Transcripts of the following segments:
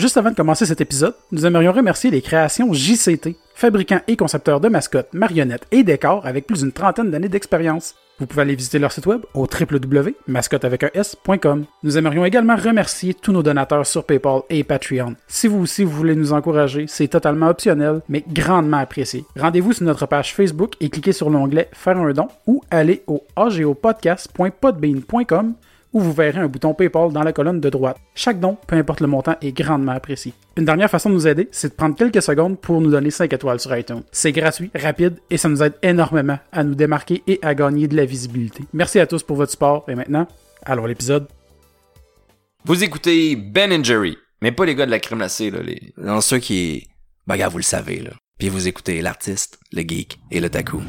Juste avant de commencer cet épisode, nous aimerions remercier les créations JCT, fabricants et concepteurs de mascottes, marionnettes et décors avec plus d'une 30aine d'années d'expérience. Vous pouvez aller visiter leur site web au www.mascotteavec1s.com. Nous aimerions également remercier tous nos donateurs sur PayPal et Patreon. Si vous aussi vous voulez nous encourager, c'est totalement optionnel, mais grandement apprécié. Rendez-vous sur notre page Facebook et cliquez sur l'onglet « Faire un don » ou allez au agopodcast.podbean.com où vous verrez un bouton PayPal dans la colonne de droite. Chaque don, peu importe le montant, est grandement apprécié. Une dernière façon de nous aider, c'est de prendre quelques secondes pour nous donner 5 étoiles sur iTunes. C'est gratuit, rapide, et ça nous aide énormément à nous démarquer et à gagner de la visibilité. Merci à tous pour votre support, et maintenant, allons à l'épisode. Vous écoutez Ben & Jerry, mais pas les gars de la crème glacée, là. Non, ceux qui... Ben, gars, vous le savez, là. Puis vous écoutez l'artiste, le geek et l'otaku.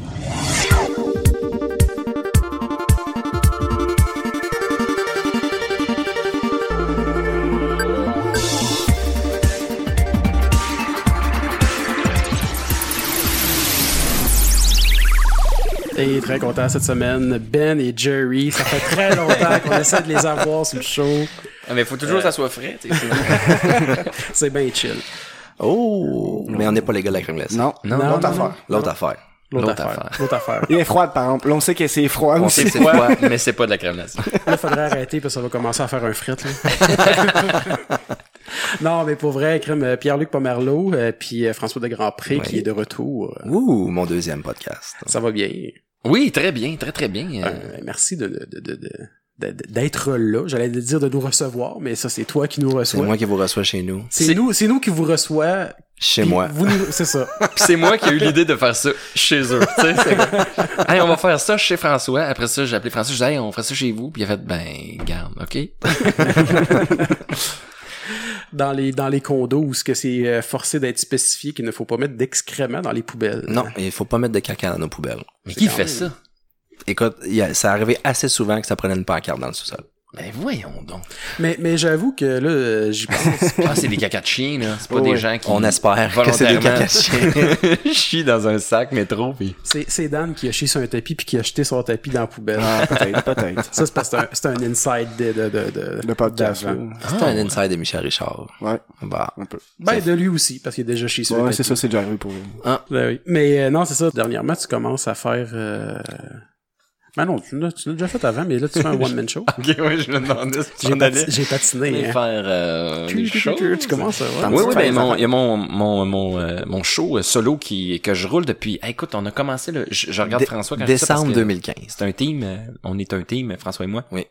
Et très content cette semaine, Ben et Jerry, ça fait très longtemps qu'on essaie de les avoir sur le show. Mais faut toujours que ça soit frais, tu sais. C'est bien chill. Oh, mais on n'est pas les gars de la crème glacée. Non. L'autre affaire. L'autre affaire. Il est froid, par exemple. On sait que c'est froid. On sait que c'est froid, mais c'est pas de la crème glacée. Là, faudrait arrêter parce que ça va commencer à faire un fret. Là. Non, mais pour vrai, crème, Pierre-Luc Pomerleau puis François de Grandpré qui est de retour. Ouh, mon deuxième podcast. Ça va bien. Oui, très bien, très très bien. Merci d'être là. J'allais dire de nous recevoir, mais ça, c'est toi qui nous reçois. C'est moi qui vous reçois chez nous. C'est nous qui vous reçois... Chez moi. C'est ça. Puis c'est moi qui ai eu l'idée de faire ça chez eux. Tu sais, hey, on va faire ça chez François. Après ça, j'ai appelé François, j'ai dit, hey, on ferait ça chez vous. Puis il a fait, ben, garde, OK? Dans les condos où ce que c'est forcé d'être spécifié qu'il ne faut pas mettre d'excréments dans les poubelles. Non, il faut pas mettre de caca dans nos poubelles. Mais qui fait ça? Écoute, ça arrivait assez souvent que ça prenait une pancarte dans le sous-sol. Ben voyons donc. Mais j'avoue que là, j'y pense. Ah, c'est des caca de chien, là. C'est pas des gens qui... On espère que c'est des caca de chien. Chie dans un sac métro, pis... C'est Dan qui a chié sur un tapis puis qui a jeté son tapis dans la poubelle. Ah, peut-être. Ça, c'est parce que c'est un inside de le podcast. C'est un inside de Michel Richard. Ouais. Bah. Un peu. Ben, de lui aussi, parce qu'il a déjà chié sur un tapis. Ouais, c'est ça, c'est déjà arrivé pour lui. Ah. Ben oui. Mais non, c'est ça. Dernièrement, tu commences à faire... Ben non, tu l'as déjà fait avant, mais là, tu fais un one-man show. OK, oui, je me demandais. J'ai patiné. Faire des shows. Tu commences à voir. Oui, ben il y a mon show solo que je roule depuis... Hey, écoute, on a commencé, là, je regarde François quand je suis décembre 2015. C'est un team, on est un team, François et moi. Oui.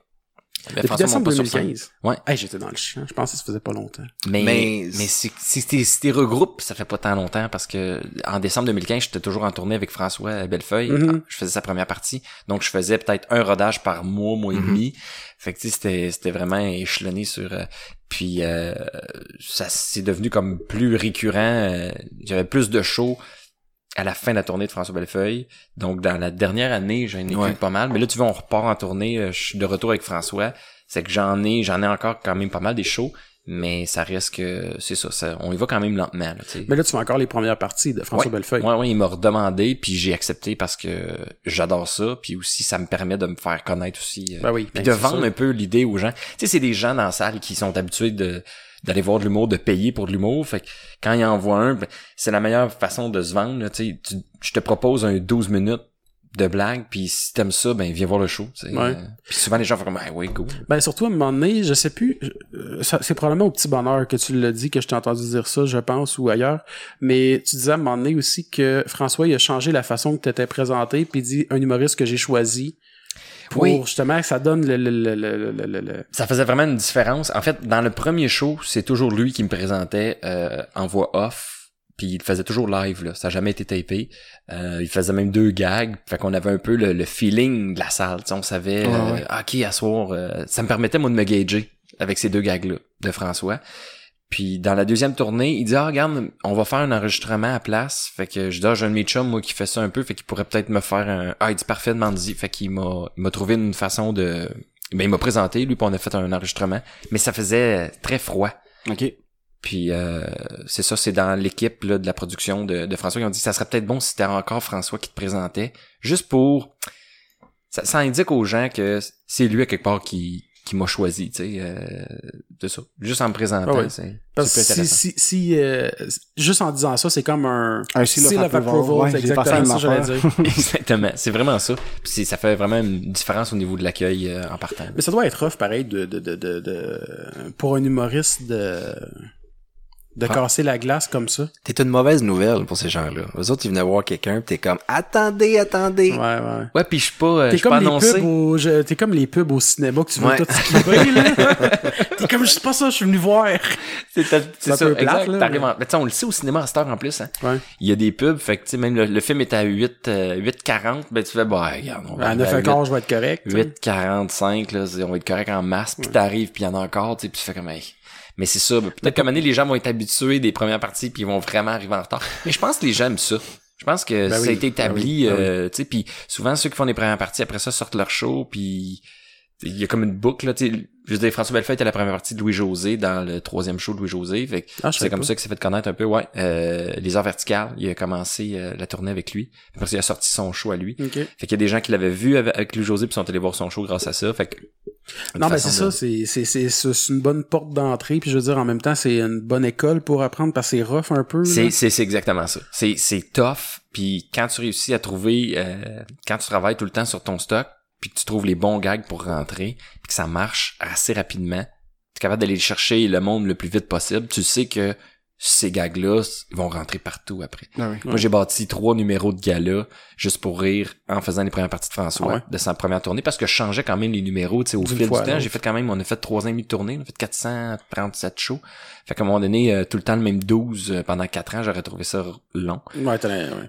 Ben, depuis décembre 2015? Ouais. Hey, j'étais dans le chien, je pensais que ça faisait pas longtemps. Mais si t'es regroupes, ça fait pas tant longtemps parce que en décembre 2015, j'étais toujours en tournée avec François Bellefeuille. Mm-hmm. Je faisais sa première partie. Donc, je faisais peut-être un rodage par mois et demi. Fait que tu sais, c'était vraiment échelonné sur... puis, ça c'est devenu comme plus récurrent. J'avais plus de shows à la fin de la tournée de François Bellefeuille. Donc, dans la dernière année, j'en ai eu pas mal. Mais là, tu vois, on repart en tournée. Je suis de retour avec François. C'est que j'en ai encore quand même pas mal des shows. Mais ça risque, c'est ça, on y va quand même lentement, là, tu sais. Mais là, tu fais encore les premières parties de François Bellefeuille. Ouais, il m'a redemandé, puis j'ai accepté parce que j'adore ça, puis aussi, ça me permet de me faire connaître aussi. Puis de vendre un peu l'idée aux gens. Tu sais, c'est des gens dans la salle qui sont habitués d'aller voir de l'humour, de payer pour de l'humour. Fait que quand il en voit un, ben, c'est la meilleure façon de se vendre. Là, je te propose un 12 minutes de blague, puis si t'aimes ça, ben viens voir le show. Puis souvent, les gens font comme « Ah ouais, cool ». Ben surtout, à un moment donné, je sais plus, c'est probablement au petit bonheur que tu l'as dit, que je t'ai entendu dire ça, je pense, ou ailleurs, mais tu disais à un moment donné aussi que François, il a changé la façon que t'étais présenté, puis il dit « Un humoriste que j'ai choisi ». Pour justement que ça donne le... Ça faisait vraiment une différence. En fait, dans le premier show, c'est toujours lui qui me présentait en voix off, puis il faisait toujours live, là. Ça n'a jamais été tapé. Il faisait même 2 gags, fait qu'on avait un peu le feeling de la salle. T'sais, on savait, OK, à soir, ça me permettait, moi, de me gager avec ces 2 gags-là de François. Puis dans la deuxième tournée, il dit « Ah, regarde, on va faire un enregistrement à place. » Fait que je dis « Ah, j'ai un de mes chums, moi, qui fait ça un peu. » Fait qu'il pourrait peut-être me faire un « Ah, il dit parfaitement dit. » Fait qu'il m'a trouvé une façon de... Ben, il m'a présenté, lui, puis on a fait un enregistrement. Mais ça faisait très froid. OK. Puis c'est ça, c'est dans l'équipe là, de la production de François. Ils ont dit « Ça serait peut-être bon si c'était encore François qui te présentait. » Juste pour... Ça indique aux gens que c'est lui, à quelque part, qui... qui m'a choisi, tu sais, de ça. Juste en me présentant, c'est intéressant. Juste en disant ça, c'est comme un seal of approval, c'est exactement ça que j'allais dire. Exactement, c'est vraiment ça. Puis ça fait vraiment une différence au niveau de l'accueil en partant. Mais ça doit être rough, pareil, pour un humoriste de casser la glace comme ça. T'es une mauvaise nouvelle pour ces gens-là. Eux autres, ils venaient voir quelqu'un pis t'es comme, attendez. Ouais. Ouais, pis je suis pas, annoncé. T'es comme les pubs au cinéma que tu vois tout skipper, là. T'es comme, je sais pas ça, je suis venu voir. C'est ça, exact. T'arrives en, mais tu sais, on le sait au cinéma à cette heure en plus, hein. Ouais. Il y a des pubs, fait que, tu sais, même le film est à 8,40, ben, tu fais, bah, regarde, on va à 9,15, je vais être correct. 8,45, là, on va être correct en masse, pis t'arrives pis il y en a encore, tu sais, pis tu fais comme, hey. Mais c'est ça, peut-être qu'à un moment donné, les gens vont être habitués des premières parties puis ils vont vraiment arriver en retard. Mais je pense que les gens aiment ça. Je pense que ça a été établi, tu sais, puis souvent ceux qui font des premières parties après ça sortent leur show puis il y a comme une boucle là, tu sais, je veux dire François Bellefeuille était à la première partie de Louis José dans le 3e show de Louis José, fait c'est comme ça qu'il s'est fait connaître un peu, Les Heures Verticales, il a commencé la tournée avec lui, après il a sorti son show à lui. Okay. Fait qu'il y a des gens qui l'avaient vu avec Louis José puis sont allés voir son show grâce à ça, fait que non, mais c'est ça, c'est une bonne porte d'entrée, puis je veux dire, en même temps, c'est une bonne école pour apprendre, parce que c'est rough un peu. C'est exactement ça. C'est tough, puis quand tu réussis à trouver, quand tu travailles tout le temps sur ton stock, puis que tu trouves les bons gags pour rentrer, puis que ça marche assez rapidement, tu es capable d'aller chercher le monde le plus vite possible, tu sais que ces gags-là, ils vont rentrer partout après. Ah oui. Moi, j'ai bâti 3 numéros de gala, juste pour rire, en faisant les premières parties de François, de sa première tournée, parce que je changeais quand même les numéros, tu sais, au fil du temps. J'ai fait quand même, on a fait 3 ans et demi de tournée, on a fait 437 shows. Fait qu'à un moment donné, tout le temps le même 12 pendant 4 ans, j'aurais trouvé ça long.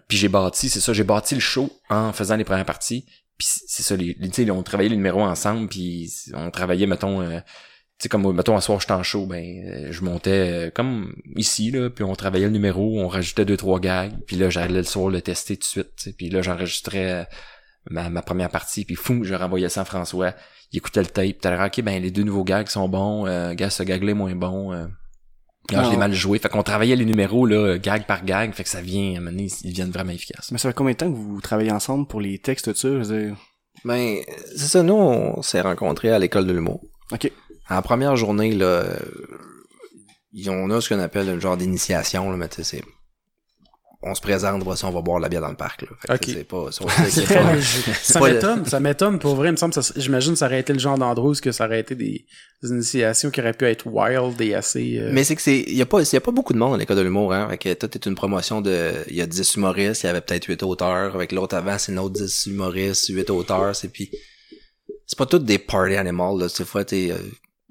Puis j'ai bâti le show en faisant les premières parties, puis c'est ça, tu sais, on travaillait les numéros ensemble, puis on travaillait, mettons... c'est comme mettons un soir j'étais en show, je montais comme ici là, puis on travaillait le numéro, on rajoutait 2-3 gags, puis là j'allais le soir le tester tout de suite, puis là j'enregistrais ma première partie, puis fou, je renvoyais ça à François, il écoutait le tape, t'as l'air OK, les 2 nouveaux gags sont bons, gars ce gag là est moins bon, je l'ai mal joué, fait qu'on travaillait les numéros là gag par gag, fait que ça vient à un moment donné, ils viennent vraiment efficaces. Mais ça fait combien de temps que vous travaillez ensemble pour les textes tout ça, je veux dire? C'est ça, nous on s'est rencontrés à l'école de l'humour. OK. À la première journée, là, on a ce qu'on appelle un genre d'initiation, là, mais tu sais, on se présente, voici, on va boire la bière dans le parc, là. Fait que c'est pas, ça m'étonne, pour vrai, il me semble, j'imagine, ça aurait été le genre d'endroit où ça aurait été des initiations qui auraient pu être wild et assez, Mais c'est que il y a pas beaucoup de monde à l'école de l'humour, hein. Fait que toi, t'es une promotion il y a 10 humoristes, il y avait peut-être 8 auteurs, avec l'autre avant, c'est une autre 10 humoristes, 8 auteurs, c'est puis, c'est pas toutes des party animals, là, cette fois, t'es,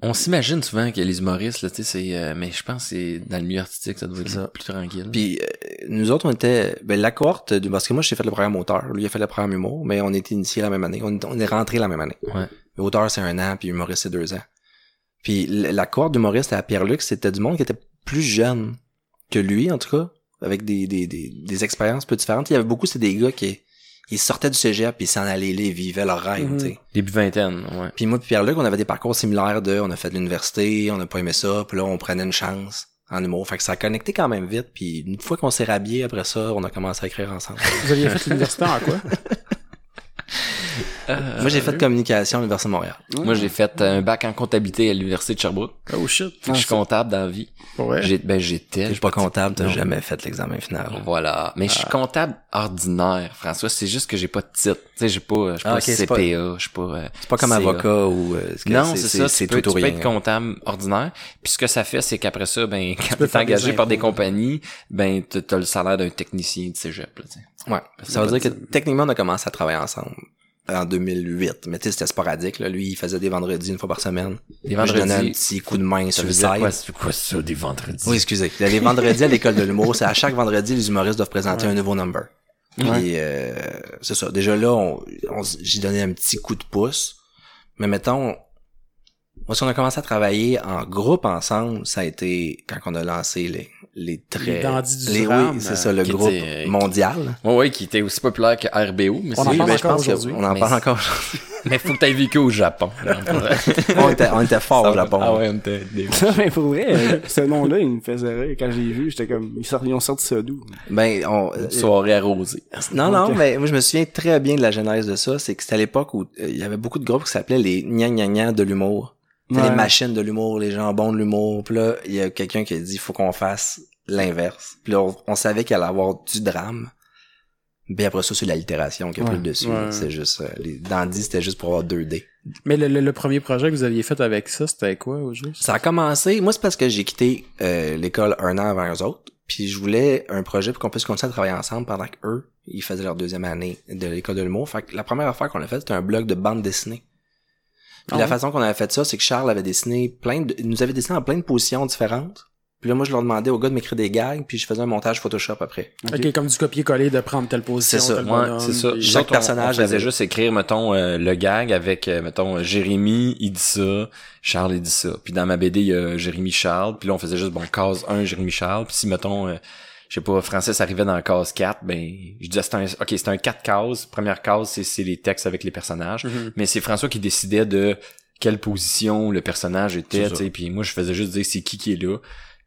on s'imagine souvent que les humoristes, là, tu sais, c'est... mais je pense que c'est dans le milieu artistique, ça doit être plus tranquille. Puis nous autres, on était... la cohorte... parce que moi, j'ai fait le programme auteur. Lui, il a fait le programme humour, mais on était initiés la même année. On est rentrés la même année. Ouais. Auteur, c'est 1 an, puis humoriste, c'est 2 ans. Puis la cohorte d'humoristes à Pierre-Luc, c'était du monde qui était plus jeune que lui, en tout cas, avec des expériences peu différentes. Il y avait beaucoup, c'était des gars qui... ils sortaient du cégep, puis ils s'en allaient, ils vivaient leur rêve, tu sais. Début vingtaine, Puis moi, puis Pierre-Luc, on avait des parcours similaires on a fait de l'université, on n'a pas aimé ça, puis là, on prenait une chance en humour. Fait que ça a connecté quand même vite, puis une fois qu'on s'est rhabillés, après ça, on a commencé à écrire ensemble. Vous aviez fait l'université en quoi? Moi, j'ai fait communication à l'Université de Montréal. Mmh. Moi, j'ai fait un bac en comptabilité à l'Université de Sherbrooke. Oh shit. Je suis comptable dans la vie. Ouais. J'étais. T'es pas comptable, t'as jamais fait l'examen final. Voilà. Mais je suis comptable ordinaire, François. C'est juste que j'ai pas de titre. Tu sais, je suis pas CPA, je suis pas... c'est pas comme CA. Avocat ou... non, c'est ça. C'est tout ou rien. Tu peux être comptable ordinaire. Puis ce que ça fait, c'est qu'après ça, quand t'es engagé par des compagnies, t'as le salaire d'un technicien de cégep, là, tu sais. Ouais. Ça veut dire que techniquement, on a commencé à travailler ensemble. En 2008, mais tu sais, c'était sporadique, là. Lui, il faisait des vendredis une fois par semaine. Des vendredis. Je donnais un petit coup de main sur le site. C'est quoi ça, des vendredis? Oui, excusez. Les vendredis à l'école de l'humour, c'est à chaque vendredi, les humoristes doivent présenter un nouveau number. Puis, c'est ça. Déjà là, j'y donnais un petit coup de pouce. Mais mettons, moi, si on a commencé à travailler en groupe ensemble, ça a été quand on a lancé les traits. Oui, c'est ça, le groupe mondial. Oui, qui était aussi populaire que RBO. Mais on en parle encore aujourd'hui. On en parle encore aujourd'hui. Mais faut que t'aies vécu au Japon. On était fort au Japon. Ah ouais, on était des... Mais pour vrai, ce nom-là, il me faisait rire. Quand je l'ai vu, j'étais comme, ils ont sorti ça d'où? Soirée arrosée. Non, mais moi, je me souviens très bien de la genèse de ça. C'est que c'était à l'époque où il y avait beaucoup de groupes qui s'appelaient les gna gna gna de l'humour. Ouais. Les machines de l'humour, les jambons de l'humour. Puis là, il y a quelqu'un qui a dit, il faut qu'on fasse l'inverse. Puis là, on savait qu'il allait avoir du drame. Puis après ça, c'est l'allitération qui a pris le dessus. Ouais. C'est juste, les dandies, c'était juste pour avoir 2D. Mais le premier projet que vous aviez fait avec ça, c'était quoi au juste? Ça a commencé, moi c'est parce que j'ai quitté l'école un an avant eux autres. Puis je voulais un projet pour qu'on puisse continuer à travailler ensemble pendant qu'eux, ils faisaient leur deuxième année de l'école de l'humour. Fait que la première affaire qu'on a faite, c'était un blog de bande dessinée. Puis la façon qu'on avait fait ça, c'est que Charles avait dessiné il nous avait dessiné en plein de positions différentes. Puis là, moi, je leur demandais au gars de m'écrire des gags, puis je faisais un montage Photoshop après. OK, comme du copier-coller, de prendre telle position. C'est ça, ouais, c'est ça. Chaque personnage on faisait juste écrire, mettons, le gag avec, mettons, Jérémy, il dit ça, Charles, il dit ça. Puis dans ma BD, il y a Jérémy Charles, puis là, on faisait juste, bon, case 1, Jérémy Charles. Puis si, mettons, je sais pas, Francis arrivait dans la case 4, ben, je disais, c'est un 4 cases. Première case, c'est les textes avec les personnages. Mm-hmm. Mais c'est François qui décidait de quelle position le personnage était, tu sais. Puis moi, je faisais juste dire, c'est qui est là.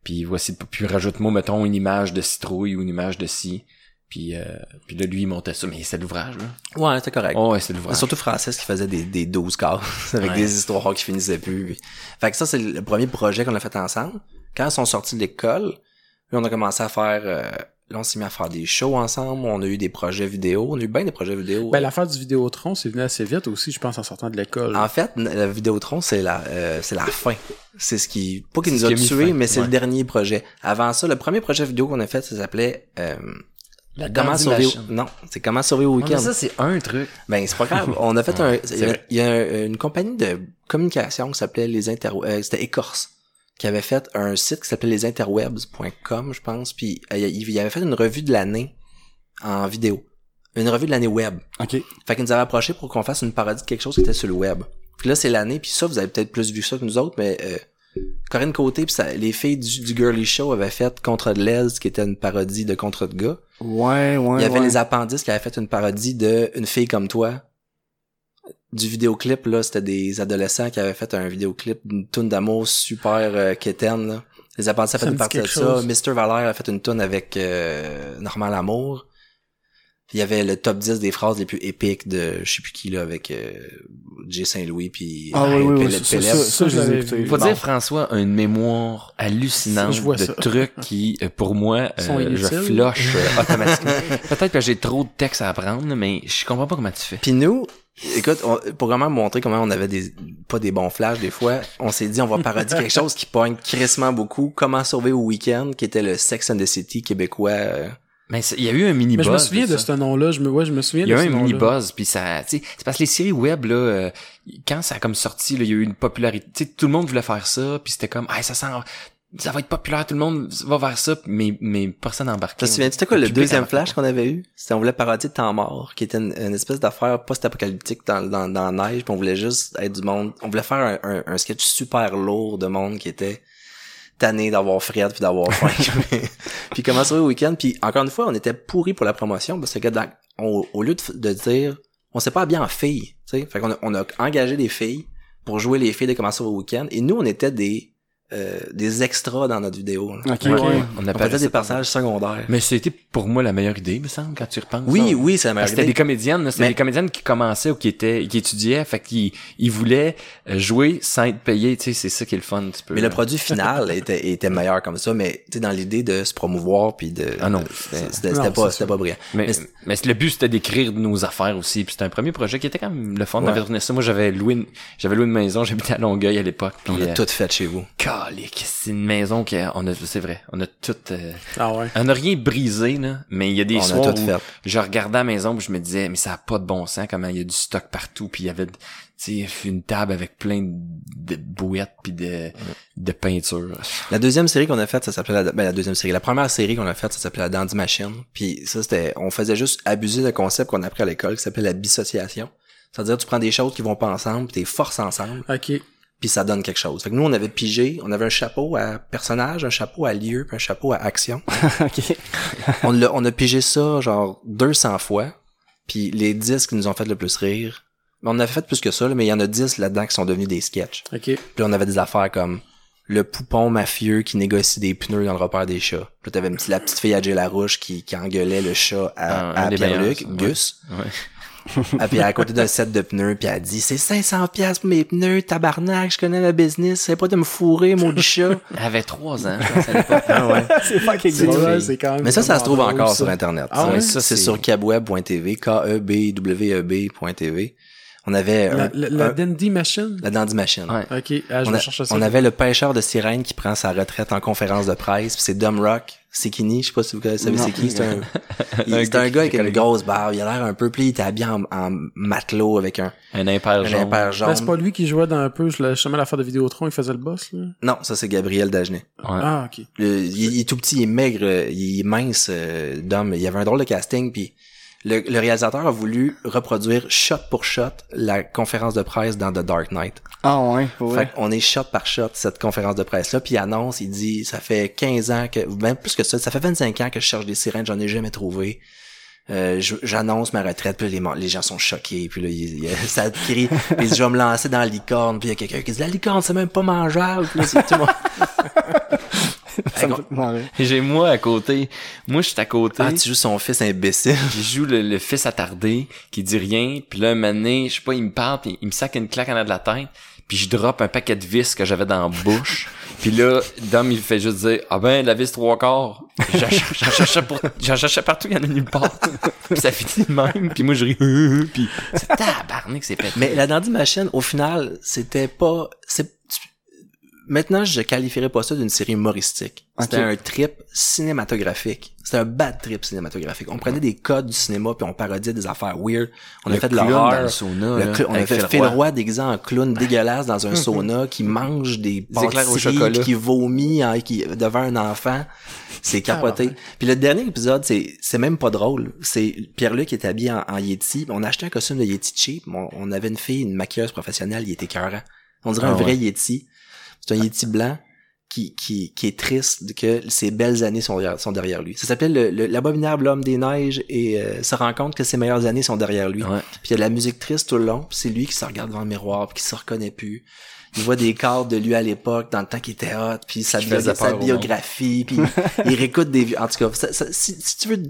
Puis voici, puis rajoute-moi, mettons, une image de citrouille ou une image de scie. Puis là, lui, il montait ça. Mais c'est l'ouvrage, là. Ouais, c'était correct. Oh, ouais, c'est l'ouvrage. Surtout Francis qui faisait des 12 cases avec des histoires qui finissaient plus. Puis... Fait que ça, c'est le premier projet qu'on a fait ensemble. Quand ils sont sortis de l'école, là, on a commencé à faire... Là, on s'est mis à faire des shows ensemble. On a eu des projets vidéo. On a eu bien des projets vidéo. Ben, l'affaire du Vidéotron, c'est venu assez vite aussi, je pense, en sortant de l'école. En fait, le Vidéotron, c'est la fin. C'est ce qui... Pas qu'il nous a tués, mais c'est le dernier projet. Avant ça, le premier projet vidéo qu'on a fait, ça s'appelait... Comment sauver... Non, c'est Comment sauver au week-end. Mais ça, c'est un truc. Ben, c'est pas grave. On a fait Il y a une compagnie de communication qui s'appelait Les Interwebs. C'était Écorce, qui avait fait un site qui s'appelait lesinterwebs.com, je pense, puis il avait fait une revue de l'année en vidéo. Une revue de l'année web. OK. Fait qu'il nous avait approché pour qu'on fasse une parodie de quelque chose qui était sur le web. Puis là, c'est l'année, puis ça, vous avez peut-être plus vu ça que nous autres, mais Corinne Côté, puis ça, les filles du Girly Show avaient fait Contre de l'aise, qui était une parodie de Contre de gars. Ouais. Il y avait les appendices qui avaient fait une parodie de Une fille comme toi. Du vidéoclip, là, c'était des adolescents qui avaient fait un vidéoclip d'une toune d'amour super quétaine, là. Les appendices avaient fait une partie de ça. Mr. Valère a fait une toune avec Normand Lamour. Il y avait le top 10 des phrases les plus épiques de je sais plus qui, là, avec J. Saint-Louis puis ça, je l'avais écouté. Faut dire, François a une mémoire hallucinante de trucs qui, pour moi, je flush automatiquement. Peut-être que j'ai trop de textes à apprendre, mais je comprends pas comment tu fais. Puis nous, écoute, pour vraiment montrer comment on avait pas des bons flashs des fois, on s'est dit on va parodier quelque chose qui pogne crissement beaucoup, Comment sauver au week-end, qui était le Sex and the City québécois... Mais il y a eu un mini buzz. Mais je me souviens de ce nom-là, je me souviens de ce nom-là. Il y a eu un mini buzz, puis ça, tu sais, c'est parce que les séries web là, quand ça a comme sorti, là, il y a eu une popularité, tu sais, tout le monde voulait faire ça, puis c'était comme ça va être populaire, tout le monde va vers ça, mais personne n'embarque. Tu te souviens-tu de quoi le deuxième flash qu'on avait eu? C'était on voulait parodier Temps mort, qui était une espèce d'affaire post-apocalyptique dans la neige, puis on voulait juste être du monde, on voulait faire un sketch super lourd de monde qui était tanné d'avoir frette puis d'avoir faim. Puis comment ça va au week-end? Puis encore une fois, on était pourris pour la promotion parce que au lieu de dire on s'est pas bien en filles, tu sais, fait qu'on a engagé des filles pour jouer les filles de Comment ça va au week-end et nous on était des extras dans notre vidéo. Okay. On faisait des personnages secondaires. Mais c'était pour moi la meilleure idée, me semble, quand tu repenses. Oui, c'est la meilleure idée. C'était des comédiennes, là, des comédiennes qui commençaient ou qui étudiaient, fait qu'ils voulaient jouer sans être payés, tu sais, c'est ça qui est le fun un petit peu. Mais le produit final était meilleur comme ça, mais tu sais dans l'idée de se promouvoir puis de c'était pas brillant. Mais le but c'était d'écrire nos affaires aussi, puis c'était un premier projet qui était quand même le fun de tourner ça. Moi j'avais loué une maison, j'habitais à Longueuil à l'époque. On a tout fait chez vous. C'est une maison qu'on a, c'est vrai, on a tout, on a rien brisé, là, mais il y a des soirs où je regardais la maison puis je me disais, mais ça a pas de bon sens, comment il y a du stock partout puis il y avait, tu sais, une table avec plein de bouettes puis de peinture. La deuxième série qu'on a faite, ça s'appelait la première série qu'on a faite, ça s'appelait la Dandy Machine, puis ça c'était, on faisait juste abuser le concept qu'on a appris à l'école qui s'appelle la bissociation. C'est-à-dire, tu prends des choses qui vont pas ensemble puis t'es forces ensemble. OK. Puis ça donne quelque chose. Fait que nous, on avait pigé, on avait un chapeau à personnage, un chapeau à lieu, puis un chapeau à action. OK. on a pigé ça, genre, 200 fois. Puis les 10 qui nous ont fait le plus rire. On a fait plus que ça, là, mais il y en a 10 là-dedans qui sont devenus des sketchs. OK. Puis on avait des affaires comme le poupon mafieux qui négocie des pneus dans le repère des chats. Puis t'avais la petite fille à Jay Larouche qui engueulait le chat à Pierre-Luc, Gus. Ouais. Ah, puis elle est à côté d'un set de pneus, puis elle dit « C'est 500$ pour mes pneus, tabarnak, je connais le business, c'est pas de me fourrer, maudit chat. » Elle avait 3 ans, je pense, à l'époque. Ah ouais. C'est pas quelque chose, c'est quand même... Mais ça se trouve encore sur Internet. Ah ouais, ça, c'est sur kebweb.tv, KEBWEB.tv. On avait... La Dandy Machine? La Dandy Machine. Ouais. OK, je cherche ça. On avait le pêcheur de sirène qui prend sa retraite en conférence de presse, puis c'est Dom Rock. Sekini, je sais pas si vous savez c'est qui, c'est un gars avec une grosse barbe, il a l'air un peu pli, il était habillé en matelot avec un impair jaune. Ben, c'est pas lui qui jouait dans un peu, justement, l'affaire de Vidéotron, il faisait le boss, là? Non, ça c'est Gabriel Dagenais. Ouais. Ah, ok. Il est tout petit, il est maigre, il est mince, d'homme, il avait un drôle de casting, puis le réalisateur a voulu reproduire shot pour shot la conférence de presse dans The Dark Knight. Ah ouais, pour vrai. Fait qu'on est shot par shot cette conférence de presse-là, puis il annonce, il dit, ça fait 15 ans que, même plus que ça fait 25 ans que je cherche des sirènes, j'en ai jamais trouvé. J'annonce ma retraite, puis les gens sont choqués, puis là, ça crie, puis je vais me lancer dans la licorne, puis il y a quelqu'un qui dit, la licorne, c'est même pas mangeable, puis là, c'est tout le monde. J'ai moi à côté. Moi, je suis à côté. Ah, tu joues son fils imbécile. Je joue le fils attardé qui dit rien. Puis là, un moment donné, je sais pas, il me parle, puis il me sac une claque en arrière de la tête. Puis je drop un paquet de vis que j'avais dans la bouche. Puis là, Dom, il fait juste dire, ah ben, la vis 3/4. J'en cherchais partout, il y en a nulle part. Puis ça finit de même. Puis moi, je ris. Puis c'est tabarnak, c'est pété. Mais la Dandy Machine, au final, c'était pas... Maintenant, je qualifierais pas ça d'une série humoristique. Okay. C'était un trip cinématographique. C'était un bad trip cinématographique. On prenait des codes du cinéma puis on parodiait des affaires weird. On a fait de l'horreur. On a fait Phil Roy déguisé en clown dégueulasse dans un sauna qui mange des pâtisseries au chocolat, qui vomit devant un enfant. C'est capoté. Puis le dernier épisode, c'est même pas drôle. C'est Pierre-Luc qui est habillé en Yeti. On a acheté un costume de Yeti cheap. On avait une fille, une maquilleuse professionnelle, il était écœurant. On dirait un vrai Yeti. C'est un Yeti blanc qui est triste que ses belles années sont derrière lui. Ça s'appelle l'abominable homme des neiges et se rend compte que ses meilleures années sont derrière lui. Ouais. Puis il y a de la musique triste tout le long, puis c'est lui qui se regarde devant le miroir, puis qui se reconnaît plus. Il voit des cadres de lui à l'époque, dans le temps qu'il était hot, puis sa biographie, puis il réécoute des... En tout cas, si tu veux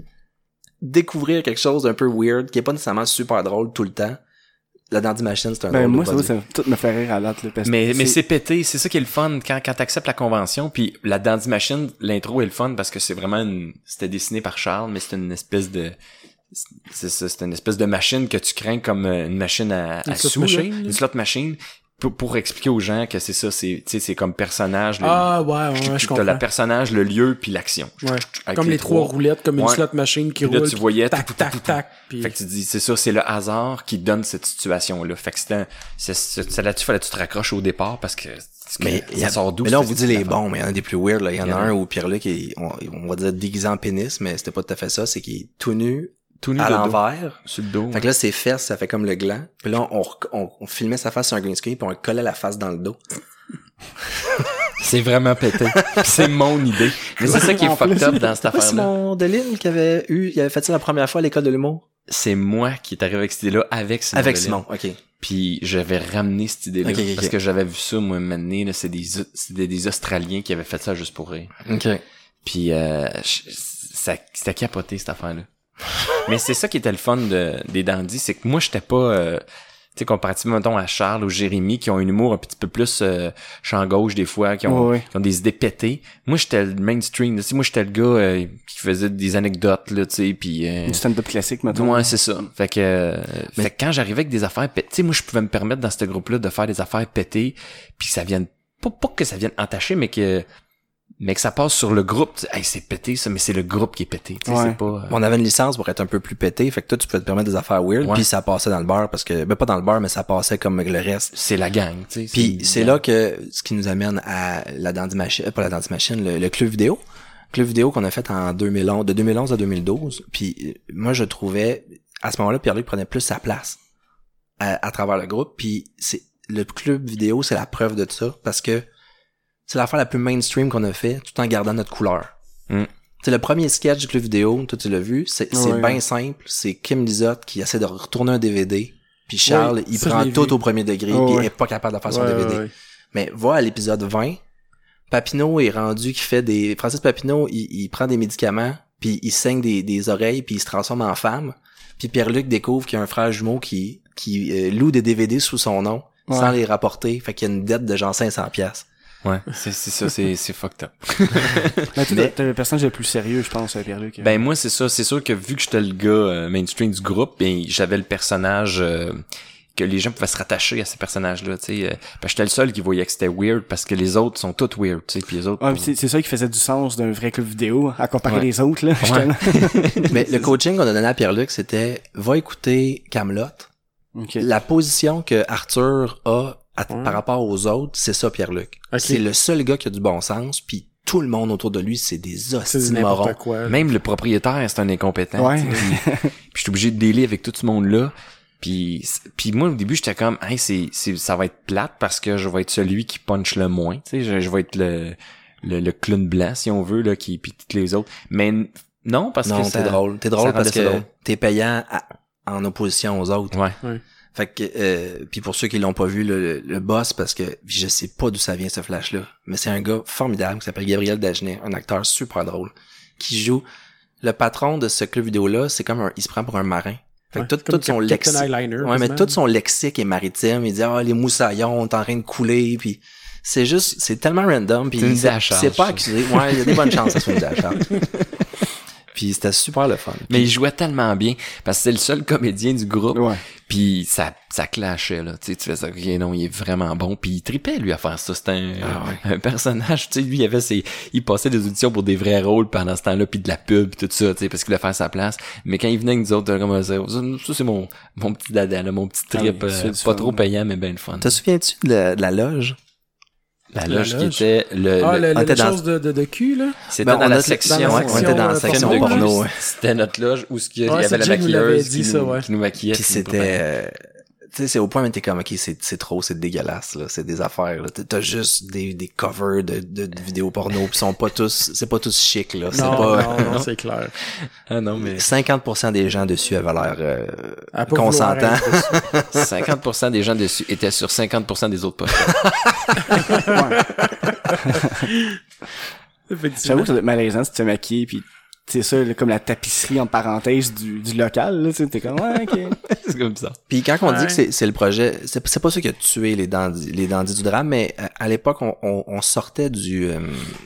découvrir quelque chose d'un peu weird, qui est pas nécessairement super drôle tout le temps, la Dandy Machine, c'est un drôle. Ben, moi, ça tout me fait rire à l'autre, le parce mais, c'est pété. C'est ça qui est le fun quand t'acceptes la convention. Puis la Dandy Machine, l'intro est le fun parce que c'est vraiment c'était dessiné par Charles, mais c'est une espèce de, c'est une espèce de machine que tu crains comme une machine à sous. Une slot machine. Pour expliquer aux gens que c'est ça, c'est comme personnage. Je comprends. T'as le personnage, le lieu, puis l'action. Ouais. Comme les trois roulettes, comme une slot machine qui roule. Là, tu voyais, tac, puis... Fait que tu dis, c'est ça, c'est le hasard qui donne cette situation-là. Fait que c'est là-dessus, fallait que tu te raccroches au départ parce que... Mais ça sort d'où? Mais là, on vous dit les bons, mais il y en a des plus weird, là. Il y en a un où Pierre-Luc, on va dire déguisé en pénis, mais c'était pas tout à fait ça, c'est qu'il est tout nu à l'envers, sur le dos. Fait que là, ses fesses, ça fait comme le gland. Puis là, on filmait sa face sur un green screen, puis on collait la face dans le dos. C'est vraiment pété. C'est mon idée. Mais c'est ça qui est fucked up dans cette affaire-là. C'est Simon Deligne qui avait fait ça la première fois à l'école de l'humour. C'est moi qui est arrivé avec cette idée-là avec Simon, ok. Puis j'avais ramené cette idée-là parce que j'avais vu ça, moi, maintenant, c'était des Australiens qui avaient fait ça juste pour rire. Ok. Puis c'était capoté, cette affaire-là. Mais c'est ça qui était le fun des dandys, c'est que moi j'étais pas tu sais, comparativement mettons à Charles ou Jérémy qui ont un humour un petit peu plus champ gauche des fois, qui ont des idées pétées. Moi j'étais le mainstream, tu sais, moi j'étais le gars qui faisait des anecdotes là, tu sais, puis du stand-up classique mettons. Ouais, c'est ça. Fait que fait que quand j'arrivais avec des affaires pétées, tu sais, moi je pouvais me permettre dans ce groupe là de faire des affaires pétées, puis que ça vienne pas que ça vienne entacher, mais que ça passe sur le groupe. Hey, c'est pété ça, mais c'est le groupe qui est pété, tu sais, c'est pas on avait une licence pour être un peu plus pété, fait que toi tu pouvais te permettre des affaires weird, puis ça passait dans le bar parce que ben pas dans le bar, mais ça passait comme le reste, c'est la gang, tu sais. Puis c'est là que ce qui nous amène à la Dandy Machine, pas la Dandy Machine, le club vidéo qu'on a fait en 2011, de 2011 à 2012. Puis moi je trouvais à ce moment-là Pierre-Luc prenait plus sa place à travers le groupe, puis c'est le club vidéo, c'est la preuve de tout ça parce que c'est l'affaire la plus mainstream qu'on a fait, tout en gardant notre couleur. Mm. C'est le premier sketch du club vidéo, toi tu l'as vu, c'est bien simple, c'est Kim Lizotte qui essaie de retourner un DVD, puis Charles, il prend tout au premier degré, puis il est pas capable de faire son DVD. Mais va à l'épisode 20, Papineau est rendu qui fait des... Francis Papineau, il prend des médicaments, puis il saigne des oreilles, puis il se transforme en femme. Puis Pierre-Luc découvre qu'il y a un frère jumeau qui loue des DVD sous son nom, ouais, sans les rapporter. Fait qu'il y a une dette de genre 500$. Ouais, c'est ça, c'est fucked up. T'es le personnage le plus sérieux, je pense, Pierre-Luc. Ben moi, c'est ça. C'est sûr que vu que j'étais le gars mainstream du groupe, ben j'avais le personnage... que les gens pouvaient se rattacher à ces personnages-là, tu sais. Parce que j'étais le seul qui voyait que c'était weird, parce que les autres sont tous weird, tu sais. Puis les autres. Ouais, c'est ça qui faisait du sens d'un vrai club vidéo, à comparer les autres, là. Ouais. Mais le coaching qu'on a donné à Pierre-Luc, c'était, va écouter Kaamelott. Okay. La position que Arthur a par rapport aux autres, c'est ça, Pierre-Luc. Okay. C'est le seul gars qui a du bon sens, puis tout le monde autour de lui, c'est des hosties morons. Quoi. Même le propriétaire, c'est un incompétent. Ouais. Puis je suis obligé de dealer avec tout ce monde-là. Puis moi au début j'étais comme hey, ça va être plate parce que je vais être celui qui punch le moins, tu sais, je vais être le clown blanc si on veut là qui puis les autres, mais non parce non, que c'est drôle, t'es drôle parce que t'es payant en opposition aux autres. Ouais. Oui. Fait que puis pour ceux qui l'ont pas vu le boss, parce que je sais pas d'où ça vient ce flash là, mais c'est un gars formidable qui s'appelle Gabriel Dagenais, un acteur super drôle qui joue le patron de ce club vidéo là, c'est comme il se prend pour un marin. Fait que tout son lexique. Ouais, mais tout son lexique est maritime. Il dit, les moussaillons, on est en train de couler, puis c'est juste, c'est tellement random, puis c'est pas accusé. Ouais, il y a des bonnes chances à se faire à charge. Puis c'était super le fun. Mais il jouait tellement bien, parce que c'est le seul comédien du groupe. Ouais. Puis ça clashait, là. Tu sais, tu fais ça, okay, non, il est vraiment bon. Puis il tripait, lui, à faire ça. C'était un personnage, tu sais, lui, il passait des auditions pour des vrais rôles pendant ce temps-là, puis de la pub, puis tout ça, tu sais, parce qu'il voulait faire sa place. Mais quand il venait avec nous autres, comme ça, c'est mon petit dada, là, mon petit trip, pas trop payant, mais ben le fun. Te souviens-tu de la loge? La loge qui était la chose de cul, là? C'était dans la section, c'était dans la section de porno. C'était notre loge où il y avait la maquilleuse qui nous maquillait. Puis c'était, tu sais, c'est au point où t'es comme, ok, c'est trop, c'est dégueulasse, là, c'est des affaires, là. T'as juste des covers de vidéos porno, pis c'est pas tous chic, là. Non, c'est clair. Ah, non, mais. 50% des gens dessus avaient l'air, consentants. 50% des gens dessus étaient sur 50% des autres podcasts. Ouais. J'avoue que ça doit être malaisant si tu te maquilles pis c'est ça, comme la tapisserie en parenthèse du local, là, tu sais, t'es comme, ouais, ok. C'est comme ça. Puis quand on dit que c'est le projet, c'est pas ça qui a tué les dandys du drame, mais à l'époque, on sortait du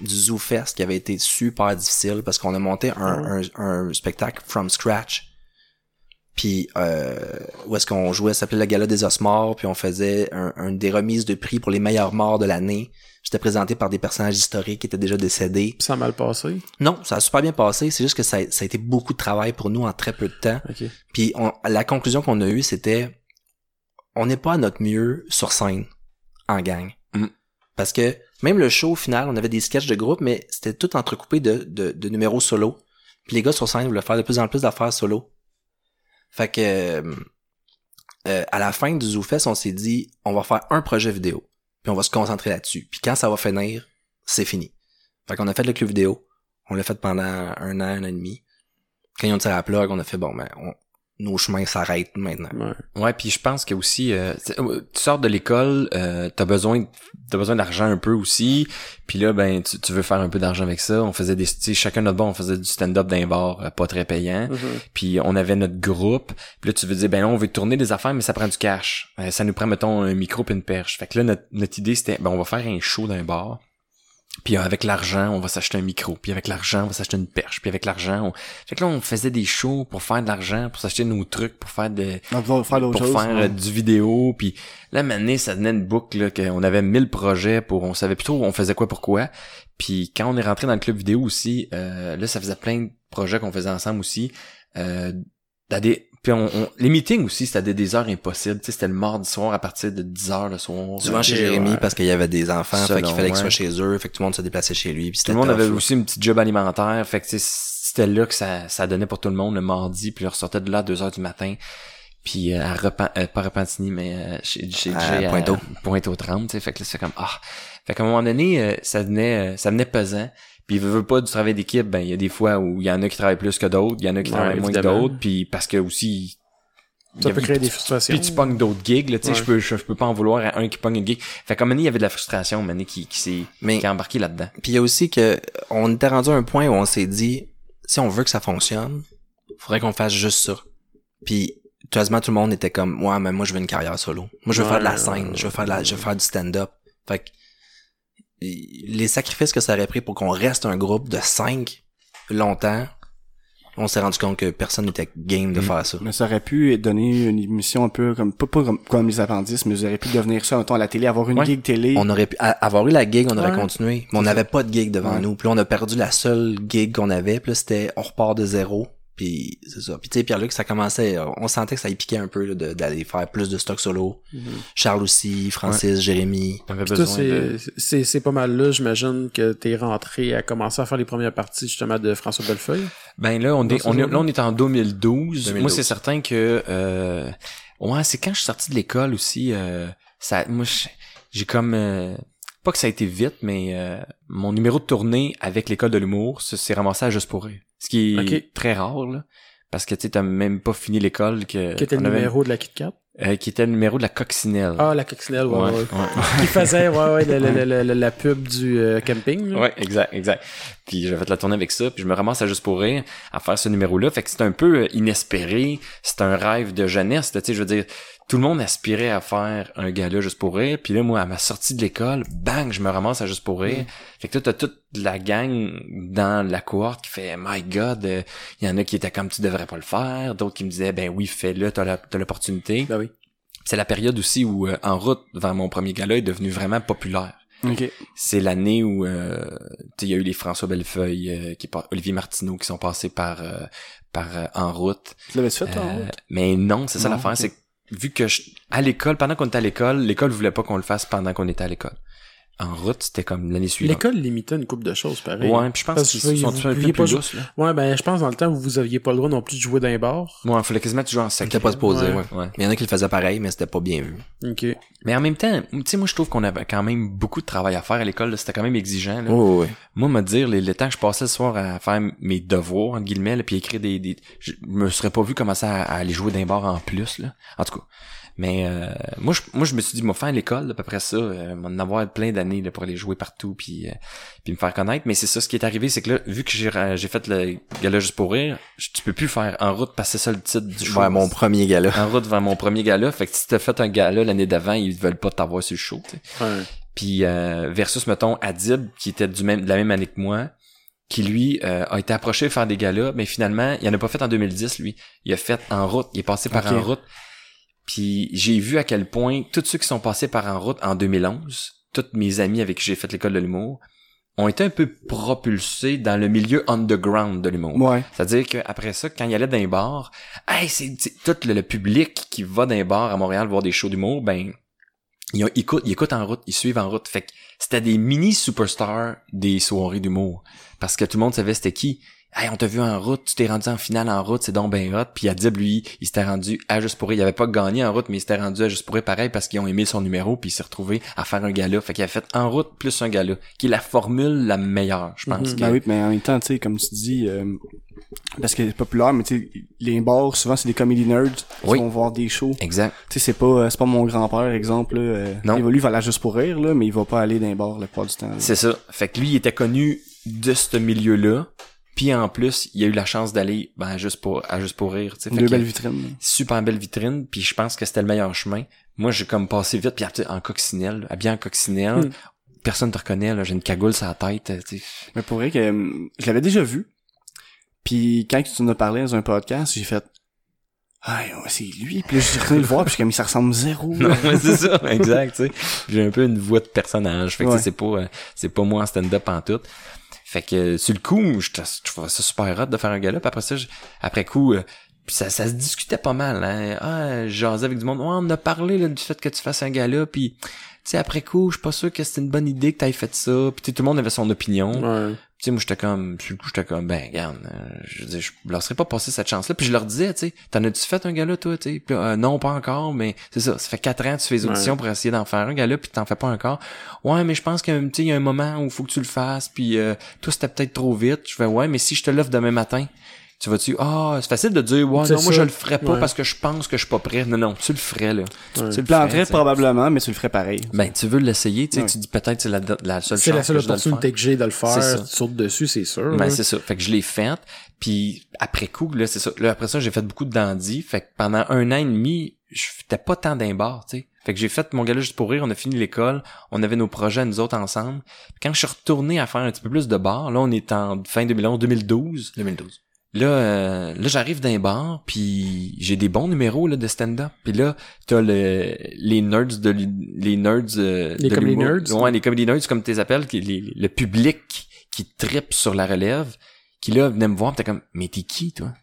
Zoo Fest qui avait été super difficile parce qu'on a monté un spectacle from scratch. Puis où est-ce qu'on jouait, ça s'appelait le Gala des os morts, puis on faisait des remises de prix pour les meilleurs morts de l'année. J'étais présenté par des personnages historiques qui étaient déjà décédés. Ça a mal passé? Non, ça a super bien passé. C'est juste que ça a été beaucoup de travail pour nous en très peu de temps. Okay. Puis la conclusion qu'on a eue, c'était on n'est pas à notre mieux sur scène en gang. Mm. Parce que même le show, au final, on avait des sketchs de groupe, mais c'était tout entrecoupé de numéros solo. Puis les gars sur scène voulaient faire de plus en plus d'affaires solo. Fait que à la fin du ZooFest, on s'est dit on va faire un projet vidéo. Puis on va se concentrer là-dessus. Puis quand ça va finir, c'est fini. Fait qu'on a fait le club vidéo. On l'a fait pendant un an et demi. Quand ils ont tiré à la plug, on a fait, bon, ben, nos chemins s'arrêtent maintenant. Ouais, puis je pense que aussi, tu sors de l'école, t'as besoin d'argent un peu aussi. Puis là, ben, tu veux faire un peu d'argent avec ça. On faisait chacun notre on faisait du stand-up d'un bar pas très payant. Mm-hmm. Puis on avait notre groupe. Puis là, tu veux dire, ben là, on veut tourner des affaires, mais ça prend du cash. Ça nous prend, mettons, un micro pis une perche. Fait que là, notre idée, c'était, ben, on va faire un show d'un bar. Puis avec l'argent, on va s'acheter un micro. Puis avec l'argent, on va s'acheter une perche. Puis avec l'argent, fait que là, on faisait des shows pour faire de l'argent, pour s'acheter nos trucs, pour faire du vidéo. Puis là, maintenant, ça devenait une boucle, là, qu'on avait 1000 projets pour, on savait plus trop on faisait quoi, pourquoi. Puis quand on est rentré dans le club vidéo aussi, là, ça faisait plein de projets qu'on faisait ensemble aussi. Puis les meetings aussi, c'était des heures impossibles. Tu sais, c'était le mardi soir à partir de 10h le soir. Souvent chez Jérémy, parce qu'il y avait des enfants, fait qu'il fallait qu'ils soient chez eux, fait que tout le monde se déplaçait chez lui. Puis tout le monde avait aussi une petite job alimentaire, fait que c'était là que ça donnait pour tout le monde le mardi, puis on ressortait de là à 2h du matin. Puis pas Repentigny, mais chez Pointe-aux-Trembles, tu sais, fait que là c'est comme fait qu'à un moment donné, ça venait pesant. Puis il veut pas du travail d'équipe, ben il y a des fois où il y en a qui travaillent plus que d'autres, il y en a qui travaillent moins que d'autres, puis parce que aussi ça peut créer des frustrations. Puis tu pognes d'autres gigs, là, tu sais, je peux pas en vouloir à un qui pogne une gig. Fait comme il y avait de la frustration, Mané qui s'est embarqué là-dedans. Puis il y a aussi que on était rendu à un point où on s'est dit si on veut que ça fonctionne, faudrait qu'on fasse juste ça. Puis quasiment tout le monde était comme ouais mais moi je veux une carrière solo. Moi je veux faire de la scène, je veux faire du stand-up. Fait que les sacrifices que ça aurait pris pour qu'on reste un groupe de 5 longtemps, on s'est rendu compte que personne n'était game de faire ça. Mais ça aurait pu donner une émission un peu comme, pas comme les appendices, mais vous auriez pu devenir ça un temps à la télé, avoir une gig télé. On aurait pu, avoir eu la gig, on aurait continué, mais on n'avait pas de gig devant nous. Puis là, on a perdu la seule gig qu'on avait, puis là, c'était, on repart de zéro, puis c'est ça. Puis tu sais, Pierre-Luc, ça commençait, on sentait que ça y piquait un peu, là, d'aller faire plus de stock solo. Charles aussi, Francis, Jérémy. Puis toi, c'est pas mal là, j'imagine que t'es rentré à commencer à faire les premières parties, justement, de François Bellefeuille. Ben là, on est en 2012. Moi, c'est certain que, c'est quand je suis sorti de l'école aussi, j'ai comme, pas que ça a été vite, mais mon numéro de tournée avec l'école de l'humour s'est ramassé à Juste pour rire. Ce qui est très rare, là. Parce que, tu sais, t'as même pas fini l'école que... Qui était le numéro de la KitKat? Qui était le numéro de la coccinelle. Ah, la coccinelle, ouais. Qui faisait, la pub du camping. Là. Ouais, exact. Puis j'avais fait la tournée avec ça, puis je me ramasse à Juste pour rire à faire ce numéro-là. Fait que c'est un peu inespéré, c'est un rêve de jeunesse, tu sais, je veux dire... Tout le monde aspirait à faire un gala Juste pour rire. Puis là, moi, à ma sortie de l'école, bang, je me ramasse à Juste pour rire. Fait que là, t'as toute la gang dans la cohorte qui fait « My God! » Il y en a qui étaient comme « Tu devrais pas le faire ». D'autres qui me disaient « Ben oui, fais-le, t'as l'opportunité. » Ben oui. C'est la période aussi où En route vers mon premier gala est devenu vraiment populaire. Okay. C'est l'année où il y a eu les François Bellefeuille, Olivier Martineau qui sont passés par En route. Tu l'avais fait, En route? Mais non, c'est ça l'affaire. Okay. Vu que à l'école, pendant qu'on était à l'école, voulait pas qu'on le fasse pendant qu'on était à l'école. En route, c'était comme l'année suivante. L'école limitait une couple de choses, pareil. Ouais, puis je pense qu'ils sont un peu plus douces, là. Ouais, ben, je pense dans le temps où vous aviez pas le droit non plus de jouer dans les bars. Ouais, il fallait quasiment que tu joues en sac. C'était pas supposé, ouais. Il y en a qui le faisaient pareil, mais c'était pas bien vu. OK. Mais en même temps, tu sais, moi, je trouve qu'on avait quand même beaucoup de travail à faire à l'école, là. C'était quand même exigeant, là. Oh, ouais. Moi, me dire, le temps que je passais le soir à faire mes devoirs, entre guillemets, là, puis écrire des, je me serais pas vu commencer à aller jouer dans les bars en plus, là. En tout cas. Mais moi je me suis dit, moi, faire l'école, après ça, m'en avoir plein d'années là, pour aller jouer partout puis me faire connaître. Mais c'est ça, ce qui est arrivé, c'est que là, vu que j'ai fait le gala Juste pour rire, tu peux plus faire En route, passer ça le titre du show. Mon premier gala. En route vers mon premier gala. Fait que si t'as fait un gala l'année d'avant, ils veulent pas t'avoir sur le show. Puis versus, mettons, Adib, qui était de la même année que moi, qui lui a été approché de faire des galas, mais finalement, il en a pas fait en 2010, lui. Il a fait En route, il est passé par En route. Puis j'ai vu à quel point tous ceux qui sont passés par En route en 2011, tous mes amis avec qui j'ai fait l'école de l'humour, ont été un peu propulsés dans le milieu underground de l'humour. Ouais. C'est-à-dire qu'après ça, quand ils allaient dans les bars, c'est tout le public qui va dans les bars à Montréal voir des shows d'humour, ben ils écoutent En route, ils suivent En route. Fait que c'était des mini superstars des soirées d'humour. Parce que tout le monde savait c'était qui. Hey, on t'a vu En route, tu t'es rendu en finale En route, c'est donc ben hot. Puis Adib, lui, il s'était rendu à Juste pour rire. Il avait pas gagné En route, mais il s'était rendu à Juste pour rire pareil parce qu'ils ont aimé son numéro, puis il s'est retrouvé à faire un gala. Fait qu'il a fait En route plus un gala, qui est la formule la meilleure, je pense. Ben oui, mais en même temps, tu sais, comme tu dis, parce que c'est populaire, mais tu sais, les bars, souvent, c'est des comedy nerds qui vont voir des shows. Exact. Tu sais, c'est pas mon grand-père, exemple, là. Non. Il va là Juste pour rire, là, mais il va pas aller dans les bars la plupart du temps. Là. C'est ça. Fait que lui, il était connu de ce milieu-là. Puis en plus, il a eu la chance d'aller à Juste pour rire. T'sais. Deux belles vitrines. Super belle vitrine. Puis je pense que c'était le meilleur chemin. Moi, j'ai comme passé vite, puis habillé en coccinelle. Personne te reconnaît, là, j'ai une cagoule sur la tête. T'sais. Mais pour vrai que je l'avais déjà vu. Puis quand tu en as parlé dans un podcast, j'ai fait c'est lui. Puis là, je suis retourné le voir, puis comme ça ressemble zéro. Non, mais c'est ça, exact. T'sais. J'ai un peu une voix de personnage. Fait que c'est pas moi en stand-up en tout. Fait que sur le coup, je trouvais ça super hot de faire un gala. Puis après ça, ça se discutait pas mal. Hein. Je jasais avec du monde. Ouais, on a parlé là, du fait que tu fasses un gala. Puis tu sais, après coup, je suis pas sûr que c'était une bonne idée que t'ailles fait ça. Puis tout le monde avait son opinion. Ouais. Tu sais, moi j'étais comme ben regarde, je laisserais pas passer cette chance là. Puis je leur disais, tu sais, t'en as-tu fait un gala toi, tu sais? Non, pas encore, mais c'est ça fait 4 ans que tu fais des auditions pour essayer d'en faire un gala, puis t'en fais pas encore. Ouais, mais je pense que tu sais, il y a un moment où faut que tu le fasses, puis toi c'était peut-être trop vite. Je fais mais si je te l'offre demain matin, tu vas-tu, c'est facile de dire, ouais, non, moi, je le ferais pas parce que je pense que je suis pas prêt. Non, non, tu le ferais, là. Tu le planterais probablement, mais tu le ferais pareil. Ben, tu veux l'essayer, tu sais, tu dis peut-être, c'est la seule chose. C'est la seule opportunité que j'ai de le faire. Tu sautes dessus, c'est sûr. Ben, c'est ça. Fait que je l'ai faite. Puis, après coup, là, c'est ça. Là, après ça, j'ai fait beaucoup de dandy. Fait que pendant 1 an et demi, j'étais pas tant d'un bar, tu sais. Fait que j'ai fait mon gala juste pour rire, on a fini l'école, on avait nos projets nous autres ensemble. Puis quand je suis retourné à faire un petit peu plus de bar, là on est en fin 2011, 2012. 2012. Là j'arrive d'un bar, puis j'ai des bons numéros là de stand-up. Puis là t'as les nerds de l'humour, les comedy nerds comme tu les appelles, le public qui trippe sur la relève, qui là venait me voir, t'es comme mais t'es qui toi?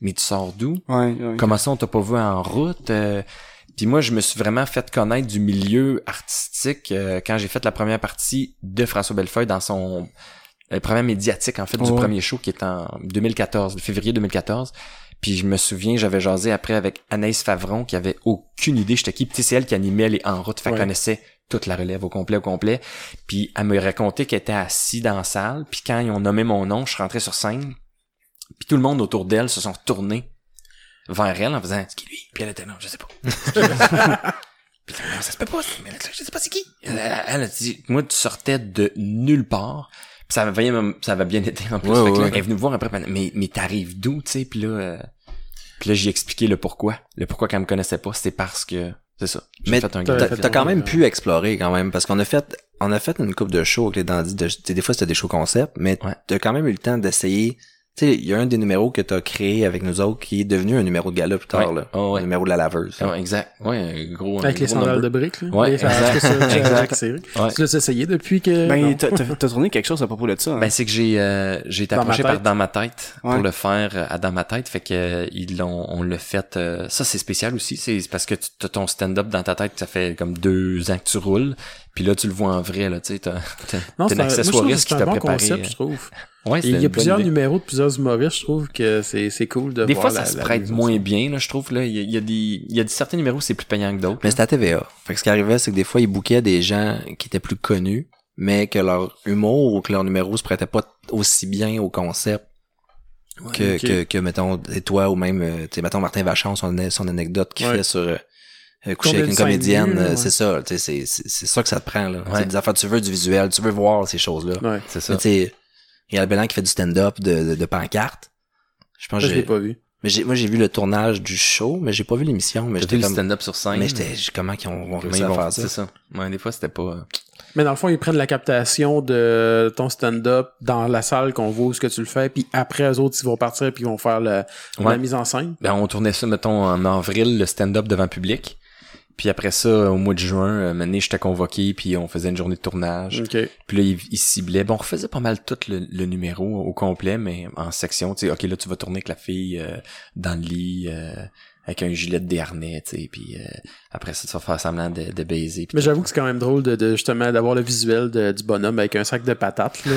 Mais tu sors d'où? Ouais. Comment ça on t'a pas vu en route? Puis moi, je me suis vraiment fait connaître du milieu artistique quand j'ai fait la première partie de François Bellefeuille dans son premier médiatique, en fait, du premier show qui est en 2014, février 2014. Puis je me souviens, j'avais jasé après avec Anaïs Favron qui avait aucune idée j'étais qui. Puis c'est elle qui animait les En route, fait qu'elle connaissait toute la relève au complet. Puis elle me racontait qu'elle était assise dans la salle. Puis quand ils ont nommé mon nom, je suis rentré sur scène. Puis tout le monde autour d'elle se sont tournés vers elle en faisant c'est qui lui, puis elle était non je sais pas. Puis non, ça se peut pas, mais je sais pas c'est qui. Elle a dit moi tu sortais de nulle part, puis ça avait bien été en plus. Fait que là, elle est venue me voir après mais t'arrives d'où tu sais, puis là j'ai expliqué le pourquoi qu'elle me connaissait pas, c'était parce que c'est ça. Mais t'as quand même pu explorer quand même, parce qu'on a fait une couple de shows avec les dandys, des fois c'était des shows concept, mais t'as quand même eu le temps d'essayer. Tu sais, il y a un des numéros que t'as créé avec nous autres qui est devenu un numéro de gala plus tard, là. Oh, ouais. Un numéro de la laveuse. Oh, exact. Ouais, gros. Avec les sandales de briques, là. Ouais, exact. Tu l'as essayé depuis que... Ben, t'as tourné quelque chose à propos de ça, hein? Ben, c'est que j'ai été approché par Dans ma tête pour le faire à Dans ma tête. Fait que, on l'a fait, ça, c'est spécial aussi. C'est parce que t'as ton stand-up dans ta tête, ça fait comme 2 ans que tu roules. Puis là, tu le vois en vrai, là, tu sais, t'as un accessoiriste qui t'a préparé. Concept, je trouve. Ouais, il y a plusieurs numéros de plusieurs humoristes, je trouve que c'est cool de voir. Des fois, ça se prête moins bien, là, je trouve, là. Il y a certains numéros, c'est plus payant que d'autres. Mais c'était à TVA. Fait que ce qui arrivait, c'est que des fois, ils bookaient des gens qui étaient plus connus, mais que leur humour ou que leur numéro se prêtait pas aussi bien au concept. Ouais, que mettons, toi, ou même, tu sais, mettons, Martin Vachon, son anecdote qu'il fait sur, coucher avec une comédienne, c'est ça, tu sais, c'est ça que ça te prend, là. Ouais. Des affaires, tu veux du visuel, tu veux voir ces choses-là. Ouais, c'est ça. Tu sais, il y a Bellan qui fait du stand-up de pancarte. Je pense que je l'ai pas vu. Mais j'ai vu le tournage du show, mais j'ai pas vu l'émission, mais j'étais vu comme... le stand-up sur scène. Mais j'étais comment qu'ils vont réussir à faire ça. C'est ça. Ouais, des fois c'était pas. Mais dans le fond, ils prennent la captation de ton stand-up dans la salle qu'on voit où ce que tu le fais, puis après eux autres, ils vont partir puis ils vont faire la mise en scène. Ben on tournait ça mettons en avril, le stand-up devant public. Puis après ça, au mois de juin, maintenant j'étais convoqué, puis on faisait une journée de tournage. Okay. Puis là, ils ciblaient. Bon, on refaisait pas mal tout le numéro au complet, mais en section, tu sais, OK, là, tu vas tourner avec la fille dans le lit, avec un gilet de harnais, tu sais, puis après ça, tu vas faire semblant de baiser. Mais j'avoue que c'est quand même drôle de justement d'avoir le visuel du bonhomme avec un sac de patates, là.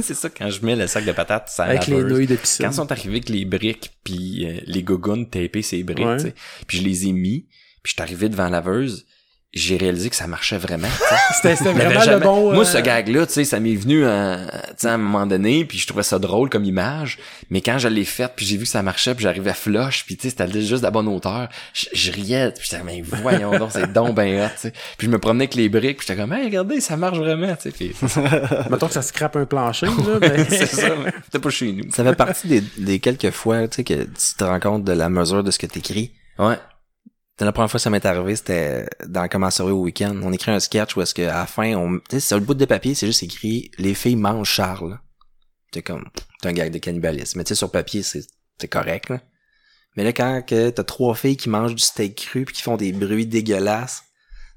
C'est ça, quand je mets le sac de patates, ça avec les nouilles de piscine. Quand sont arrivés avec les briques, puis les gougounes tapées ces briques, tu sais, puis je les ai mis. Puis je suis arrivé devant la laveuse, j'ai réalisé que ça marchait vraiment. C'était vraiment le bon... Moi, ce gag-là, tu sais, ça m'est venu à un moment donné, puis je trouvais ça drôle comme image. Mais quand je l'ai faite, puis j'ai vu que ça marchait, puis j'arrivais à flush, puis tu sais, c'était juste à la bonne hauteur. Je riais, puis je disais, mais voyons donc, c'est donc ben hot, tu sais. Puis je me promenais avec les briques, puis j'étais comme, hey, regardez, ça marche vraiment, tu sais. Puis... Mettons que ça scrape un plancher, là, mais... C'est ça, mais c'était pas chez nous. Ça fait partie des quelques fois, tu sais, que tu te rends compte de la mesure de ce que t'écris. Ouais. La première fois que ça m'est arrivé, c'était dans Comment sourire au week-end. On écrit un sketch où est-ce que à la fin, tu sais, sur le bout de papier, c'est juste écrit « Les filles mangent Charles ». C'est comme, t'es un gag de cannibalisme. Mais tu sais, sur papier, c'est correct, là. Mais là, quand t'as 3 filles qui mangent du steak cru pis qui font des bruits dégueulasses,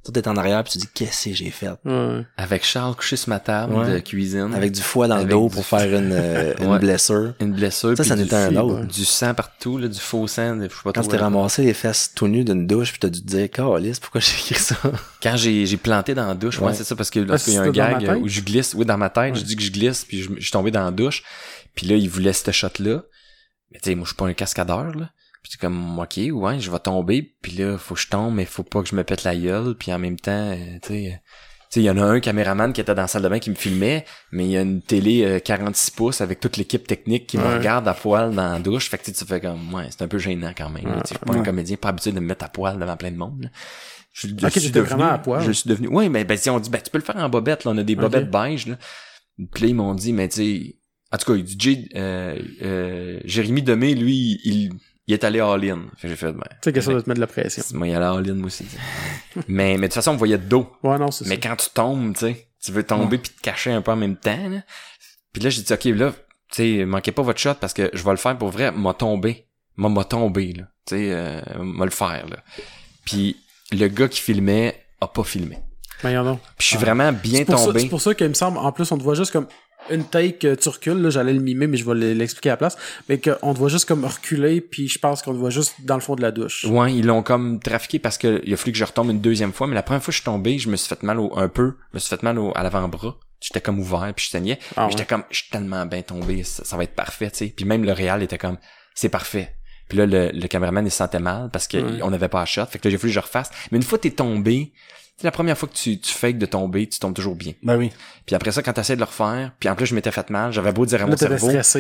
toi, t'es en arrière pis tu dis « Qu'est-ce que j'ai fait? Ouais. » Avec Charles couché sur ma table de cuisine. Avec du foie dans le dos pour faire une blessure. Une blessure. Ça n'était un autre. Du sang partout, là, du faux sang. Je sais pas. Quand tu t'es ramassé les fesses tout nues d'une douche pis t'as dû te dire « Calisse, pourquoi j'ai écrit ça? » Quand j'ai planté dans la douche, c'est ça, parce que lorsqu'il y a un gag où je glisse, dans ma tête, je dis que je glisse pis je suis tombé dans la douche. Pis là, il voulait ce shot-là. Mais tu sais, moi, je suis pas un cascadeur, là. Pis t'es comme, OK, ouais, je vais tomber, pis là, faut que je tombe, mais faut pas que je me pète la gueule, pis en même temps, tu sais, Tu sais, il y en a un caméraman qui était dans la salle de bain qui me filmait, mais il y a une télé 46 pouces avec toute l'équipe technique qui me regarde à poil dans la douche. Fait que tu fais comme, ouais, c'est un peu gênant quand même. Je suis pas un comédien, pas habitué de me mettre à poil devant plein de monde. Je suis devenu... Oui, mais ben, si on dit, ben, tu peux le faire en bobette, là, on a des bobettes beige, là. Puis là, ils m'ont dit, mais tu sais... En tout cas, Jérémy Demé, lui, il est allé all-in. J'ai fait, ben, tu sais que ça doit te mettre de la pression. Moi, il est allé all-in, moi aussi. mais de toute façon, on voyait de dos. Ouais, non, c'est mais ça. Quand tu tombes, tu sais, tu veux tomber puis te cacher un peu en même temps. Là. Puis là, j'ai dit, OK, là, tu sais, manquez pas votre shot parce que je vais le faire pour vrai. M'a tombé, là. Tu sais, m'a le faire, là. Puis le gars qui filmait a pas filmé. Ben, non. Puis je suis vraiment bien tombé. C'est pour ça qu'il me semble, en plus, on te voit juste comme... une take, tu recules, là, j'allais le mimer, mais je vais l'expliquer à la place, mais qu'on te voit juste comme reculer, puis je pense qu'on te voit juste dans le fond de la douche. Ouais, ils l'ont comme trafiqué parce que il a fallu que je retombe une deuxième fois, mais la première fois que je suis tombé, je me suis fait mal à l'avant-bras. J'étais comme ouvert, puis je saignais. Ah ouais. J'étais comme, je suis tellement bien tombé, ça va être parfait, tu sais. Puis même le réal était comme, c'est parfait. Puis là, le caméraman, il se sentait mal parce que on n'avait pas à shot, fait que là, j'ai fallu que je refasse. Mais une fois t'es tombé, c'est la première fois que tu fakes de tomber, tu tombes toujours bien. Ben oui. Puis après ça, quand t'essaies de le refaire, puis en plus, je m'étais fait mal, j'avais beau dire à mon cerveau, reset,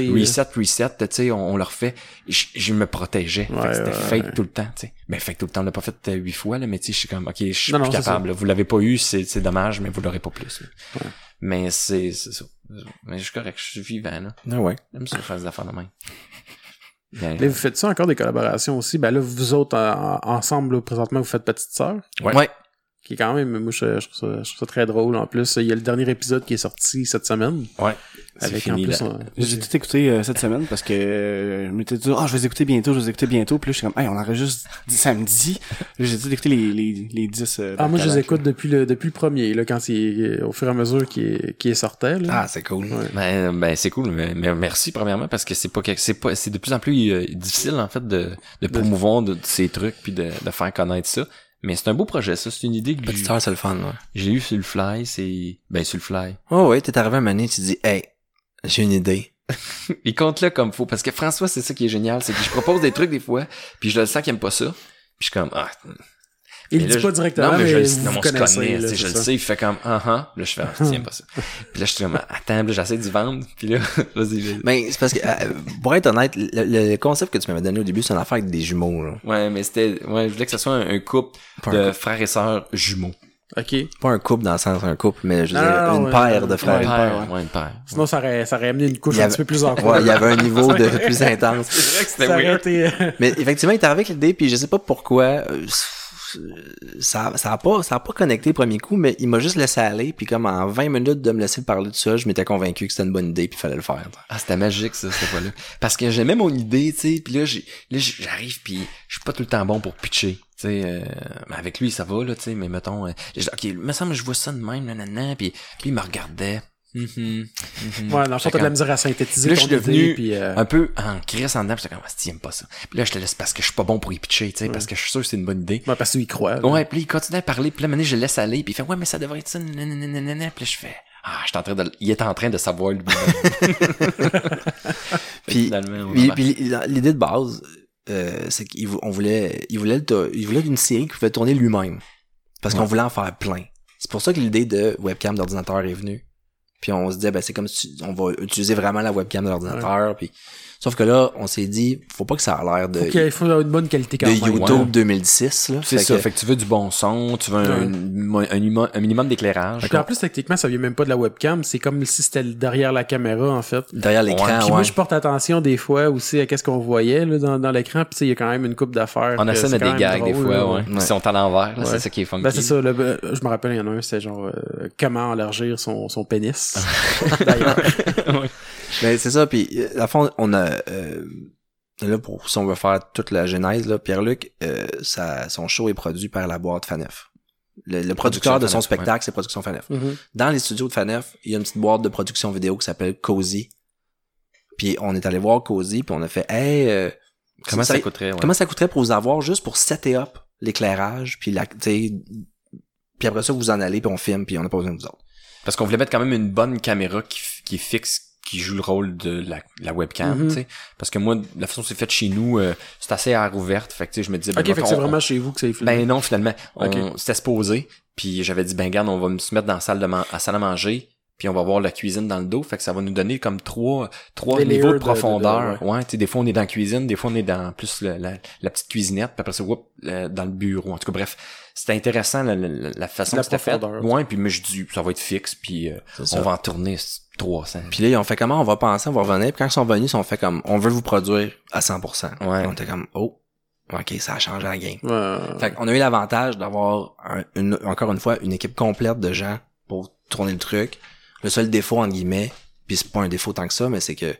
tu sais, on le refait. Je me protégeais. Ouais, fait que c'était fake tout le temps, tu sais. Ben, fake tout le temps, on l'a pas fait 8 fois, là, mais tu sais, je suis comme, OK, je suis plus capable. Là. Vous l'avez pas eu, c'est dommage, mais vous l'aurez pas plus. Ouais. Mais c'est ça. Mais je suis correct, je suis vivant, là. Ah ouais. J'aime ça faire des affaires de même. Mais vous faites ça encore des collaborations aussi? Ben là, vous autres, ensemble, là, présentement, vous faites Petite Sœur. Ouais. Qui est quand même, moi, je trouve ça très drôle. En plus, il y a le dernier épisode qui est sorti cette semaine. Ouais. C'est fini, en plus, j'ai tout écouté cette semaine parce que je m'étais dit, je vais les écouter bientôt, Puis là, je suis comme, on enregistre samedi. J'ai tout écouté les 10. Moi, je les écoute depuis le premier, là, quand au fur et à mesure qu'il sortait, là. Ah, c'est cool. Ouais. Ben, c'est cool. Mais merci, premièrement, parce que c'est de plus en plus difficile, en fait, de promouvoir ces trucs puis de faire connaître ça. Mais c'est un beau projet, ça. C'est une idée que Petite Sœur, c'est le fun, ouais. J'ai eu sur le fly, sur le fly. Oh ouais, t'es arrivé à un moment donné, tu dis, hey, j'ai une idée. Il compte-le comme faut. Parce que François, c'est ça qui est génial, c'est que je propose des trucs des fois, puis je le sens qu'il aime pas ça. Puis je suis comme, il le dit pas directement, non, mais on se connaît, là, je le sais, il fait comme, là, je fais, tiens, pas ça. Puis là, je suis comme, attends, là, j'essaie d'y vendre, puis là, vas-y. Mais c'est parce que, pour être honnête, le concept que tu m'avais donné au début, c'est une affaire avec des jumeaux, là. Ouais, mais je voulais que ce soit un couple de frères et sœurs jumeaux. OK. Pas un couple dans le sens d'un couple, mais je veux dire, une paire de frères. Une paire. Sinon, ça aurait amené une couche un petit peu plus en il y avait un niveau de plus intense. C'est vrai que c'était weird. Mais effectivement, il était avec l'idée, puis je sais pas pourquoi... Ça a pas connecté le premier coup, mais il m'a juste laissé aller, puis comme en 20 minutes de me laisser parler de ça, je m'étais convaincu que c'était une bonne idée, puis il fallait le faire. Ah, c'était magique, ça, cette fois-là. Parce que j'aimais mon idée, tu sais, puis là, j'arrive, puis je suis pas tout le temps bon pour pitcher. Tu sais, avec lui, ça va, là, tu sais, mais mettons, OK, il me semble que je vois ça de même, nanana, puis lui, il me regardait. Ouais, non, je t'as de la misère à synthétiser. Là, je suis devenu un peu en crisse en dedans, pis j'étais comme, si j'aime pas ça. Puis là, je te laisse parce que je suis pas bon pour y pitcher, tu sais, parce que je suis sûr que c'est une bonne idée. Ouais, parce qu'il croit. Ouais, puis il continue à parler, puis là, maintenant, je le laisse aller, puis il fait, ouais, mais ça devrait être ça, nanana, puis là, je fais, il est en train de savoir lui. Puis, l'idée de base, c'est qu'il voulait une série qu'il pouvait tourner lui-même. Parce qu'on voulait en faire plein. C'est pour ça que l'idée de webcam d'ordinateur est venue. Puis on se disait, ben c'est comme si on va utiliser vraiment la webcam de l'ordinateur. Puis sauf que là, on s'est dit, faut pas que ça a l'air de... Il faut avoir une bonne qualité quand même. De YouTube 2006, là. C'est ça, fait que tu veux du bon son, tu veux un minimum d'éclairage. Puis en plus, techniquement, ça vient même pas de la webcam, c'est comme si c'était derrière la caméra, en fait. Derrière l'écran, Puis moi, je porte attention des fois aussi à qu'est-ce qu'on voyait là, dans l'écran, puis tu sais, il y a quand même une coupe d'affaires. On a ça, des gags drôle, des fois, Ils sont à l'envers, là, c'est ça qui est funky. Ben c'est ça, je me rappelle, il y en a un, c'est genre, comment élargir son pénis, d'ailleurs. Ben c'est ça, puis à la fin, on a... là, si on veut faire toute la genèse, là, Pierre-Luc, son show est produit par la boîte Fanef. Le producteur de son spectacle, c'est Production Fanef. Mm-hmm. Dans les studios de Fanef, il y a une petite boîte de production vidéo qui s'appelle Cozy. Puis on est allé voir Cozy, puis on a fait « Hey, comment ça coûterait? Ouais. Comment ça coûterait pour vous avoir juste pour set up l'éclairage, puis puis après ça, vous en allez, puis on filme, puis on n'a pas besoin de vous autres. » Parce qu'on voulait mettre quand même une bonne caméra qui est fixe, qui joue le rôle de la webcam, tu sais, parce que moi la façon dont c'est fait chez nous, c'est assez à l'air ouverte, fait que tu sais je me disais ben, OK, fait que c'est vraiment chez vous que ça est filmé. Ben non, finalement, c'était supposé, puis j'avais dit ben garde, on va se mettre dans la salle à manger, puis on va voir la cuisine dans le dos, fait que ça va nous donner comme trois niveaux de profondeur. Ouais, tu sais, des fois on est dans la cuisine, des fois on est dans plus la petite cuisinette, puis après ça dans le bureau. En tout cas bref, c'était intéressant la façon dont c'était fait. Ouais, puis moi je dis ça va être fixe, puis on va en tourner 300. Puis là, on fait comment? On va penser, on va revenir. Puis quand ils sont venus, on fait comme, on veut vous produire à 100%. Ouais. On était comme, oh, ok, ça a changé la game. Ouais. Fait qu'on a eu l'avantage d'avoir, encore une fois, une équipe complète de gens pour tourner le truc. Le seul défaut, entre guillemets, puis c'est pas un défaut tant que ça, mais c'est que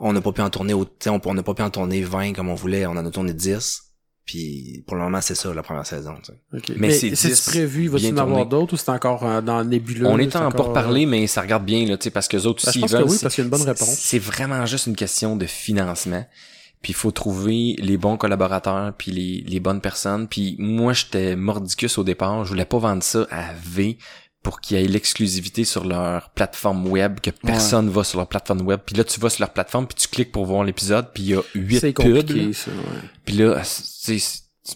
on n'a pas pu en tourner, on n'a pas pu en tourner 20 comme on voulait, on en a tourné 10. Puis pour le moment, c'est ça, la première saison. Okay. Mais c'est prévu, va-t-il en avoir d'autres ou c'est encore dans nébuleux? On est en pourparlers, mais ça regarde bien, là, parce qu'eux autres aussi, ils veulent. Oui, parce qu'il y a une bonne réponse. C'est vraiment juste une question de financement. Puis il faut trouver les bons collaborateurs, puis les bonnes personnes. Puis moi, j'étais mordicus au départ. Je voulais pas vendre ça à V pour qu'il y ait l'exclusivité sur leur plateforme web, que personne va sur leur plateforme web. Puis là, tu vas sur leur plateforme, puis tu cliques pour voir l'épisode, puis il y a 8 pubs. Ça, ouais. Puis là, tu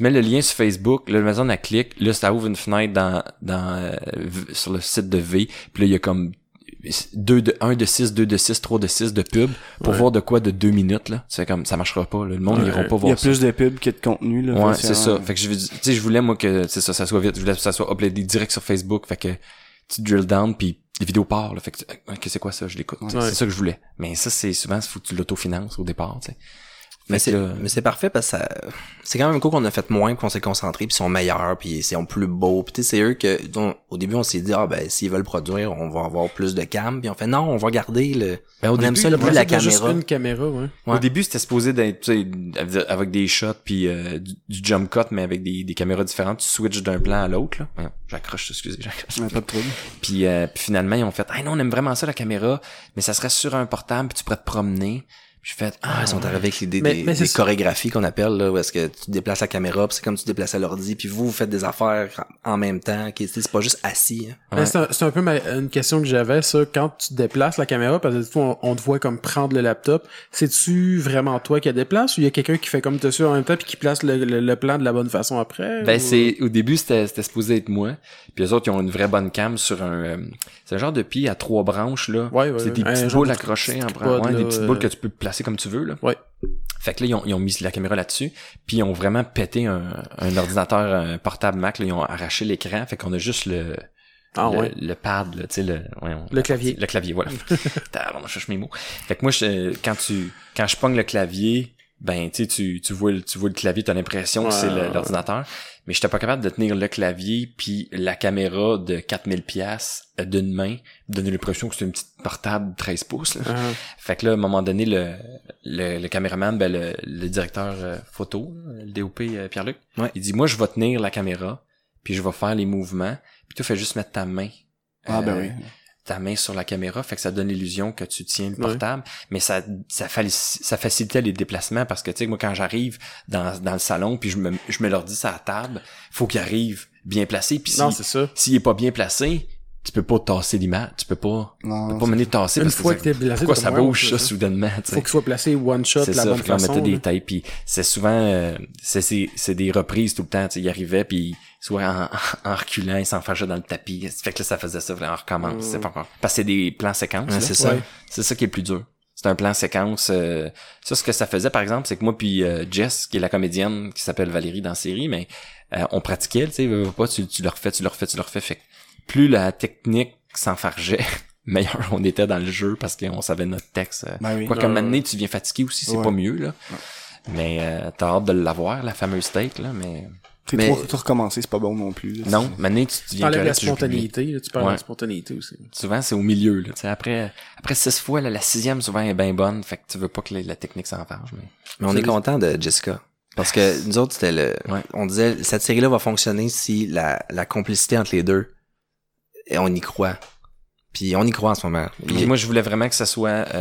mets le lien sur Facebook, là, la maison, elle clique, là, ça ouvre une fenêtre sur le site de V, puis là, il y a comme 1 de 6, 2 de 6, 3 de 6 de pubs pour voir de quoi de 2 minutes, là. C'est comme, ça marchera pas, là. Le monde, ils iront pas voir ça. Il y a plus de pubs que de contenu, là. Ouais, c'est ça. Fait que je voulais, moi, que, c'est ça, ça soit vite. Je voulais que ça soit uploadé direct sur Facebook. Fait que, tu drill down, puis les vidéos partent, là. Fait que, ok, c'est quoi ça? Je l'écoute. Ouais. C'est ça que je voulais. Mais ça, c'est souvent, faut que tu l'autofinances au départ, tu sais. Mais c'est parfait parce que c'est quand même cool qu'on a fait moins, qu'on s'est concentré, puis ils sont meilleurs, puis ils sont plus beaux. Puis tu sais, c'est eux que au début on s'est dit s'ils veulent produire, on va avoir plus de cam. Puis on fait non, on va garder le. Ben, on aime ça le plus la caméra. Juste une caméra, ouais. Au début c'était supposé d'être avec des shots puis du jump cut, mais avec des caméras différentes, tu switches d'un plan à l'autre. Là. J'accroche. Pas de trouble. Puis finalement ils ont fait non, on aime vraiment ça la caméra, mais ça serait sur un portable, puis tu pourrais te promener. J'ai fait, ils sont arrivés avec l'idée des chorégraphies qu'on appelle, là, où est-ce que tu déplaces la caméra, pis c'est comme tu déplaces à l'ordi, puis vous faites des affaires en même temps, c'est pas juste assis. Hein. Ouais. C'est un peu une question que j'avais, ça, quand tu déplaces la caméra, parce que du coup, on te voit comme prendre le laptop, c'est-tu vraiment toi qui la déplace, ou il y a quelqu'un qui fait comme dessus en même temps, puis qui place le plan de la bonne façon après? Ben, au début, c'était supposé être moi, puis eux autres, ils ont une vraie bonne cam sur c'est un genre de pied à 3 branches, là. Ouais, c'est des petites boules accrochées en branche, des petites boules que tu peux placer comme tu veux, là. Ouais. Fait que là, ils ont mis la caméra là-dessus, puis ils ont vraiment pété un ordinateur portable Mac, là, ils ont arraché l'écran, fait qu'on a juste le pad, là, tu sais, le clavier. Le clavier, voilà. On cherche mes mots. Fait que moi, quand je pogne le clavier, ben, tu sais, tu vois le clavier, t'as l'impression que c'est l'ordinateur, mais j'étais pas capable de tenir le clavier puis la caméra de 4000$ d'une main, donner l'impression que c'était une petite portable 13 pouces. Là. Fait que là, à un moment donné, le caméraman, ben le directeur photo, le DOP Pierre-Luc, il dit « Moi, je vais tenir la caméra, puis je vais faire les mouvements, puis toi, fais juste mettre ta main. » ta main sur la caméra, fait que ça donne l'illusion que tu tiens le portable, mais ça facilitait les déplacements parce que tu sais moi quand j'arrive dans le salon puis je mets l'ordi sur la table, faut qu'il arrive bien placé puis s'il est pas bien placé, tu peux pas tasser l'image, tu peux pas mener tasser parce que pourquoi ça bouge ça soudainement, tu sais. Faut qu'il soit placé one shot la bonne façon. On mettait des tapes puis c'est souvent c'est des reprises tout le temps, tu sais, il arrivait puis soit en reculant, il s'enfargeait dans le tapis. Fait que là, ça faisait ça, on recommence. C'est pas parce que c'est des plans séquences. C'est ça. C'est ça qui est le plus dur. C'est un plan séquence. Ça, ce que ça faisait, par exemple, c'est que moi puis Jess, qui est la comédienne qui s'appelle Valérie dans la série, mais on pratiquait, tu sais, tu le refais. Fait que plus la technique s'enfargeait, meilleur on était dans le jeu parce qu'on savait notre texte. Quoi qu'à un moment donné, tu viens fatigué aussi, c'est pas mieux, là. Mais t'as hâte de l'avoir, la fameuse take, là, mais... Tout recommencer, c'est pas bon non plus. Là. Non, maintenant, tu viens de la spontanéité, tu parles de la spontanéité aussi. Souvent, c'est au milieu, là. Tu sais, après 6 fois, là, la 6e, souvent, est bien bonne. Fait que tu veux pas que la technique s'enfarge. Mais on est content de Jessica. Parce que nous autres, c'était on disait, cette série-là va fonctionner si la complicité entre les deux. Et on y croit. Puis on y croit en ce moment. Puis moi, je voulais vraiment que ça soit... tu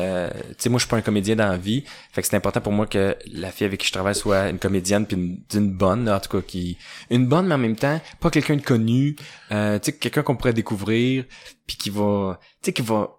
sais, moi, je suis pas un comédien dans la vie. Fait que c'est important pour moi que la fille avec qui je travaille soit une comédienne puis une bonne, en tout cas. Une bonne, mais en même temps, pas quelqu'un de connu. Tu sais, quelqu'un qu'on pourrait découvrir puis qui va... Tu sais, qui va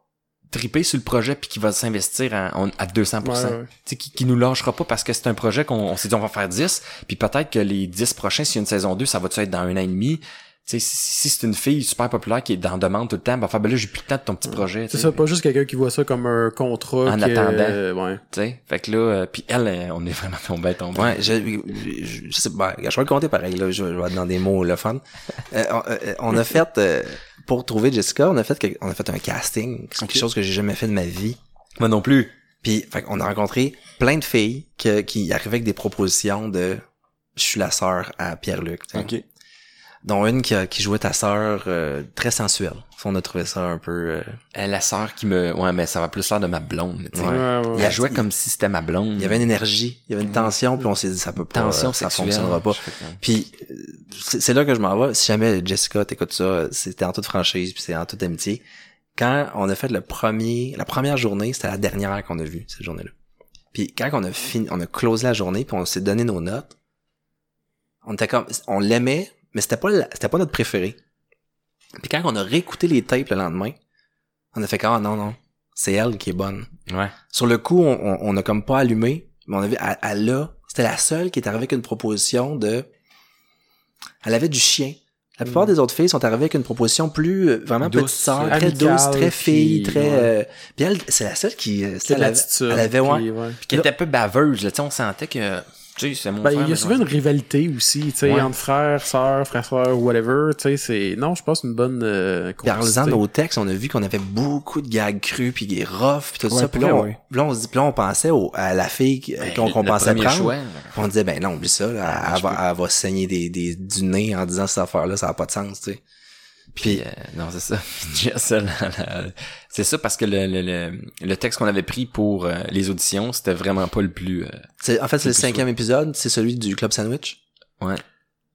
triper sur le projet puis qui va s'investir à 200%. Ouais, ouais. Tu sais, qui nous lâchera pas parce que c'est un projet qu'on s'est dit on va faire 10, puis peut-être que les 10 prochains, s'il y a une saison 2, ça va-tu être dans un an et demi? Tu sais, si c'est une fille super populaire qui est en demande tout le temps, ben, enfin, ben là, j'ai plus le temps de ton petit projet. C'est ça, pas juste quelqu'un qui voit ça comme un contrat. En attendant. Ouais. Tu sais, fait que là, pis elle, on est vraiment tombé. Ouais, je sais pas, je vais le compter pareil, là, je vais dans des mots, le fun. On a fait, pour trouver Jessica, on a fait un casting. C'est quelque chose que j'ai jamais fait de ma vie. Moi non plus. Pis, fait qu'on a rencontré plein de filles qui arrivaient avec des propositions de, je suis la sœur à Pierre-Luc. T'sais. OK. Dont une qui jouait ta sœur très sensuelle. On a trouvé ça un peu... La sœur qui me... Ouais, mais ça va plus l'air de ma blonde. Ouais. Ouais, ouais. Elle jouait comme si c'était ma blonde. Il y avait une énergie, il y avait une tension, puis on s'est dit ça peut pas... Tension sexuelle, ça fonctionnera pas. Puis c'est là que je m'en vais. Si jamais, Jessica, t'écoutes ça, c'était en toute franchise, puis c'est en toute amitié. Quand on a fait la première journée, c'était la dernière qu'on a vue, cette journée-là. Puis quand on a fini, on a closé la journée, puis on s'est donné nos notes, on était comme... On l'aimait... Mais c'était pas notre préféré. Puis quand on a réécouté les tapes le lendemain, on a fait ah non, c'est elle qui est bonne. Ouais. Sur le coup, on a comme pas allumé, mais on a vu elle là, c'était la seule qui est arrivée avec une proposition de, elle avait du chien. La plupart des autres filles sont arrivées avec une proposition plus vraiment douce, petite sœur, très douce, très fille, très. Ouais. Puis elle, c'est la seule qui, c'était l'attitude. Elle avait puis qui était un peu baveuse. Là, tu sais, on sentait que. Tu sais, c'est mon frère, il y a souvent une rivalité aussi, tu sais, entre frères, sœurs, whatever, tu sais, c'est... Non, je pense que c'est une bonne complicité. En lisant nos textes, on a vu qu'on avait beaucoup de gags crus, puis des roughs, puis tout ça. Puis là, on pensait à la fille qu'on pensait prendre. Choix, on disait, ben non, oublie ça, là, elle va saigner du nez en disant cette affaire-là, ça n'a pas de sens, tu sais. Puis non, c'est ça. C'est ça parce que le texte qu'on avait pris pour les auditions, c'était vraiment pas le plus. En fait, c'est le 5e épisode, c'est celui du Club Sandwich. Ouais.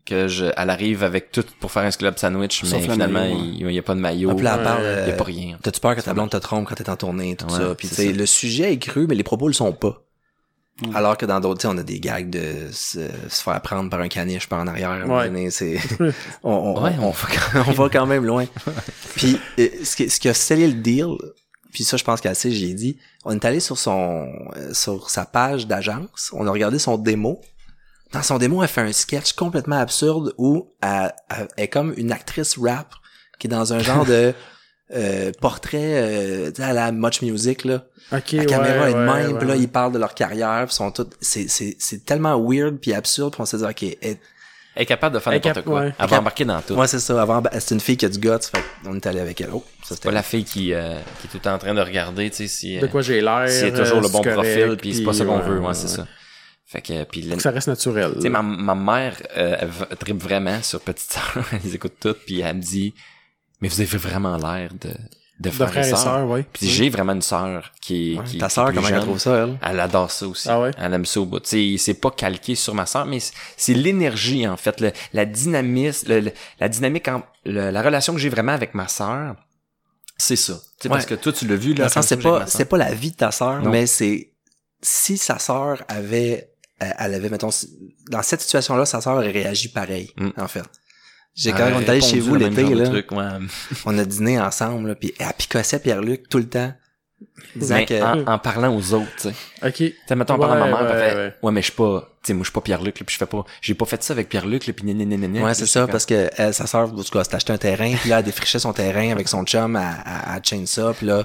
Que elle arrive avec tout pour faire un Club Sandwich, mais finalement, il y a pas de maillot. Puis là, elle parle, il y a pas rien. T'as-tu peur que ta blonde te trompe quand t'es en tournée, tout ça. Puis c'est le sujet est cru, mais les propos le sont pas. Alors que dans d'autres, on a des gags de se faire prendre par un caniche par en arrière. Ouais. C'est, on va quand même loin. Puis, ce qui a scellé le deal, puis ça, je pense qu'elle sait, j'ai dit, on est allé sur sa page d'agence, on a regardé son démo. Dans son démo, elle fait un sketch complètement absurde où elle est comme une actrice rap qui est dans un genre de... portrait à la Much Music là. Okay, la caméra est de même, puis là ils parlent de leur carrière, puis sont tous c'est tellement weird puis absurde, puis on se dit OK, elle est capable de faire n'importe quoi. Ouais. Elle va embarquer dans tout. Ouais, c'est ça, c'est une fille qui a du guts, fait on est allé avec elle. Oh, ça c'était pas la fille qui est tout le temps en train de regarder, tu sais si de quoi j'ai l'air, si c'est toujours le bon profil, puis c'est pas ça qu'on veut, c'est ça. Fait que puis ça reste naturel. Tu sais ma mère tripe vraiment sur Petite Sœur, elle les écoute toutes, puis elle me dit mais vous avez vraiment l'air de frère et sœur, ouais. Puis j'ai vraiment une sœur qui ta sœur, comment elle trouve ça, elle? Elle adore ça aussi. Ah ouais? Elle aime ça au bout. Tu sais, c'est pas calqué sur ma sœur, mais c'est l'énergie, en fait, la relation que j'ai vraiment avec ma sœur, c'est ça. Tu sais, parce que toi, tu l'as vu, là. C'est pas la vie de ta sœur, mais c'est, si sa sœur avait, mettons, dans cette situation-là, sa sœur réagit pareil, en fait. On est allé chez vous l'été, là. On a dîné ensemble, là, pis elle picossait Pierre-Luc tout le temps. En parlant aux autres, tu sais. OK. T'sais, mettons, en parlant à ma mère, ouais, mais je suis pas, tu sais, moi, je suis pas Pierre-Luc, là, pis j'ai pas fait ça avec Pierre-Luc, là, pis nénénénéné. Ouais, c'est ça, parce que, sa sœur, en tout cas, s'est acheté un terrain, pis là, elle défrichait son terrain avec son chum, à chainsaw, pis là,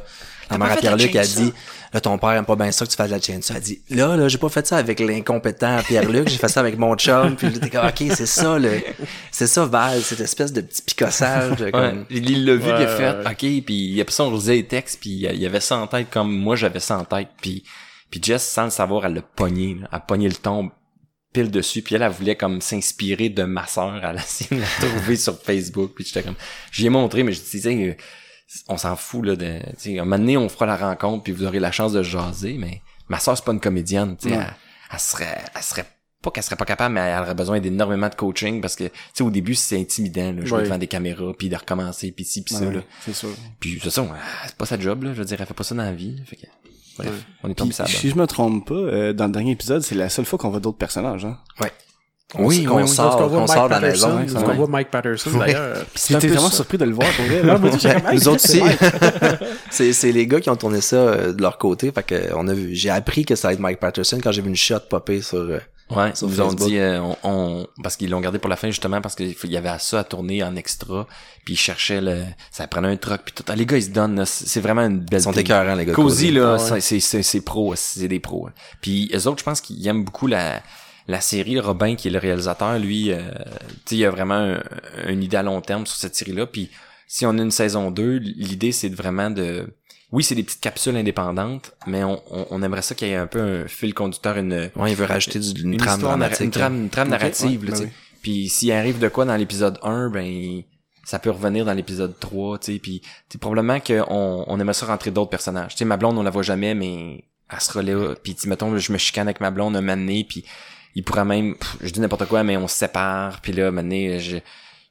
la mère à Pierre-Luc, elle dit, là, ton père aime pas bien ça que tu fasses de la chainsaw. Elle dit, là, j'ai pas fait ça avec l'incompétent Pierre-Luc, j'ai fait ça avec mon chum, pis t'es comme, OK, c'est ça, Val, cette espèce de petit picossage, comme. Il l'a vu, il a fait, OK, pis après ça, on lisait les textes, pis il avait ça en tête comme moi, j'avais ça en tête, pis Jess, sans le savoir, elle l'a pogné, là. Elle a pogné le ton pile dessus, puis elle voulait comme s'inspirer de ma sœur, elle a essayé de la trouver sur Facebook, puis j'étais comme, j'y ai montré, mais je disais, on s'en fout, là, de, tu sais, un moment donné, on fera la rencontre, puis vous aurez la chance de jaser, mais ma sœur, c'est pas une comédienne, tu sais, elle serait pas qu'elle serait pas capable, mais elle aurait besoin d'énormément de coaching, parce que, tu sais, au début, c'est intimidant, là, jouer devant des caméras, puis de recommencer, puis ci, puis ça, là. C'est sûr. Puis, de toute façon, c'est pas sa job, là, je veux dire, elle fait pas ça dans la vie, fait que... Bref, on est tombé ça. Si je me trompe pas, dans le dernier épisode, c'est la seule fois qu'on voit d'autres personnages, hein. Ouais. On sort de la maison. On voit Mike Patterson, d'ailleurs. J'étais vraiment surpris de le voir. Nous autres aussi. C'est les gars qui ont tourné ça de leur côté. Fait que on a vu, j'ai appris que ça allait être Mike Patterson quand j'ai vu une shot popper sur... ouais, ils ont dit, parce qu'ils l'ont gardé pour la fin, justement, parce qu'il y avait ça à tourner en extra, puis ils cherchaient ça prenait un truc, puis tout. Ah, les gars, ils se donnent, là, c'est vraiment une belle... Ils sont écœurants, les gars. Cozy, là, ouais. c'est pro, c'est des pros. Hein. Puis eux autres, je pense qu'ils aiment beaucoup la série. Robin, qui est le réalisateur, lui, tu sais, il a vraiment un idée à long terme sur cette série-là, puis si on a une saison 2, l'idée, c'est vraiment de... Oui, c'est des petites capsules indépendantes, mais on aimerait ça qu'il y ait un peu un fil conducteur, ouais, il veut rajouter une trame dramatique. Une trame narrative, là, tu sais. Puis s'il arrive de quoi dans l'épisode 1, ben, ça peut revenir dans l'épisode 3, tu sais. Puis, probablement qu'on aimerait ça rentrer d'autres personnages. Tu sais, ma blonde, on la voit jamais, mais elle sera là. Puis, mettons, je me chicane avec ma blonde un moment donné, puis il pourra même, je dis n'importe quoi, mais on se sépare, puis là, un moment donné,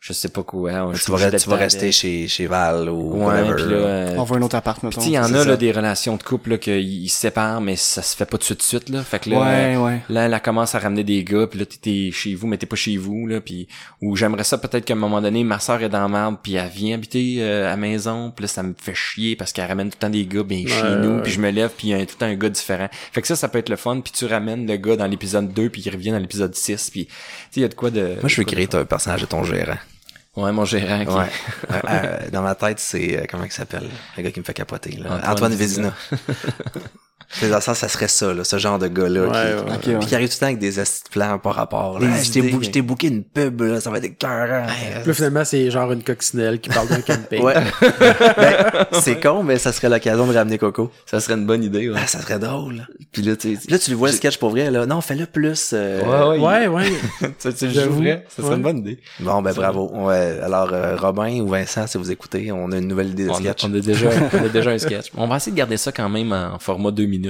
je sais pas quoi. Hein, tu vas rester chez Val ou whatever. Pis là, on voit un autre appartement. Il y en a là, des relations de couple qu'ils se séparent, mais ça se fait pas de suite. Là. Fait que là, là, elle commence à ramener des gars, puis là, t'es chez vous, mais t'es pas chez vous. Là, puis ou j'aimerais ça peut-être qu'à un moment donné, ma sœur est dans la merde, puis elle vient habiter à maison, puis là, ça me fait chier parce qu'elle ramène tout le temps des gars chez nous, puis je me lève, puis il y a tout le temps un gars différent. Fait que ça peut être le fun, puis tu ramènes le gars dans l'épisode 2, puis il revient dans l'épisode 6, puis il y a de quoi de... Moi, je veux créer un personnage de ton gérant. Ouais, mon gérant qui... dans ma tête, c'est... comment il s'appelle? Le gars qui me fait capoter, là. Antoine Vézina. Dans le sens, ça serait ça, là, ce genre de gars-là. Puis qui arrive tout le temps avec des plans par rapport. Là. Je t'ai booké une pub, là, ça va être écœurant. Puis finalement, c'est genre une coccinelle qui parle d'un camping. Ouais. Ben, c'est con, mais ça serait l'occasion de ramener Coco. Ça serait une bonne idée, ouais. Ah, ça serait drôle. Puis là, là, tu le vois, le sketch pour vrai, là. Non, fais-le plus. Ouais. Tu le jouerais. Ça serait une bonne idée. Bon, ben, bravo. Ouais. Alors, Robin ou Vincent, si vous écoutez, on a une nouvelle idée de sketch. On a déjà un sketch. On va essayer de garder ça quand même en format 2 minutes.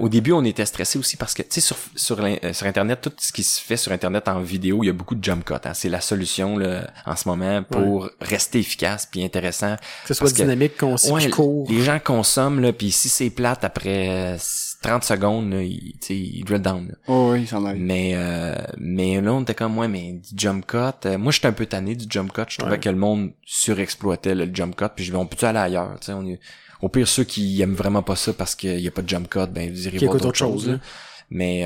Au début, on était stressé aussi parce que, tu sais, sur Internet, tout ce qui se fait sur Internet en vidéo, il y a beaucoup de jump cuts. Hein. C'est la solution là, en ce moment pour rester efficace puis intéressant. Que ce soit dynamique, concis, court. Les gens consomment là, puis si c'est plate après 30 secondes, là, ils drill down. Là. Oh oui, ça m'arrive. Mais là, on était comme mais du jump cut. Moi, j'étais un peu tanné du jump cut. Je trouvais que le monde surexploitait là, le jump cut. Puis je dis, on peut-tu aller ailleurs, tu sais, au pire, ceux qui aiment vraiment pas ça parce qu'il y a pas de jump cut, ben vous irez voir d'autres choses. Là. Mais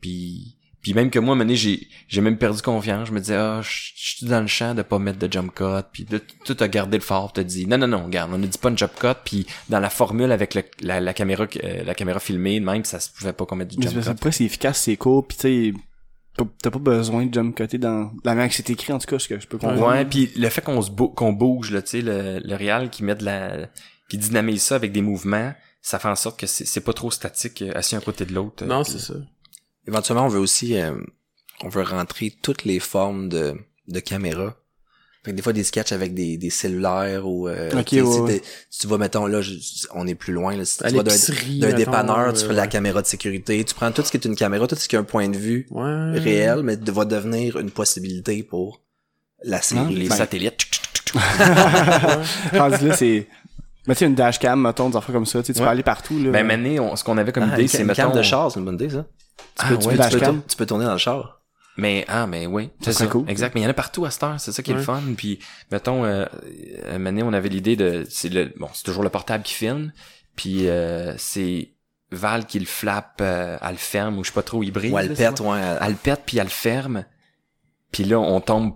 puis même que moi, à un moment donné, j'ai même perdu confiance. Je me disais, je suis dans le champ de pas mettre de jump cut. Puis tout a gardé le fort. T'as dit, non, regarde, on ne dit pas de jump cut. Puis dans la formule avec la caméra filmée, même ça se pouvait pas qu'on mette du jump cut. Après, c'est efficace, c'est court. Puis tu sais, t'as pas besoin de jump cutter dans la manière que c'est écrit, en tout cas, ce que je peux comprendre. Ouais. Puis le fait qu'on bouge, là, tu sais, le réal qui met de la qui dynamise ça avec des mouvements, ça fait en sorte que c'est pas trop statique, assis un côté de l'autre. Non, c'est ça. Éventuellement, on veut aussi rentrer toutes les formes de caméra. Fait que des fois, des sketchs avec des cellulaires ou... Si tu vas, mettons, là, on est plus loin. Là, si tu vas d'un dépanneur, tu prends la caméra de sécurité, tu prends tout ce qui est une caméra, tout ce qui est un point de vue réel, mais va devenir une possibilité pour la série. Les satellites. Là, c'est... Mais tu sais, une dashcam, mettons, des affaires comme ça, tu peux aller partout, là. Ben, Mané, ce qu'on avait comme idée, c'est, mettons... Une cam de char, c'est une bonne idée, ça. Tu peux tourner dans le char. Mais oui. C'est cool. Exact. Mais il y en a partout à cette heure, c'est ça qui est le fun. Puis, mettons, Mané, on avait l'idée de... c'est toujours le portable qui filme. Puis, c'est... Val qui le flappe, elle le ferme, ou je sais pas trop, il brille. Ou elle le pète, Elle le pète, puis elle le ferme. Puis là, on tombe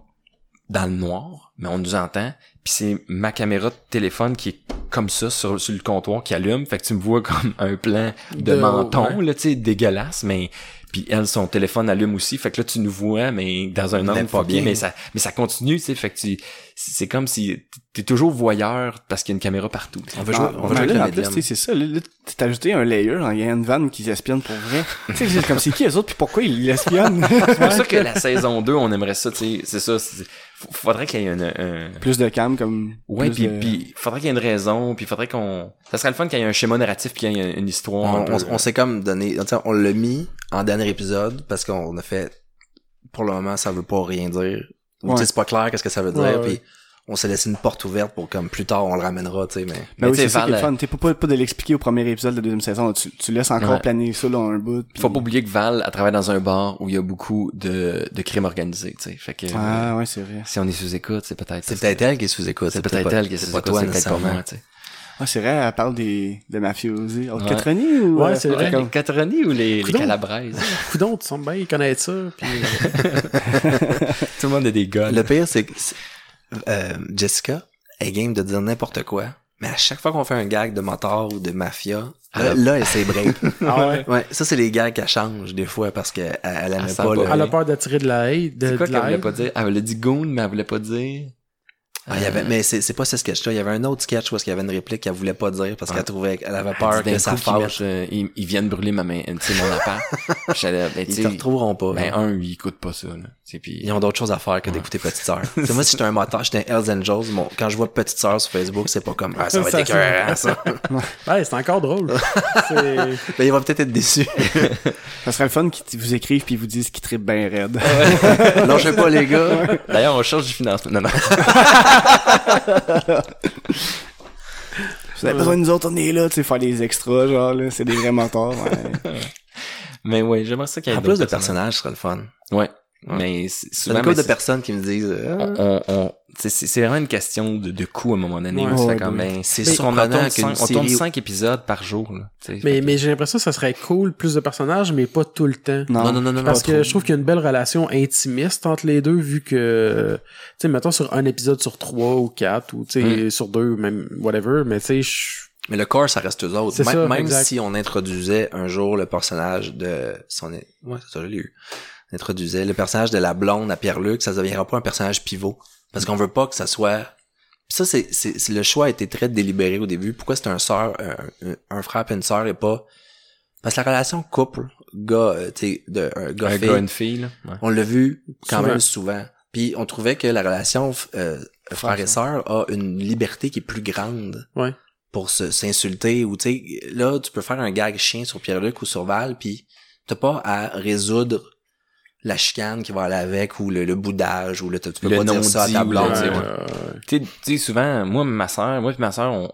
dans le noir, mais on nous entend. Puis c'est ma caméra de téléphone qui est comme ça sur le comptoir qui allume, fait que tu me vois comme un plan de menton là, tu sais, dégueulasse, mais puis elle son téléphone allume aussi, fait que là tu nous vois mais dans un angle pas bien, mais ça continue, tu sais, fait que c'est comme si t'es toujours voyeur parce qu'il y a une caméra partout. On va jouer en plus, tu sais, c'est ça, là t'as ajouté un layer, il y a une vanne qui espionne pour vrai. Tu sais, c'est comme c'est qui les autres puis pourquoi ils l'espionnent. C'est pour ça que la saison 2, on aimerait ça, tu sais, c'est ça. Faudrait qu'il y ait plus de cam comme puis faudrait qu'il y ait une raison, puis faudrait qu'on ça serait le fun qu'il y ait un schéma narratif puis qu'il y ait une histoire. On s'est comme donné, on l'a mis en dernier épisode parce qu'on a fait pour le moment ça veut pas rien dire. Ou tu sais, c'est pas clair qu'est-ce que ça veut dire puis on s'est laissé une porte ouverte pour comme plus tard on le ramènera, tu sais, mais oui, c'est ça qui est le fun. T'es pas de l'expliquer au premier épisode de la deuxième saison, là, tu laisses encore planer ça là un bout. Pis... Faut pas oublier que Val a travaillé dans un bar où il y a beaucoup de crimes organisés, tu sais. Fait que ouais, c'est vrai. Si on est sous écoute, c'est peut-être elle qui est sous écoute, c'est peut-être elle qui est sous écoute, c'est peut-être pas moi, tu sais. Ah, c'est vrai, elle parle des mafiosi. Encatroni ou... Ouais, c'est vrai. Encatroni ou les Calabraises. Coudon, tu sens bien, ils connaissent ça. Puis... Tout le monde a des guns. Le pire, c'est que Jessica est game de dire n'importe quoi, mais à chaque fois qu'on fait un gag de motard ou de mafia, là, elle s'est brave. Ah ouais? Ouais, ça, c'est les gags qu'elle change des fois parce qu'elle aime pas... Elle a peur d'attirer de la haine. C'est quoi qu'elle voulait pas dire? Elle voulait dire goon, mais elle voulait pas dire... Ah, y avait, mais c'est pas ce sketch-là. Il y avait un autre sketch où il y avait une réplique qu'elle voulait pas dire parce qu'elle trouvait, elle avait peur que ça fâche. Ils viennent brûler ma main, tu sais, mon appart. Ils te retrouveront pas. Ben, ils écoutent pas ça, là. Pis... Ils ont d'autres choses à faire que d'écouter Petite Sœur. Moi, si j'étais un moteur, j'étais un Hells Angels, bon, quand je vois Petite Sœur sur Facebook, c'est pas comme, ça va être écœurant, ça. Ouais, c'est encore drôle. Ben, il va peut-être être déçu. Ça serait le fun qu'ils vous écrivent pis ils vous disent qu'ils trippent bien raide. Lâchez pas, les gars. D'ailleurs, on cherche du financement. Non, non. Vous avez besoin de nous autres, on est là, tu sais, faire des extras, genre, là, c'est des vrais mentors. Ouais. Mais ouais, j'aimerais ça qu'il y ait plus de personnages, ce serait le fun. Ouais. Mais c'est le cas de personnes qui me disent, c'est vraiment une question de coût à un moment donné. C'est surprenant qu'on tourne 5 épisodes par jour, là. Mais j'ai l'impression que ça serait cool, plus de personnages, mais pas tout le temps. Non. Parce que je trouve qu'il y a une belle relation intimiste entre les deux, vu que, tu sais, mettons sur un épisode sur 3 ou 4, ou tu sais, sur 2, même, whatever, mais tu sais, mais le corps, ça reste eux autres. Même si on introduisait un jour le personnage de son, ouais, c'est ça, je l'ai eu. Introduisait le personnage de la blonde à Pierre-Luc, ça ne deviendra pas un personnage pivot parce qu'on veut pas que ça soit. Ça, c'est le choix a été très délibéré au début. Pourquoi c'est un frère et une sœur et pas parce que la relation couple gars, tu sais, de gars une fille, là. Ouais. On l'a vu quand même souvent. Puis on trouvait que la relation frère et sœur a une liberté qui est plus grande pour s'insulter ou tu sais là tu peux faire un gag chien sur Pierre-Luc ou sur Val puis t'as pas à résoudre la chicane qui va aller avec ou le boudage ou tu peux pas dire ça à ta blonde. Tu sais souvent moi et ma sœur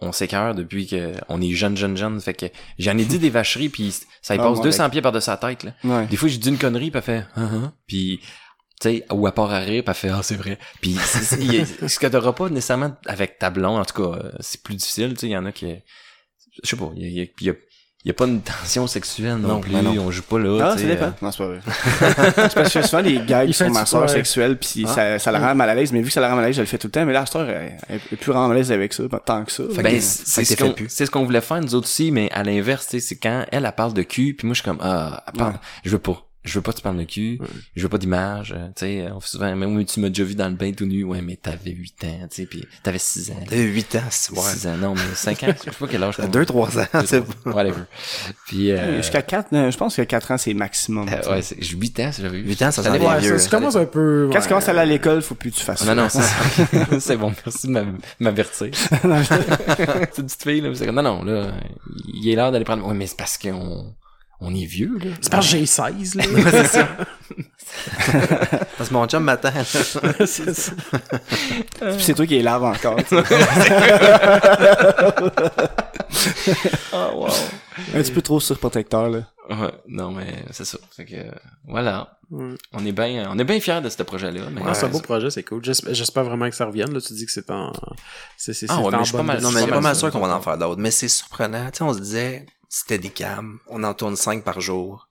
on s'écœure depuis que on est jeune fait que j'en ai dit des vacheries puis ça y passe 200 pieds par de sa tête là. Ouais. Des fois j'ai dit une connerie puis elle fait puis tu sais ou à part à rire puis elle fait c'est vrai. Puis ce que t'auras pas nécessairement avec ta blonde en tout cas c'est plus difficile tu sais il y en a qui je sais pas il y a pas une tension sexuelle non plus, on joue pas là, tu sais. Non, c'est pas vrai. C'est parce que souvent, les gags sur ma soeur sexuelle, pis ça la rend mal à l'aise, mais vu que ça la rend mal à l'aise, je le fais tout le temps, mais là, la soeur, elle plus rend mal à l'aise avec ça, tant que ça. Ben, c'est ce qu'on voulait faire, nous autres aussi, mais à l'inverse, tu sais, c'est quand elle parle de cul, pis moi, je suis comme, je veux pas que tu parles de cul, je veux pas d'image, tu sais, on fait souvent, mais tu m'as déjà vu dans le bain tout nu, ouais, mais t'avais 8 ans, tu sais, pis t'avais 6 ans. T'avais 8 ans, c'est vrai. 6 ans, non, mais 5 ans, je sais pas quel âge. 2-3 ans, c'est bon. Whatever. Pis, jusqu'à 4, je pense que 4 ans, c'est maximum. Ouais, 8 ans, si j'avais vu. 8 ans, ça s'en allait vieux. Ça commence un peu... Quand tu commences à aller à l'école, faut plus que tu fasses ça. Non, c'est ça. C'est bon, merci de m'avertir. C'est une petite fille, là, c'est comme, non, là, il est l'heure d'aller prendre... Ouais, mais c'est parce qu'on... On est vieux, là. C'est parce que j'ai 16, là. C'est ça. Parce que mon chum m'attend. C'est ça. Puis c'est toi qui es larve encore. Oh, wow. Un petit peu trop surprotecteur, là. Ouais, non, mais c'est ça. Fait que, voilà. On est bien fiers de ce projet-là. Mais c'est un beau projet, c'est cool. J'espère vraiment que ça revienne, là. Tu dis que c'est en... Je suis pas mal sûr qu'on va en faire d'autres. Mais c'est surprenant. Tu sais, on se disait... C'était des cams, on en tourne 5 par jour.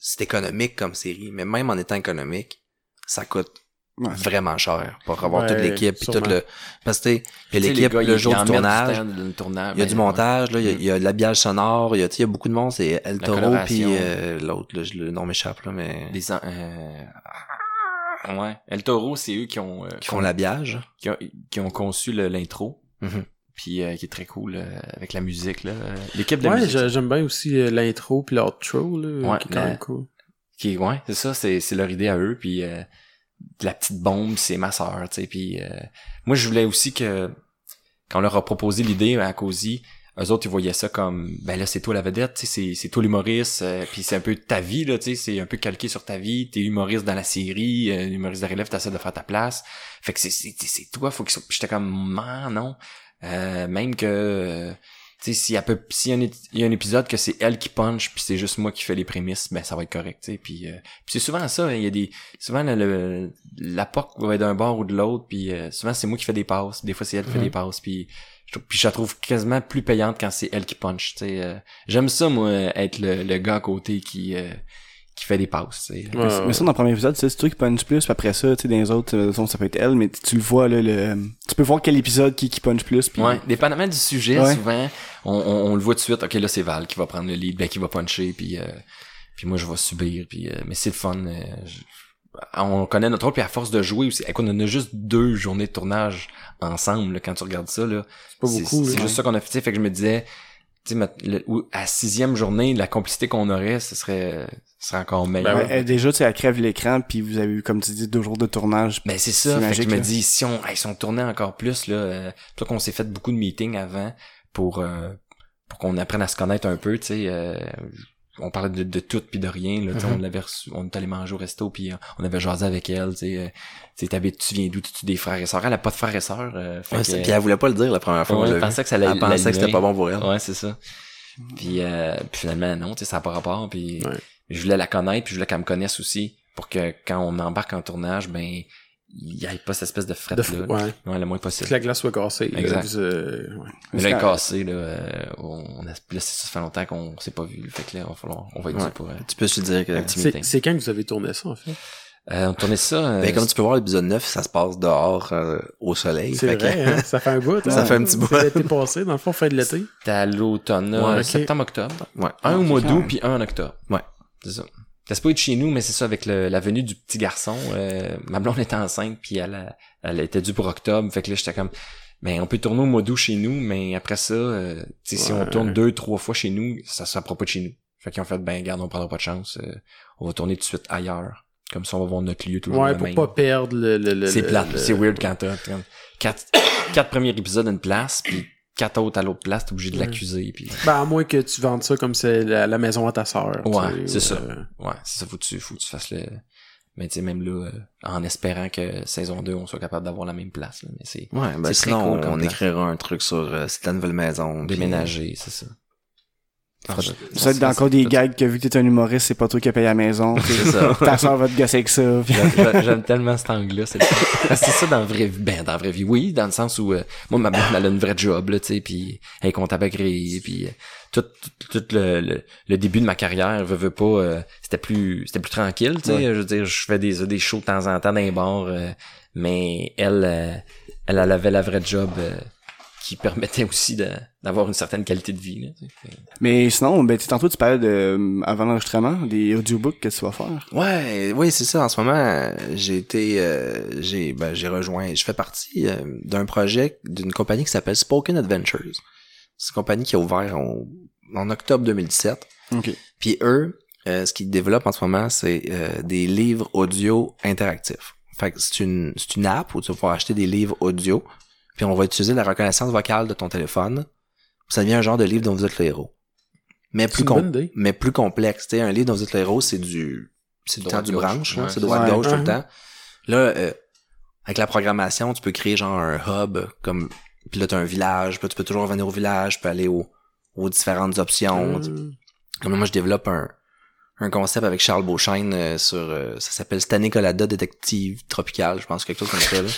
C'est économique comme série, mais même en étant économique, ça coûte vraiment cher pour avoir toute l'équipe puis tout le parce que il y a l'équipe le jour du tournage, il y a du montage là, il y a de l'habillage sonore, il y a beaucoup de monde, c'est El Toro puis l'autre le nom m'échappe là mais ouais, El Toro c'est eux qui font l'habillage, qui ont conçu l'intro. Puis qui est très cool avec la musique là l'équipe de musique. Ouais, j'aime bien aussi l'intro puis l'outro là qui est quand même cool. C'est ça, c'est leur idée à eux puis de la petite bombe, c'est ma sœur, tu sais puis moi je voulais aussi que quand on leur a proposé l'idée à Cozy, eux autres, ils voyaient ça comme, ben là, c'est toi la vedette, tu sais, c'est toi l'humoriste, puis c'est un peu ta vie, là, tu sais, c'est un peu calqué sur ta vie, t'es humoriste dans la série, humoriste de relève, t'essaies de faire ta place. Fait que c'est toi, faut que j'étais comme, non. Même que, tu sais, s'il y a un épisode que c'est elle qui punch, puis c'est juste moi qui fais les prémices, ben ça va être correct, tu sais, puis c'est souvent ça, il y a souvent la porte va être d'un bord ou de l'autre, puis souvent c'est moi qui fais des passes, des fois c'est elle qui fait des passes, puis je la trouve quasiment plus payante quand c'est elle qui punch, tu sais. J'aime ça, moi, être le gars à côté qui fait des passes, tu sais. Ouais. Mais ça, dans le premier épisode, c'est toi qui punch plus, puis après ça, tu sais, dans les autres, de toute façon, ça peut être elle, mais tu le vois, là, tu peux voir quel épisode qui punch plus, puis... Ouais, dépendamment du sujet, souvent, on le voit tout de suite, OK, là, c'est Val qui va prendre le lead, ben, qui va puncher, puis moi, je vais subir, puis... mais c'est le fun, on connaît notre rôle, puis à force de jouer aussi, écoute, on a juste 2 journées de tournage ensemble, là, quand tu regardes ça, là. C'est pas beaucoup, c'est juste ça qu'on a fait, fait que je me disais, tu sais, à 6e journée, la complicité qu'on aurait, ce serait encore meilleur. Ben ouais, déjà, tu sais, elle crève l'écran, puis vous avez eu, comme tu dis, 2 jours de tournage. Ben, c'est ça, fait que je me dis, si on tournait encore plus, là, c'est pour ça qu'on s'est fait beaucoup de meetings avant, pour qu'on apprenne à se connaître un peu, tu sais, on parlait de tout puis de rien là, on est allé manger au resto puis on avait jasé avec elle, tu viens d'où, tu des frères et sœurs, elle a pas de frères et sœurs, puis elle voulait pas le dire la première fois, elle pensait que elle pensait que c'était pas bon pour elle. Ouais, c'est ça. Puis finalement non, tu sais, ça n'a pas rapport, puis je voulais la connaître, puis je voulais qu'elle me connaisse aussi pour que quand on embarque en tournage, ben il n'y a pas cette espèce de fret là. Ouais, le moins possible. Que la glace soit cassée. Exact. Mais là, elle est cassée, là. Là, ça fait longtemps qu'on s'est pas vu. Fait que là, on va être dû pour... Tu peux te dire que l'activité... C'est quand que vous avez tourné ça, en fait? On tournait ça... comme tu peux voir, l'épisode 9, ça se passe dehors, au soleil. C'est vrai, hein? Ça fait un bout. Ça fait un petit bout. C'est l'été passé, dans le fond, fin de l'été. C'était à l'automne, septembre-octobre. Ouais. Un au mois d'août, puis un en octobre. Ouais. C'est ça. Ça se peut être chez nous, mais c'est ça, avec la venue du petit garçon. Ma blonde était enceinte, puis elle était due pour octobre. Fait que là, j'étais comme, ben on peut tourner au mois d'août chez nous, mais après ça, tu sais, si on tourne 2-3 fois chez nous, ça se fera pas de chez nous. Fait qu'ils ont fait, ben regarde, on prendra pas de chance. On va tourner tout de suite ailleurs. Comme ça, on va voir notre lieu toujours. Ouais, pour même. Pas perdre le c'est plate, c'est weird quand t'as 4 premiers épisodes à une place, puis 4 autres à l'autre place, t'es obligé de l'accuser. Puis... Ben, à moins que tu vendes ça comme c'est la maison à ta sœur. Ouais, c'est ça. Ouais, c'est ça, faut que tu fasses le... Mais tu sais, même là, en espérant que saison 2, on soit capable d'avoir la même place. Là. Mais c'est... Ouais, ben sinon, cool, on écrira un truc sur c'est la nouvelle maison. Déménager, puis... c'est ça. Ça va être encore des gags que vu que t'es un humoriste, c'est pas toi qui a payé la maison. C'est ça. Ta soeur va te gosser avec ça. Puis... J'aime tellement cet angle-là. C'est ça dans la vraie vie. Ben, dans la vraie vie, oui, dans le sens où moi, ma blonde, elle a une vraie job, là, tu sais, puis elle est comptable agréée, puis tout le début de ma carrière, veux pas, c'était plus tranquille, tu sais. Je veux dire, je fais des shows de temps en temps dans les bars, mais elle avait la vraie job... qui permettait aussi d'avoir une certaine qualité de vie. Là, mais sinon, tantôt tu parlais avant l'enregistrement, des audiobooks que tu vas faire. Oui, c'est ça. En ce moment, je fais partie d'un projet d'une compagnie qui s'appelle Spoken Adventures. C'est une compagnie qui a ouvert en octobre 2017. Okay. Puis eux, ce qu'ils développent en ce moment, c'est des livres audio interactifs. Fait que c'est une app où tu vas pouvoir acheter des livres audio. Puis on va utiliser la reconnaissance vocale de ton téléphone. Ça devient un genre de livre dont vous êtes le héros. Mais plus complexe. T'sais, un livre dont vous êtes le héros, c'est du temps du branche. Ouais. C'est droite-gauche tout le temps. Là, avec la programmation, tu peux créer genre un hub. Puis là, t'as un village. Puis tu peux toujours revenir au village. Tu peux aller aux différentes options. Comme moi, je développe un concept avec Charles Beauchesne ça s'appelle Stanicolada détective tropicale, je pense, quelque chose comme ça là.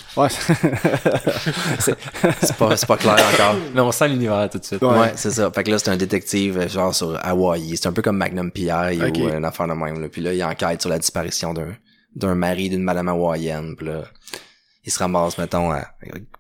Ouais. c'est pas clair encore, mais on sent l'univers tout de suite. Ouais, c'est ça. Fait que là c'est un détective genre sur Hawaï, c'est un peu comme Magnum P.I. Ou une affaire de même là. Puis là il enquête sur la disparition d'un mari d'une madame hawaïenne, puis là il se ramasse mettons à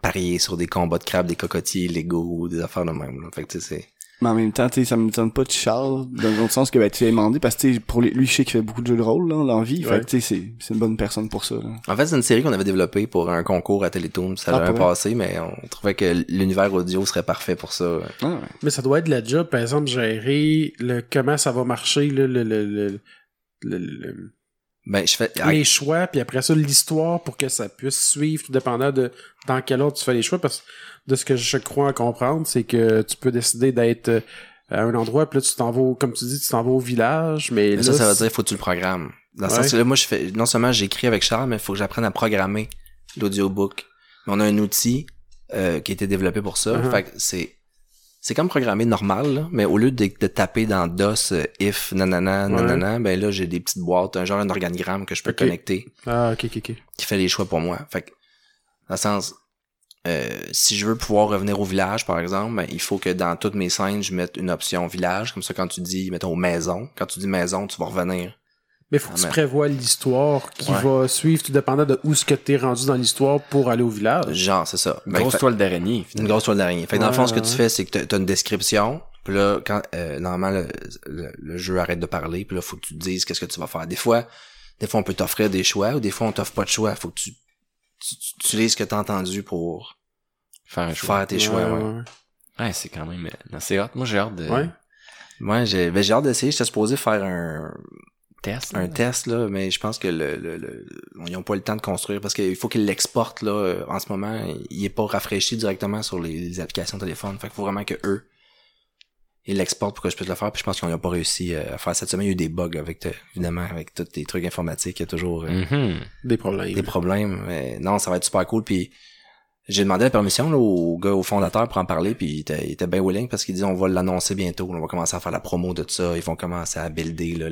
parier sur des combats de crabes, des cocotiers illégaux, des affaires de même là. Fait que tu sais Mais en même temps, tu sais, ça me donne pas de Charles, dans l'autre sens que, tu l'as demandé, parce que, pour lui, je sais qu'il fait beaucoup de jeux de rôle, là, l'envie. Fait que, tu sais, c'est une bonne personne pour ça, là. En fait, c'est une série qu'on avait développée pour un concours à Télétoon, ça l'avait passé, mais on trouvait que l'univers audio serait parfait pour ça. Ah, ouais. Mais ça doit être de la job, par exemple, gérer comment ça va marcher, là, Ben, je fais les choix, puis après ça, l'histoire pour que ça puisse suivre, tout dépendant de dans quel ordre tu fais les choix, parce que de ce que je crois en comprendre, c'est que tu peux décider d'être à un endroit, puis là, tu t'en vas, comme tu dis, tu t'en vas au village, mais là, ça veut dire, faut que tu le programmes. Dans le sens que là, moi, je fais, non seulement j'écris avec Charles, mais il faut que j'apprenne à programmer l'audiobook. On a un outil, qui a été développé pour ça. Fait que c'est comme programmé normal, là, mais au lieu de taper dans DOS, if, nanana, nanana, ben là, j'ai des petites boîtes, un genre d'organigramme que je peux connecter. Ah, ok. Qui fait les choix pour moi. Fait que, dans le sens, si je veux pouvoir revenir au village, par exemple, ben, il faut que dans toutes mes scènes, je mette une option village. Comme ça, quand tu dis, mettons, maison, quand tu dis maison, tu vas revenir. Mais faut que tu prévois l'histoire qui va suivre, tout dépendant de où ce que t'es rendu dans l'histoire pour aller au village. Genre, c'est ça. Une grosse toile d'araignée. Finalement. Une grosse toile d'araignée. Fait que dans le fond, ce que tu fais, c'est que t'as une description, puis là, quand normalement le jeu arrête de parler, puis là, faut que tu te dises qu'est-ce que tu vas faire. Des fois, on peut t'offrir des choix, ou des fois, on t'offre pas de choix. Faut que tu utilises ce que t'as entendu pour faire tes choix. Ouais, c'est quand même... Non, c'est hâte. Moi, j'ai hâte de... j'ai hâte d'essayer. J'étais supposé faire un test, là, mais je pense que ils n'ont pas le temps de construire parce qu'il faut qu'ils l'exportent, là, en ce moment. Il est pas rafraîchi directement sur les applications de téléphone. Fait qu'il faut vraiment que eux, ils l'exportent pour que je puisse le faire. Puis je pense qu'ils n'ont pas réussi à faire cette semaine. Il y a eu des bugs avec tous les trucs informatiques. Il y a toujours des problèmes. Mais non, ça va être super cool. Puis j'ai demandé la permission, là, au gars, au fondateur pour en parler. Puis il était bien willing parce qu'il dit on va l'annoncer bientôt. On va commencer à faire la promo de tout ça. Ils vont commencer à builder, là,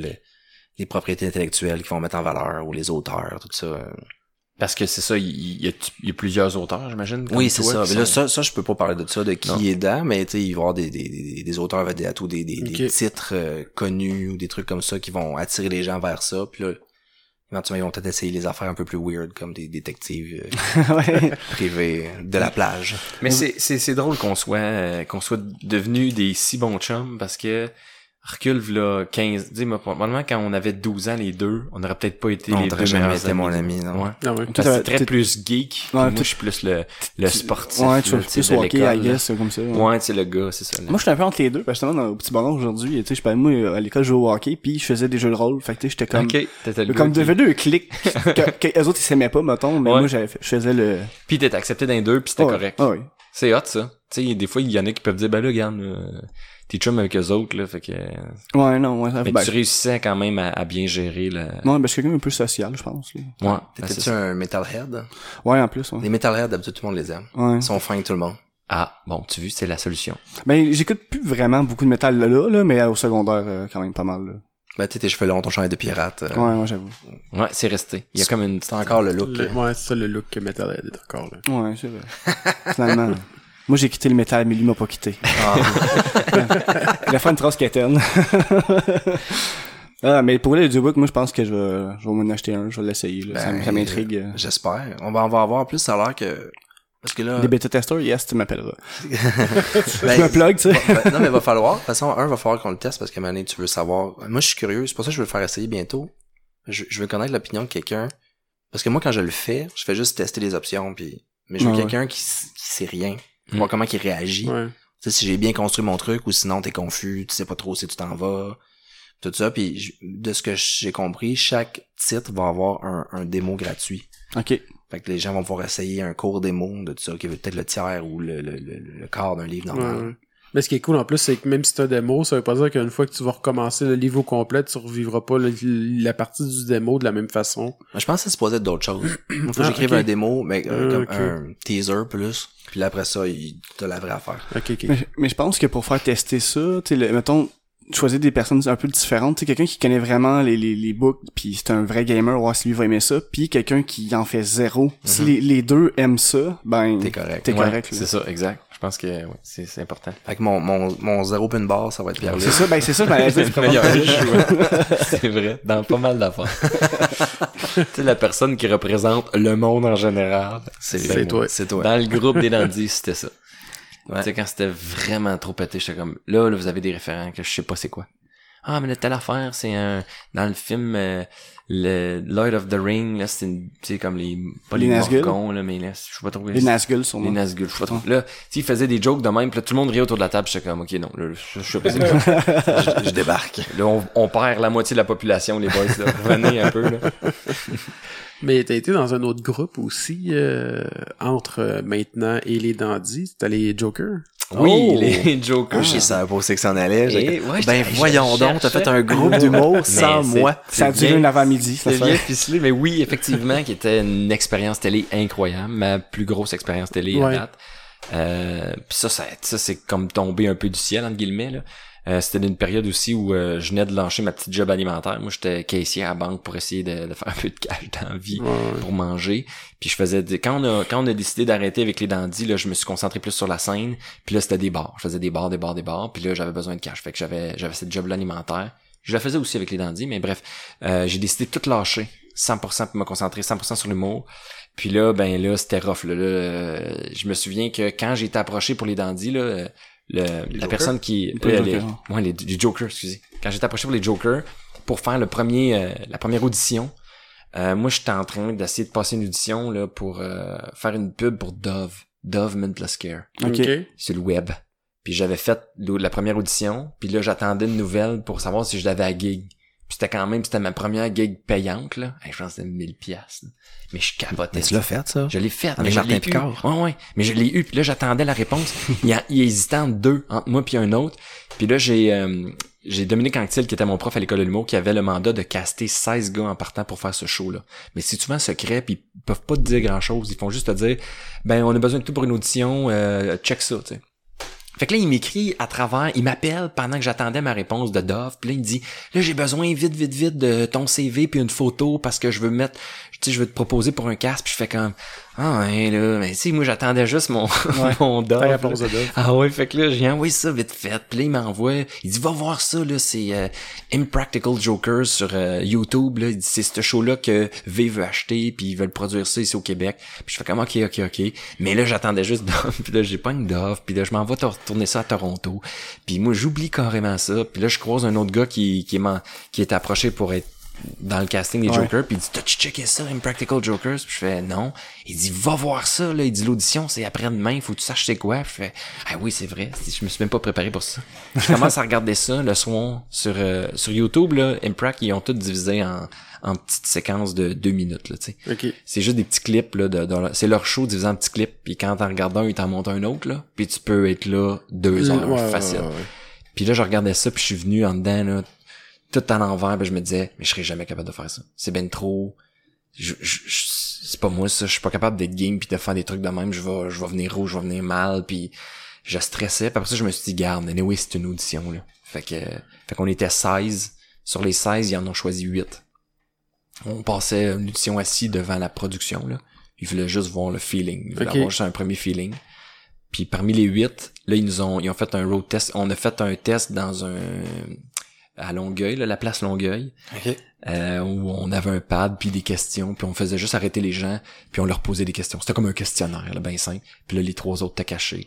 les propriétés intellectuelles qu'ils vont mettre en valeur, ou les auteurs, tout ça. Parce que c'est ça, il y a plusieurs auteurs, j'imagine. Oui, c'est ça. Mais là, ça, je peux pas parler de ça, de qui est dedans, mais tu sais, il va y avoir des auteurs vedette ou des titres connus ou des trucs comme ça qui vont attirer les gens vers ça. Puis là, éventuellement, ils vont peut-être essayer les affaires un peu plus weird, comme des détectives privés de la plage. Mais c'est drôle qu'on soit devenus des si bons chums, parce que recule là 15, dis-moi, probablement quand on avait 12 ans les deux, on n'aurait peut-être pas été les deux meilleurs amis. Mon ami, non? Ouais. Non, ouais. Parce que c'est très plus geek, ouais, moi je suis plus le sportif. Ouais, tu es plus hockey, I guess, comme ça. Ouais, tu sais, le gars, c'est ça. Là. Moi, je suis un peu entre les deux, parce que justement, au petit bonheur aujourd'hui, tu sais, je parlais, moi, à l'école, je jouais au hockey, puis je faisais des jeux de rôle, fait que tu sais, j'étais comme... Ok, t'étais le comme devenu deux clics, que eux autres, ils s'aimaient pas, mettons, mais moi, je faisais le... Puis t'étais accepté dans les deux, puis c'était correct. C'est hot, ça. Tu sais, des fois, il y en a qui peuvent dire, ben là, regarde, t'es chum avec eux autres, là, fait que... Ouais, non, ouais. Mais tu réussissais quand même à bien gérer, là. Non, ben, c'est quelqu'un un peu social, je pense, là. Ouais. T'étais-tu un metalhead? Ouais, en plus, ouais. Les metalheads, d'habitude, tout le monde les aime. Ouais. Ils sont fins, tout le monde. Ah, bon, tu vois, c'est la solution. Ben, j'écoute plus vraiment beaucoup de métal, là, mais au secondaire, quand même pas mal, là. Ben, tu sais, tes cheveux longs, ton chandail de pirate. Ouais, j'avoue. Ouais, c'est resté. Il y a comme une... C'est encore le look. Ouais, c'est ça, le look que metalhead est encore, là. Ouais, c'est vrai. Finalement. Moi, j'ai quitté le métal, mais lui m'a pas quitté. Ah. Il a fait une trace qui est éterne. Ah, mais pour le audiobook, moi, je pense que je vais m'en acheter un. Je vais l'essayer. Là. Ben, ça m'intrigue. J'espère. On va avoir en plus, ça a l'air que... Parce que là... Des bêta-testeurs, yes, tu m'appelleras. Ben, je me plug, tu sais. Non, mais il va falloir. De toute façon, il va falloir qu'on le teste parce qu'à un moment donné, tu veux savoir... Moi, je suis curieux. C'est pour ça que je veux le faire essayer bientôt. Je veux connaître l'opinion de quelqu'un. Parce que moi, quand je le fais, je fais juste tester les options. Puis... Mais je veux quelqu'un qui sait rien. Voir comment il réagit. Ouais. Tu sais, si j'ai bien construit mon truc ou sinon t'es confus, tu sais pas trop si tu t'en vas, tout ça. Puis de ce que j'ai compris, chaque titre va avoir un démo gratuit. OK. Fait que les gens vont pouvoir essayer un court démo de tout ça, qui est peut-être le tiers ou le quart d'un livre normal. Ouais. Mais ce qui est cool en plus, c'est que même si t'as un démo, ça veut pas dire qu'une fois que tu vas recommencer le livre au complet, tu revivras pas la partie du démo de la même façon. Je pense que ça se posait d'autres choses. Une fois que j'écrive un démo, mais comme un teaser plus, puis là, après ça, il te la vraie affaire. Okay. Mais je pense que pour faire tester ça, tu sais, mettons, choisir des personnes un peu différentes, tu sais, quelqu'un qui connaît vraiment les books, puis c'est un vrai gamer, voir si lui va aimer ça, puis quelqu'un qui en fait zéro. Si les deux aiment ça, ben... T'es correct. C'est ça, exact. Je pense que c'est important. Fait que mon zéro pin bar, ça va être Pierre-Luc. C'est ça, ben, c'est meilleur. C'est vrai, dans pas mal d'affaires. Tu sais, la personne qui représente le monde en général, c'est toi. C'est toi. Dans le groupe des Landis, c'était ça. Ouais. Tu sais, quand c'était vraiment trop pété, j'étais comme, là, vous avez des référents que je sais pas c'est quoi. ah mais telle affaire c'est un dans le film le Lord of the Ring là c'est comme les pas les Morgons là mais là je sais pas trop les Nazgûl sûrement. Les Nazgûl je sais pas trop là tu faisais des jokes de même puis là, tout le monde riait autour de la table j'étais comme ok non là, je débarque là on perd la moitié de la population les boys là revenez un peu là. Mais t'as été dans un autre groupe aussi entre maintenant et les Dandys, c'était les Jokers. Oui, oh, les Jokers. Je savais pas où c'est que ça en allait. Ouais, ben voyons donc, t'as fait un groupe d'humour sans moi. Ça a duré une avant-midi. C'est bien ficelé, mais oui, effectivement, qui était une expérience télé incroyable, ma plus grosse expérience télé à date. Puis ça c'est comme tomber un peu du ciel entre guillemets là. C'était une période aussi où je venais de lancer ma petite job alimentaire. Moi, j'étais caissier à la banque pour essayer de faire un peu de cash dans la vie pour manger. Puis je faisais quand on a décidé d'arrêter avec les Dandys, là, je me suis concentré plus sur la scène. Puis là, c'était des bars. Je faisais des bars. Puis là, j'avais besoin de cash. Fait que j'avais cette job alimentaire. Je la faisais aussi avec les Dandys, mais bref, j'ai décidé de tout lâcher 100% pour me concentrer 100% sur l'humour. Puis là, ben là, c'était rough. Là, je me souviens que quand j'ai été approché pour les Dandys, là. La personne qui les Jokers, excusez. Quand j'étais approché pour les Jokers pour faire la première audition, moi j'étais en train d'essayer de passer une audition là pour faire une pub pour Dove Mentless Care. OK. Sur le web. Puis j'avais fait la première audition, puis là j'attendais une nouvelle pour savoir si je l'avais à gig. Puis c'était ma première gig payante là, je pense que c'était 1000$. Mais je capotais. Mais tu l'as fait ça? Je l'ai fait avec Martin Picard. Ouais. Mais je l'ai eu, puis là j'attendais la réponse. Il hésitait entre deux, entre moi puis un autre. Puis là j'ai Dominique Anctil qui était mon prof à l'école de l'humour qui avait le mandat de caster 16 gars en partant pour faire ce show là. Mais c'est souvent secret puis ils peuvent pas te dire grand-chose, ils font juste te dire ben on a besoin de tout pour une audition, check ça, tu sais. Fait que là, il m'écrit à travers, il m'appelle pendant que j'attendais ma réponse de Dove, puis là, il me dit, là, j'ai besoin vite de ton CV puis une photo parce que je veux mettre, tu sais, je veux te proposer pour un casque, puis je fais comme, ah ouais, là, mais tu sais, moi, j'attendais juste mon Dove. Ta réponse de Dove. Ah ouais, fait que là, j'ai envoyé ça vite fait, puis là, il m'envoie, il dit, va voir ça, là, c'est Impractical Jokers sur YouTube, là, il dit, c'est ce show-là que V veut acheter, puis ils veulent produire ça ici au Québec, puis je fais comme, ok, mais là, j'attendais juste Dove, puis là, j'ai pas une Dove, puis là, je m'envoie tourner ça à Toronto. Puis moi, j'oublie carrément ça. Puis là, je croise un autre gars qui est approché pour être dans le casting des Jokers. Puis il dit, t'as-tu checké ça, Impractical Jokers? Puis je fais, non. Il dit, va voir ça, là. Il dit, l'audition, c'est après-demain. Faut que tu saches c'est quoi. Puis je fais, ah oui, c'est vrai. Je me suis même pas préparé pour ça. Je commence à regarder ça le soir sur YouTube, là. Imprac, ils ont tout divisé en petites séquences de 2 minutes, là, tu sais. Okay. C'est juste des petits clips, là, c'est leur show divisé en petits clips, puis quand t'en regardes un, ils t'en montent un autre, là, puis tu peux être là 2 heures, facile. Puis là, je regardais ça, puis je suis venu en dedans, là, tout à l'envers, ben je me disais, mais je serais jamais capable de faire ça. C'est ben trop... c'est pas moi, ça. Je suis pas capable d'être game, puis de faire des trucs de même. Je vais venir rouge, je vais venir mal, puis je stressais. Puis après ça, je me suis dit, garde, anyway, c'est une audition, là. Fait qu'on était 16. Sur les 16, ils en ont choisi 8. On passait une audition assis devant la production, là. Ils voulaient juste voir le feeling. Ils voulaient avoir juste un premier feeling. Puis parmi les 8, là, ils ont fait un road test. On a fait un test à Longueuil, là, la place Longueuil. Okay. Où on avait un pad, puis des questions, puis on faisait juste arrêter les gens, puis on leur posait des questions. C'était comme un questionnaire, là, ben simple. Puis là, les 3 autres étaient cachés.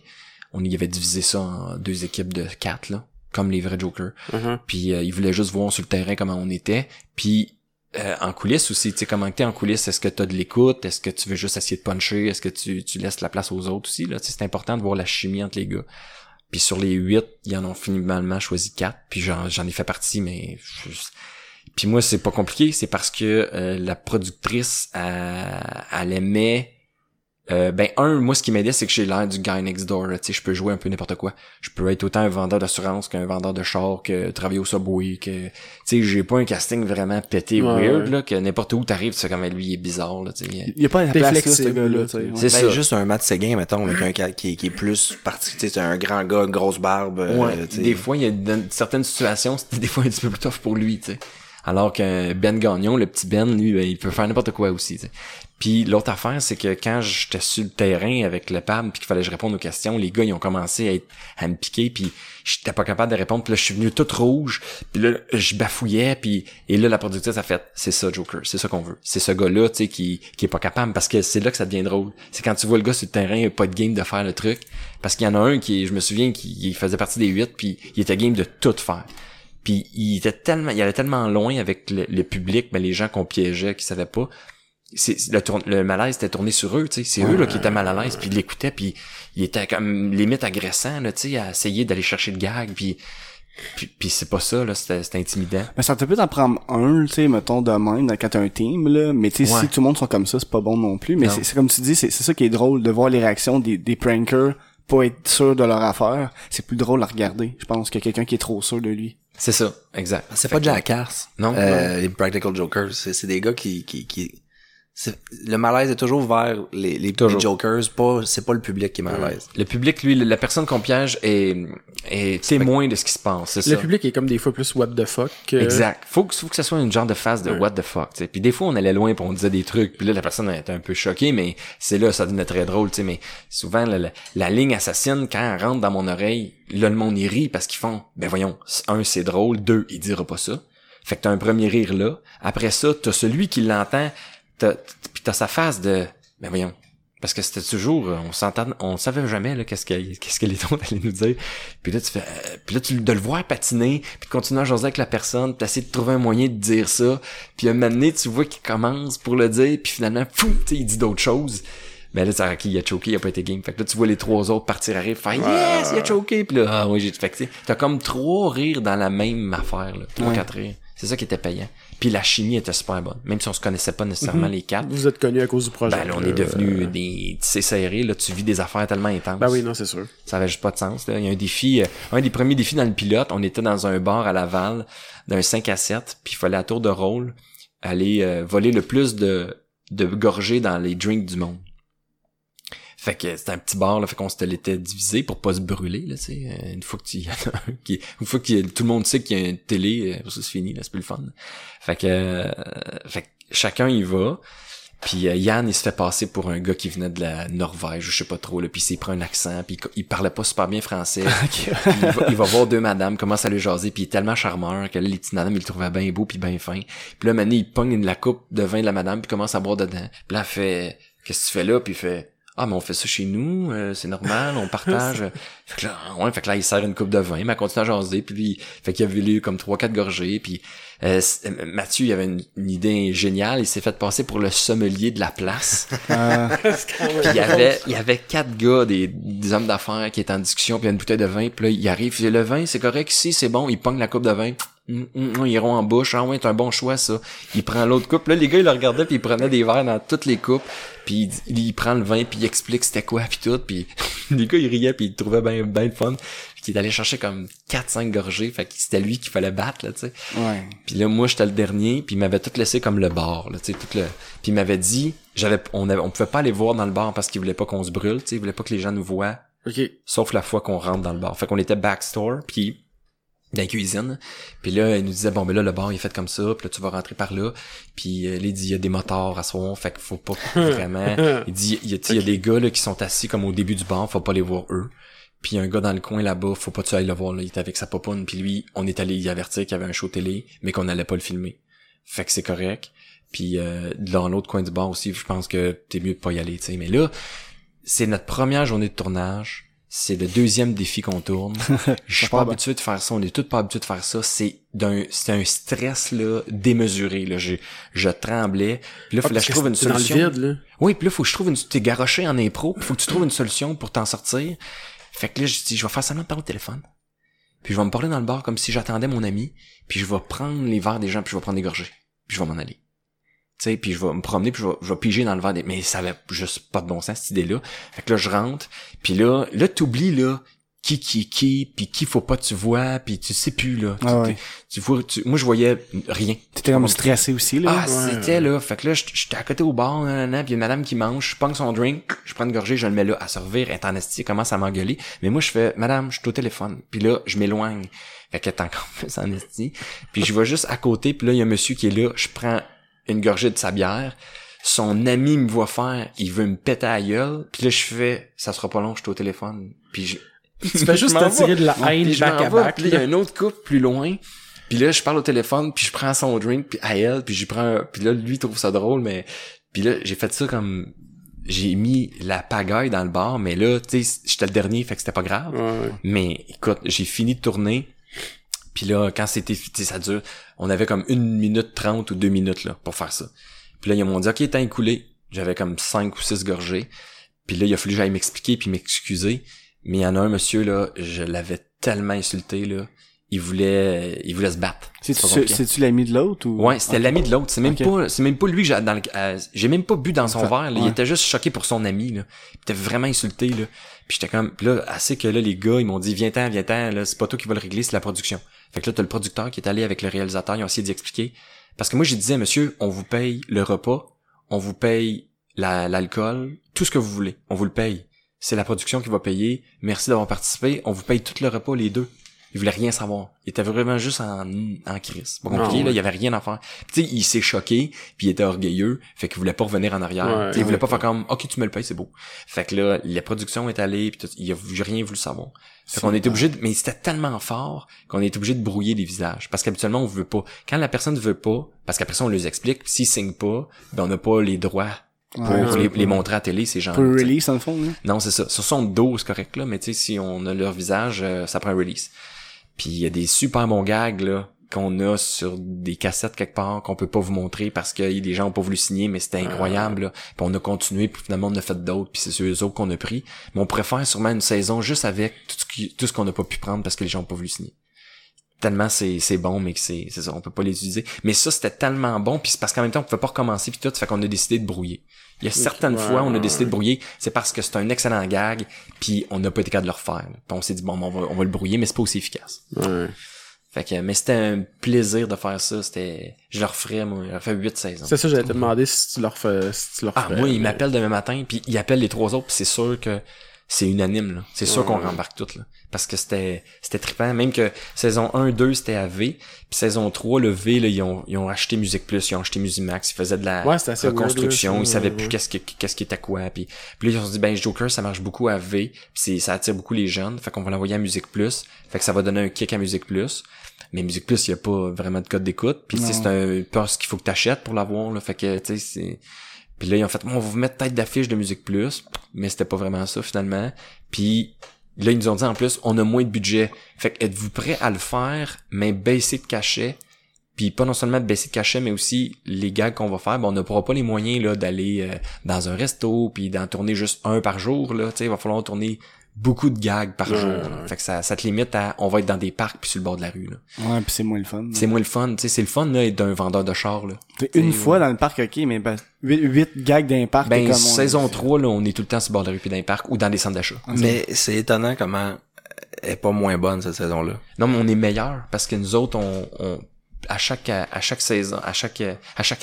On y avait divisé ça en 2 équipes de 4, là. Comme les vrais Jokers. Mm-hmm. Puis ils voulaient juste voir sur le terrain comment on était. Puis en coulisses aussi, tu sais, comment t'es en coulisses, est-ce que t'as de l'écoute, est-ce que tu veux juste essayer de puncher, est-ce que tu laisses la place aux autres aussi, là, tu sais, c'est important de voir la chimie entre les gars. Puis sur les 8, ils en ont finalement choisi 4, puis j'en ai fait partie, mais... Puis moi, c'est pas compliqué, c'est parce que la productrice, elle aimait... moi, ce qui m'aidait, c'est que j'ai l'air du guy next door, tu sais, je peux jouer un peu n'importe quoi. Je peux être autant un vendeur d'assurance qu'un vendeur de char, que travailler au Subway, que, tu sais, j'ai pas un casting vraiment pété weird, là, que n'importe où t'arrives, tu sais, comme lui, il est bizarre, là, tu sais. Il y a pas la place, là, ce gars-là, tu sais. C'est ça. Juste un Matt Séguin, mettons, avec un qui est plus parti, tu sais, c'est un grand gars, une grosse barbe. Des fois, il y a dans certaines situations, c'était des fois un petit peu plus tough pour lui, tu sais. Alors que Ben Gagnon, le petit Ben, lui, il peut faire n'importe quoi aussi, tu sais. Puis l'autre affaire, c'est que quand j'étais sur le terrain avec le pad puis qu'il fallait que je réponde aux questions, les gars, ils ont commencé à me piquer, puis j'étais pas capable de répondre, puis là, je suis venu tout rouge, puis là, je bafouillais, puis... Et là, la productrice a fait, c'est ça, Joker, c'est ça qu'on veut. C'est ce gars-là, tu sais, qui est pas capable, parce que c'est là que ça devient drôle. C'est quand tu vois le gars sur le terrain, il a pas de game de faire le truc, parce qu'il y en a un qui, je me souviens, qui faisait partie des 8, puis il était game de tout faire. Puis il allait tellement loin avec le public, mais les gens qu'on piégeait, qui savaient pas. Le malaise était tourné sur eux, tu sais. C'est eux là qui étaient mal à l'aise, puis ils l'écoutaient, puis ils étaient comme limite agressants, là, tu sais, à essayer d'aller chercher le gag, puis c'est pas ça, là, c'était intimidant. Mais ça te peut d'en prendre un, tu sais, mettons, de même, quand t'as un team, là, mais tu sais, si tout le monde sont comme ça, c'est pas bon non plus, mais c'est comme tu dis, c'est ça qui est drôle, de voir les réactions des prankers, pas être sûr de leur affaire, c'est plus drôle à regarder, je pense, que quelqu'un qui est trop sûr de lui. C'est ça, exact. C'est pas de la casse. Non, les Practical Jokers, c'est des gars qui le malaise est toujours vers les jokers, c'est pas le public qui est mal à l'aise. Le public, lui, la personne qu'on piège est témoin de ce qui se passe, c'est ça. Le public est comme des fois plus what the fuck. Exact. Faut que ça soit une genre de phase de what the fuck, tu sais. Puis des fois on allait loin pis on disait des trucs, puis là la personne était un peu choquée, mais c'est là ça devenait très drôle, tu sais, mais souvent la ligne assassine quand elle rentre dans mon oreille, là le monde y rit parce qu'ils font ben voyons, un c'est drôle, deux il dira pas ça. Fait que t'as un premier rire là, après ça t'as celui qui l'entend. Pis t'as sa face de ben voyons, parce que c'était toujours on savait jamais là qu'est-ce que les autres allaient nous dire, puis là tu fais puis là tu de le voir patiner, puis de continuer à jaser avec la personne, puis d'essayer de trouver un moyen de dire ça, puis à un moment donné tu vois qu'il commence pour le dire, puis finalement fou, tu sais, il dit d'autres choses, mais là ça il a choqué, il a pas été game, fait que là tu vois les trois autres partir à rire, faire yes il a choqué, puis là ah oui j'ai fait que t'as comme trois rires dans la même affaire là, quatre rires, c'est ça qui était payant. Puis la chimie était super bonne, même si on se connaissait pas nécessairement les quatre. Vous êtes connus à cause du projet. Ben là, on est devenus des tissés serrés, là, tu vis des affaires tellement intenses. Ben oui, non, c'est sûr. Ça avait juste pas de sens, là. Il y a un défi, un des premiers défis dans le pilote, on était dans un bar à Laval, d'un 5 à 7, puis il fallait à tour de rôle aller voler le plus de gorgées dans les drinks du monde. Fait que c'était un petit bar, là, fait qu'on se l'était divisé pour pas se brûler, là, tu sais. Une fois que tu y en a un qui, une fois que tout le monde sait qu'il y a une télé, ça c'est fini, là, c'est plus le fun. Fait que chacun y va. Puis Yann, il se fait passer pour un gars qui venait de la Norvège, je sais pas trop, là, puis il prend un accent, puis il parlait pas super bien français. il va voir deux madames, commence à lui jaser, puis il est tellement charmeur que là, les petites madames, il le trouvait bien beau puis bien fin. Puis là, maintenant, il pogne la coupe de vin de la madame, puis commence à boire dedans. Puis là, elle fait « Qu'est-ce que tu fais là? » Puis il fait « Ah, mais on fait ça chez nous, c'est normal, on partage. » Fait que là, il sert une coupe de vin, mais elle continue à jaser, puis fait qu'il a vu comme 3-4 gorgées, puis Mathieu, il avait une idée géniale, il s'est fait passer pour le sommelier de la place. Puis il y avait 4 gars, des hommes d'affaires qui étaient en discussion, puis il y a une bouteille de vin, puis là, il arrive, il dit « Le vin, c'est correct ici, c'est bon. » Il pogne la coupe de vin. Ils iront en bouche. Ah ouais, c'est un bon choix, ça. Il prend l'autre coupe. Là, les gars, ils le regardaient, puis ils prenaient des verres dans toutes les coupes. Puis il prend le vin, puis il explique c'était quoi, puis tout. Puis les gars, ils riaient, puis ils trouvaient ben fun. Puis il allait chercher comme 4-5 gorgées. Fait que c'était lui qu'il fallait battre, là, tu sais. Ouais. Puis là, moi, j'étais le dernier, puis il m'avait tout laissé comme le bar, là, tu sais, tout le... Puis il m'avait dit... On pouvait pas aller voir dans le bar parce qu'il voulait pas qu'on se brûle, tu sais. Il voulait pas que les gens nous voient. OK. Sauf la fois qu'on rentre dans le bar. Fait qu'on était backstore, puis... dans la cuisine, puis là il nous disait bon ben là le bar il est fait comme ça, puis là tu vas rentrer par là, puis il dit il y a des motards à soir, fait qu'il faut pas vraiment, il dit il y a des gars là qui sont assis comme au début du bar, faut pas les voir eux, puis il y a un gars dans le coin là-bas, faut pas que tu ailles le voir là, il était avec sa popoune, puis lui on est allé y avertir qu'il y avait un show télé mais qu'on allait pas le filmer, fait que c'est correct, puis dans l'autre coin du bar aussi je pense que t'es mieux de pas y aller, tu sais, mais là c'est notre première journée de tournage. C'est le deuxième défi qu'on tourne. Je suis pas habitué de faire ça. On est tous pas habitués de faire ça. C'est un stress, là, démesuré, là. Je tremblais. Puis là, faut que je trouve une solution. Dans le vide, là. Oui, puis là, faut que je trouve t'es garoché en impro. Puis faut que tu trouves une solution pour t'en sortir. Fait que là, je dis, je vais faire semblant de parler au téléphone. Puis je vais me parler dans le bar comme si j'attendais mon ami. Puis je vais prendre les verres des gens, puis je vais prendre des gorgées. Puis je vais m'en aller. Tu sais, puis je vais me promener, puis je vais piger dans le verre des... Mais ça avait juste pas de bon sens, cette idée-là. Fait que là, je rentre, puis là, t'oublies, là, qui, puis qui faut pas tu vois, puis tu sais plus, là. Ah ouais. Moi, je voyais rien. T'étais comme stressé aussi, là. Ah, ouais, c'était, là. Fait que là, j'étais à côté au bar, puis une madame qui mange, je pogne son drink, je prends une gorgée, je le mets là, à servir, elle est en esti, commence à m'engueuler. Mais moi, je fais, madame, je suis au téléphone. Puis là, je m'éloigne. Fait qu'elle est encore plus en esti. Puis je vais juste à côté, puis là, il y a un monsieur qui est là, je prends une gorgée de sa bière, son ami me voit faire, il veut me péter à la gueule, pis là je fais, ça sera pas long, je suis au téléphone, pis je... Tu fais juste t'attirer de la haine back à back. Là, il y a un autre couple plus loin, pis là je parle au téléphone, pis je prends son drink, pis à elle, pis j'y prends, pis là lui il trouve ça drôle, mais pis là j'ai fait ça comme... J'ai mis la pagaille dans le bar, mais là, tu sais, j'étais le dernier, fait que c'était pas grave. Ouais. Mais écoute, j'ai fini de tourner, Puis là, quand c'était, ça dure, on avait comme 1 minute 30 ou 2 minutes, là, pour faire ça. Puis là, ils m'ont dit, OK, temps écoulé. J'avais comme 5 ou 6 gorgées. Puis là, il a fallu que j'aille m'expliquer puis m'excuser. Mais il y en a un monsieur, là, je l'avais tellement insulté, là. Il voulait se battre. C'est-tu l'ami de l'autre ou? Ouais, c'était l'ami de l'autre. C'est même pas lui que j'ai, j'ai même pas bu dans son verre, là. Ouais. Il était juste choqué pour son ami, là. Il était vraiment insulté, là. Puis j'étais comme, là, assez que là, les gars, ils m'ont dit, viens-t'en, là, c'est pas toi qui vas le régler, c'est la production. Fait que là, t'as le producteur qui est allé avec le réalisateur, ils ont essayé d'y expliquer. Parce que moi, j'ai dit, monsieur, on vous paye le repas, on vous paye l'alcool, tout ce que vous voulez. On vous le paye. C'est la production qui va payer. Merci d'avoir participé. On vous paye tout le repas, les deux. Il voulait rien savoir. Il était vraiment juste en crise. Pas compliqué, là. Il y avait rien à faire. Tu sais, il s'est choqué, puis il était orgueilleux. Fait qu'il voulait pas revenir en arrière. Ouais, il voulait pas faire comme, OK, tu me le payes, c'est beau. Fait que là, la production est allée, puis il a rien voulu savoir. Fait qu'on était obligé de, mais c'était tellement fort qu'on était obligé de brouiller les visages. Parce qu'habituellement, on veut pas. Quand la personne veut pas, parce qu'après ça, on les explique, pis s'ils signent pas, ben, on n'a pas les droits pour les montrer à la télé, ces gens. Pour le release, en le fond, là. Non, c'est ça. Sur son dos, c'est correct, là. Mais tu sais, si on a leur visage, ça prend un release. Puis il y a des super bons gags là qu'on a sur des cassettes quelque part qu'on peut pas vous montrer parce que les gens ont pas voulu signer, mais c'était incroyable là. Puis on a continué, puis finalement on a fait d'autres, puis c'est ceux autres qu'on a pris. Mais on pourrait faire sûrement une saison juste avec tout ce qu'on n'a pas pu prendre parce que les gens ont pas voulu signer. Tellement c'est bon, mais que c'est ça, on peut pas les utiliser. Mais ça, c'était tellement bon, puis c'est parce qu'en même temps on pouvait pas recommencer puis tout, fait qu'on a décidé de brouiller. Il y a certaines fois on a décidé de brouiller, c'est parce que c'est un excellent gag, puis on n'a pas été capable de le refaire. Puis on s'est dit bon, on va le brouiller, mais c'est pas aussi efficace. Ouais. Fait que mais c'était un plaisir de faire ça, c'était je le referais moi, j'en fais 8 saisons. C'est ça, j'allais te demander si tu le refais. Ah, moi, il m'appelle demain matin, puis il appelle les 3 autres, puis c'est sûr que c'est unanime là, c'est sûr qu'on rembarque toutes là parce que c'était trippant, même que saison 1 2 c'était à V, puis saison 3 le V là ils ont acheté Musique Plus, ils ont acheté Musimax, ils faisaient de la reconstruction, weird, ils savaient plus qu'est-ce qui était quoi, puis là ils ont dit ben Joker ça marche beaucoup à V, puis ça attire beaucoup les jeunes, fait qu'on va l'envoyer à Musique Plus, fait que ça va donner un kick à Musique Plus. Mais Musique Plus, il y a pas vraiment de code d'écoute, puis c'est un poste qu'il faut que t'achètes pour l'avoir là, fait que tu sais c'est. Puis là, ils ont fait, on va vous mettre tête d'affiche de Musique Plus, mais c'était pas vraiment ça, finalement. Puis là, ils nous ont dit, en plus, on a moins de budget. Fait que, êtes-vous prêts à le faire, mais baisser de cachet? Puis pas non seulement baisser de cachet, mais aussi les gags qu'on va faire, ben on ne pourra pas les moyens là d'aller dans un resto, puis d'en tourner juste un par jour, là. Tu sais, il va falloir tourner beaucoup de gags par jour. Là. Fait que ça te limite à, on va être dans des parcs puis sur le bord de la rue, là. Ouais, pis c'est moins le fun. Là. C'est moins le fun, tu sais, c'est le fun, là, d'un vendeur de char, là. Une fois dans le parc, ok, mais ben, 8 gags d'un parc. Ben, comme saison 3, là, on est tout le temps sur le bord de la rue puis dans les parcs ou dans des centres d'achat. Okay. Mais c'est étonnant comment elle est pas moins bonne, cette saison-là. Non, mais on est meilleur parce que nous autres, on à chaque saison, à chaque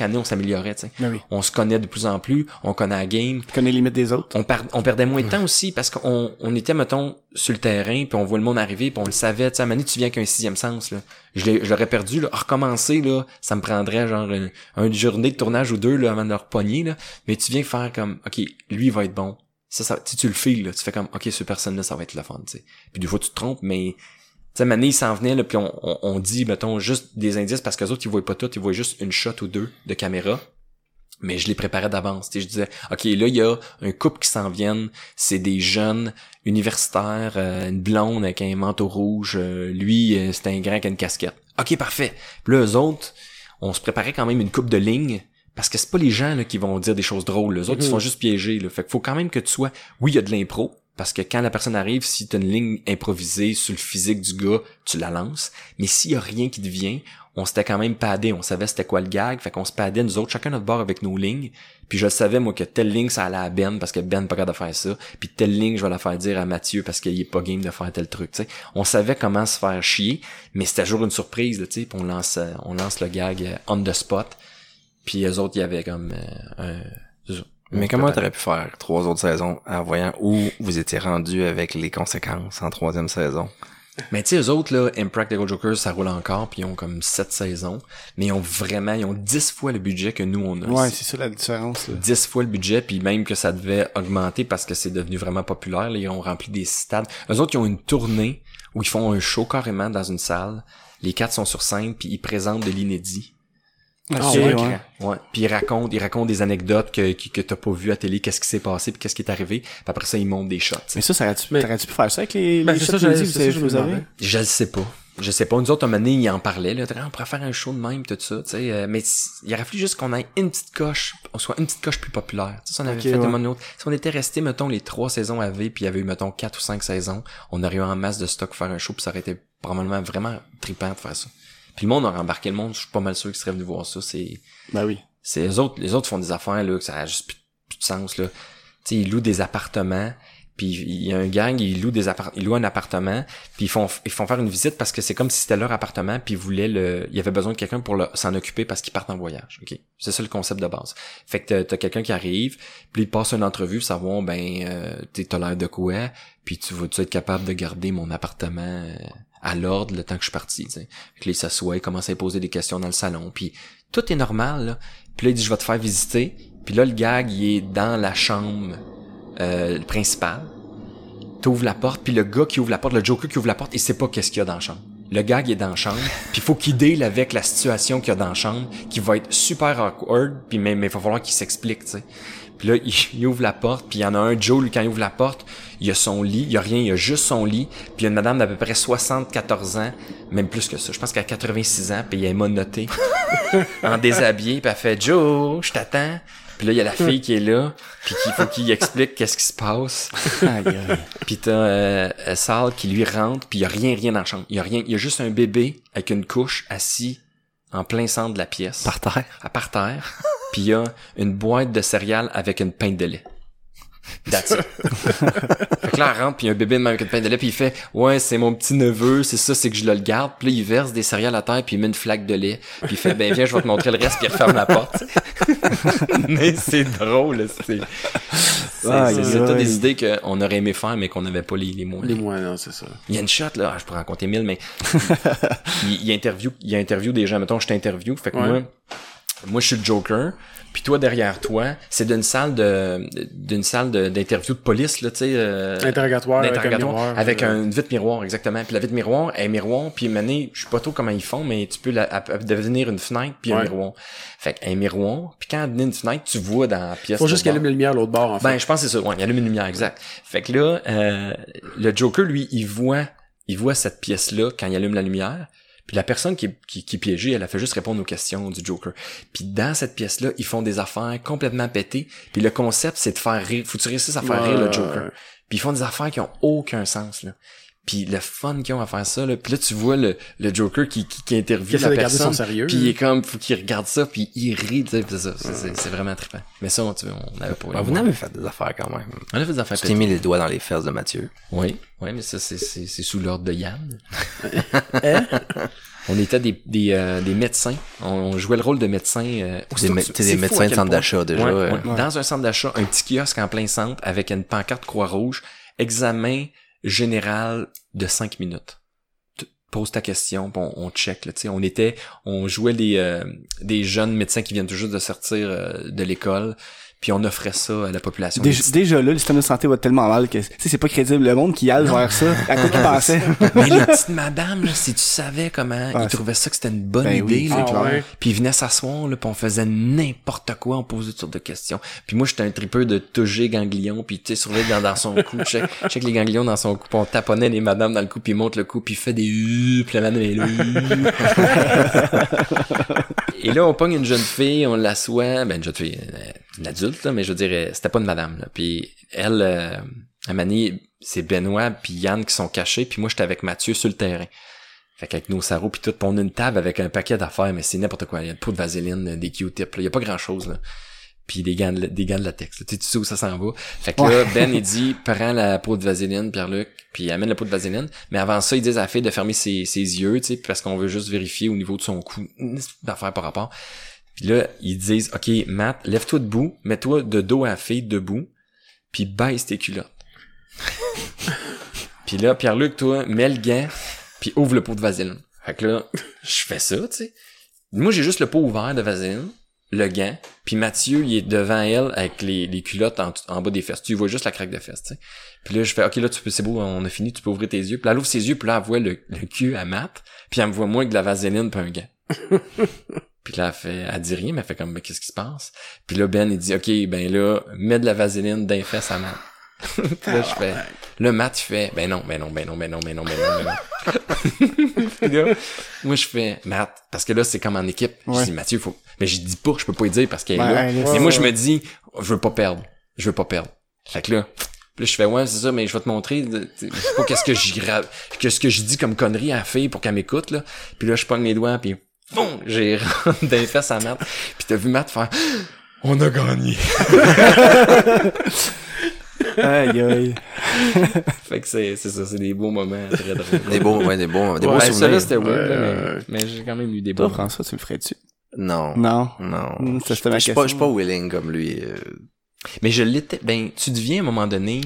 année, on s'améliorait, tu sais. Oui. On se connaît de plus en plus, on connaît la game. Tu connais les limites des autres. On perdait moins de temps aussi, parce qu'on était, mettons, sur le terrain, puis on voit le monde arriver, puis on le savait, tu sais, à un moment donné, tu viens avec un 6e sens, là. Je l'aurais perdu, là. Recommencer, là, ça me prendrait, genre, une journée de tournage ou 2, là, avant de le repogner, là. Mais tu viens faire comme, OK, lui, il va être bon. Ça, tu le files, là. Tu fais comme, OK, cette personne-là, ça va être le fun, tu sais. Puis des fois, tu te trompes, mais, tu sais, Mané, il s'en venait, là, pis on dit, mettons, juste des indices, parce qu'eux autres, ils voient pas tout, ils voient juste une shot ou 2 de caméra. Mais je les préparais d'avance, tu sais, je disais, OK, là, il y a un couple qui s'en viennent, c'est des jeunes universitaires, une blonde avec un manteau rouge, lui, c'est un grand qui a une casquette. OK, parfait. Pis là, eux autres, on se préparait quand même une coupe de lignes, parce que c'est pas les gens, là, qui vont dire des choses drôles, eux autres, ils se font juste piéger, là. Fait qu'il faut quand même que tu sois, oui, il y a de l'impro, parce que quand la personne arrive, si t'as une ligne improvisée sur le physique du gars, tu la lances. Mais s'il y a rien qui te vient, on s'était quand même padé. On savait c'était quoi le gag. Fait qu'on se padait, nous autres, chacun notre bord avec nos lignes. Puis je savais, moi, que telle ligne, ça allait à Ben, parce que Ben pas capable de faire ça. Puis telle ligne, je vais la faire dire à Mathieu, parce qu'il est pas game de faire tel truc, tu sais. On savait comment se faire chier, mais c'était toujours une surprise, tu sais. Puis on lance le gag on the spot. Puis eux autres, il y avait comme Mais comment t'aurais pu faire 3 autres saisons en voyant où vous étiez rendu avec les conséquences en 3e saison? Mais tu sais, eux autres, là, Impractical Jokers, ça roule encore, pis ils ont comme 7 saisons, mais ils ont 10 fois le budget que nous, on a. Ouais, c'est ça la différence, là. 10 fois le budget, puis même que ça devait augmenter parce que c'est devenu vraiment populaire, là, ils ont rempli des stades. Eux autres, ils ont une tournée où ils font un show carrément dans une salle, les 4 sont sur scène, puis ils présentent de l'inédit. Ouais. Puis il raconte des anecdotes que t'as pas vu à télé, qu'est-ce qui s'est passé, puis qu'est-ce qui est arrivé. Puis après ça, il monte des shots. T'sais. Mais ça aurait-tu pu faire ça avec les shots que vous avez? Je le sais pas. je sais pas, nous autres, à un moment donné, ils en parlaient, là, on pourrait faire un show de même, tout ça, tu sais, mais il aurait fallu juste qu'on ait une petite coche, on soit une petite coche plus populaire, tu sais, si on avait fait un moment autre, si on était resté, mettons, les 3 saisons à V, puis il y avait eu, mettons, 4 ou 5 saisons, on aurait eu en masse de stock pour faire un show, puis ça aurait été probablement vraiment trippant de faire ça. Puis le monde aurait embarqué le monde, je suis pas mal sûr qu'ils seraient venus voir ça, c'est... Ben oui. C'est les autres font des affaires, là, que ça a juste plus de sens, là. Tu sais, ils louent des appartements... Puis il y a un gang, ils louent un appartement, puis ils font faire une visite parce que c'est comme si c'était leur appartement, puis il y avait besoin de quelqu'un pour s'en occuper parce qu'ils partent en voyage, OK? C'est ça le concept de base. Fait que t'as quelqu'un qui arrive, puis il passe une entrevue, savoir t'as l'air de quoi, puis tu vas être capable de garder mon appartement à l'ordre le temps que je suis parti, tu sais. Fait que là, il s'assoit, il commence à poser des questions dans le salon, puis tout est normal, là. Puis là, il dit je vais te faire visiter, puis là le gag, il est dans la chambre. Le principal, t'ouvres la porte, puis le gars qui ouvre la porte, le joker qui ouvre la porte, il sait pas qu'est-ce qu'il y a dans la chambre. Le gars qui est dans la chambre, puis il faut qu'il deal avec la situation qu'il y a dans la chambre, qui va être super awkward, puis mais il va falloir qu'il s'explique, tu sais. Puis là, il ouvre la porte, puis il y en a un, Joe, lui, quand il ouvre la porte, il a son lit, il y a rien, il y a juste son lit, puis il y a une madame d'à peu près 74 ans, même plus que ça, je pense qu'elle a 86 ans, puis elle est monotée, en déshabillé, puis elle fait « Joe, je t'attends ». Puis là, il y a la fille qui est là, puis qu'il faut qu'il explique qu'est-ce qui se passe. Puis t'as Sal qui lui rentre, puis il y a rien dans la chambre. Il y a juste un bébé avec une couche assis en plein centre de la pièce. Par terre. Puis il y a une boîte de céréales avec une pinte de lait. That's it. Fait que là, elle rentre, puis il y a un bébé de même avec une pinte de lait, puis il fait « Ouais, c'est mon petit neveu, c'est ça, c'est que je le garde. » Puis là, il verse des céréales à terre, puis il met une flaque de lait, puis il fait « Ben viens, je vais te montrer le reste, puis il referme la porte. » Mais c'est drôle, c'est toutes des idées qu'on aurait aimé faire, mais qu'on n'avait pas les moyens. Les moyens, non, c'est ça. Il y a une shot, là, je pourrais en compter 1000, mais il interview des gens, mettons, je t'interview, fait que moi, je suis le Joker, puis toi, derrière toi, c'est d'une salle d'interview de police, là, tu sais... interrogatoire avec une vitre miroir, exactement. Puis la vitre miroir, elle est miroir, puis maintenant, je sais pas trop comment ils font, mais tu peux devenir une fenêtre, puis un miroir. Fait qu'un miroir, puis quand elle devient une fenêtre, tu vois dans la pièce... Faut juste qu'elle allume la lumière à l'autre bord, en fait. Ben, je pense que c'est ça, il allume une lumière, exact. Fait que là, le Joker, lui, il voit cette pièce-là quand il allume la lumière. Puis la personne qui est piégée, elle a fait juste répondre aux questions du Joker. Puis dans cette pièce-là, ils font des affaires complètement pétées. Puis le concept, c'est de faire rire. Faut que tu réussisses à faire rire le Joker. Puis ils font des affaires qui ont aucun sens, là. Puis le fun qu'ils ont à faire ça, là. Puis là, tu vois le Joker qui interviewe la personne. Sérieux, puis il est comme, faut qu'il regarde ça, puis il rit, tu sais, c'est vraiment trippant. Mais ça, on n'avait pas... vous n'avez fait des affaires quand même. On a fait des affaires. Je t'ai mis les doigts dans les fesses de Mathieu. Oui, mais ça, c'est sous l'ordre de Yann. On était des médecins. On jouait le rôle de médecin. Des médecins de centre d'achat, déjà. Ouais. Dans un centre d'achat, un petit kiosque en plein centre, avec une pancarte Croix-Rouge, examen... général de 5 minutes. Pose ta question, bon, on check, là, tu sais, on jouait des jeunes médecins qui viennent tout juste de sortir de l'école, puis on offrait ça à la population. Déjà là, le système de santé va tellement mal que, tu sais, c'est pas crédible, le monde qui allait vers ça, à quoi qu'il pensait. Mais les petites madames, là, si tu savais comment, ils trouvaient ça que c'était une bonne idée, là, puis ils venaient s'asseoir, là, puis on faisait n'importe quoi, on posait toutes sortes de questions. Puis moi, j'étais un tripeux de toucher ganglion, puis tu sais, surveiller dans son cou, check les ganglions dans son cou, puis on taponnait les madames dans le cou, puis ils montent le cou, puis il fait des puis la madame est là. Et là, on pogne une jeune fille, on l'assoit, ben une jeune fille, une adulte, là, mais je dirais, c'était pas une madame, là. Puis elle, à Mani, c'est Benoît puis Yann qui sont cachés, puis moi, j'étais avec Mathieu sur le terrain. Fait qu'avec nos sarraux puis tout, pis on a une table avec un paquet d'affaires, mais c'est n'importe quoi. Il y a de pots de vaseline, des Q-tips, là. Il y a pas grand-chose, là. Puis des gants de latex, là. Tu sais où ça s'en va. Fait que là, Ben, il dit, prends la peau de vaseline, Pierre-Luc, puis amène la peau de vaseline. Mais avant ça, ils disent à la fille de fermer ses yeux, tu sais, parce qu'on veut juste vérifier au niveau de son cou, d'affaires par rapport. Puis là, ils disent, OK, Matt, lève-toi debout, mets-toi de dos à la fille debout, puis baisse tes culottes. Puis là, Pierre-Luc, toi, mets le gant, puis ouvre le pot de vaseline. Fait que là, je fais ça, tu sais. Moi, j'ai juste le pot ouvert de vaseline, le gant, puis Mathieu, il est devant elle avec les culottes en bas des fesses. Tu vois juste la craque de fesses, tu sais. Puis là, je fais, OK, là, tu peux, c'est beau, on a fini, tu peux ouvrir tes yeux. Puis là, elle ouvre ses yeux, puis là, elle voit le cul à Matt, puis elle me voit moins avec de la vaseline puis un gant. Puis là, elle dit rien, mais elle fait comme, mais qu'est-ce qui se passe? Puis là, Ben, il dit, OK, ben là, mets de la vaseline dans les fesses à Matt. Puis là, je fais, là, Matt, il fait, ben non. gars. Moi, je fais, Matt, parce que là, c'est comme en équipe. Ouais. Je dis, Mathieu, faut, mais je dis pas, je peux pas lui dire parce qu'elle est là. Mais moi, je me dis, je veux pas perdre. Fait que là, puis je fais, ouais, c'est ça, mais je vais te montrer, je sais pas qu'est-ce que je dis comme connerie à la fille pour qu'elle m'écoute, là. Puis là, je pogne les doigts, puis boum, j'ai rentre dans les fesses à Matt. Puis t'as vu Matt faire, on a gagné. Aïe, aïe. Fait que c'est ça, c'est des beaux moments très drôles. Des beaux souvenirs. Ça là, c'était weird, mais j'ai quand même eu des beaux. Toi, François, tu le ferais-tu? Non. Ça, c'était ma question. Je suis pas willing comme lui. Mais je l'étais. Ben, tu deviens à un moment donné,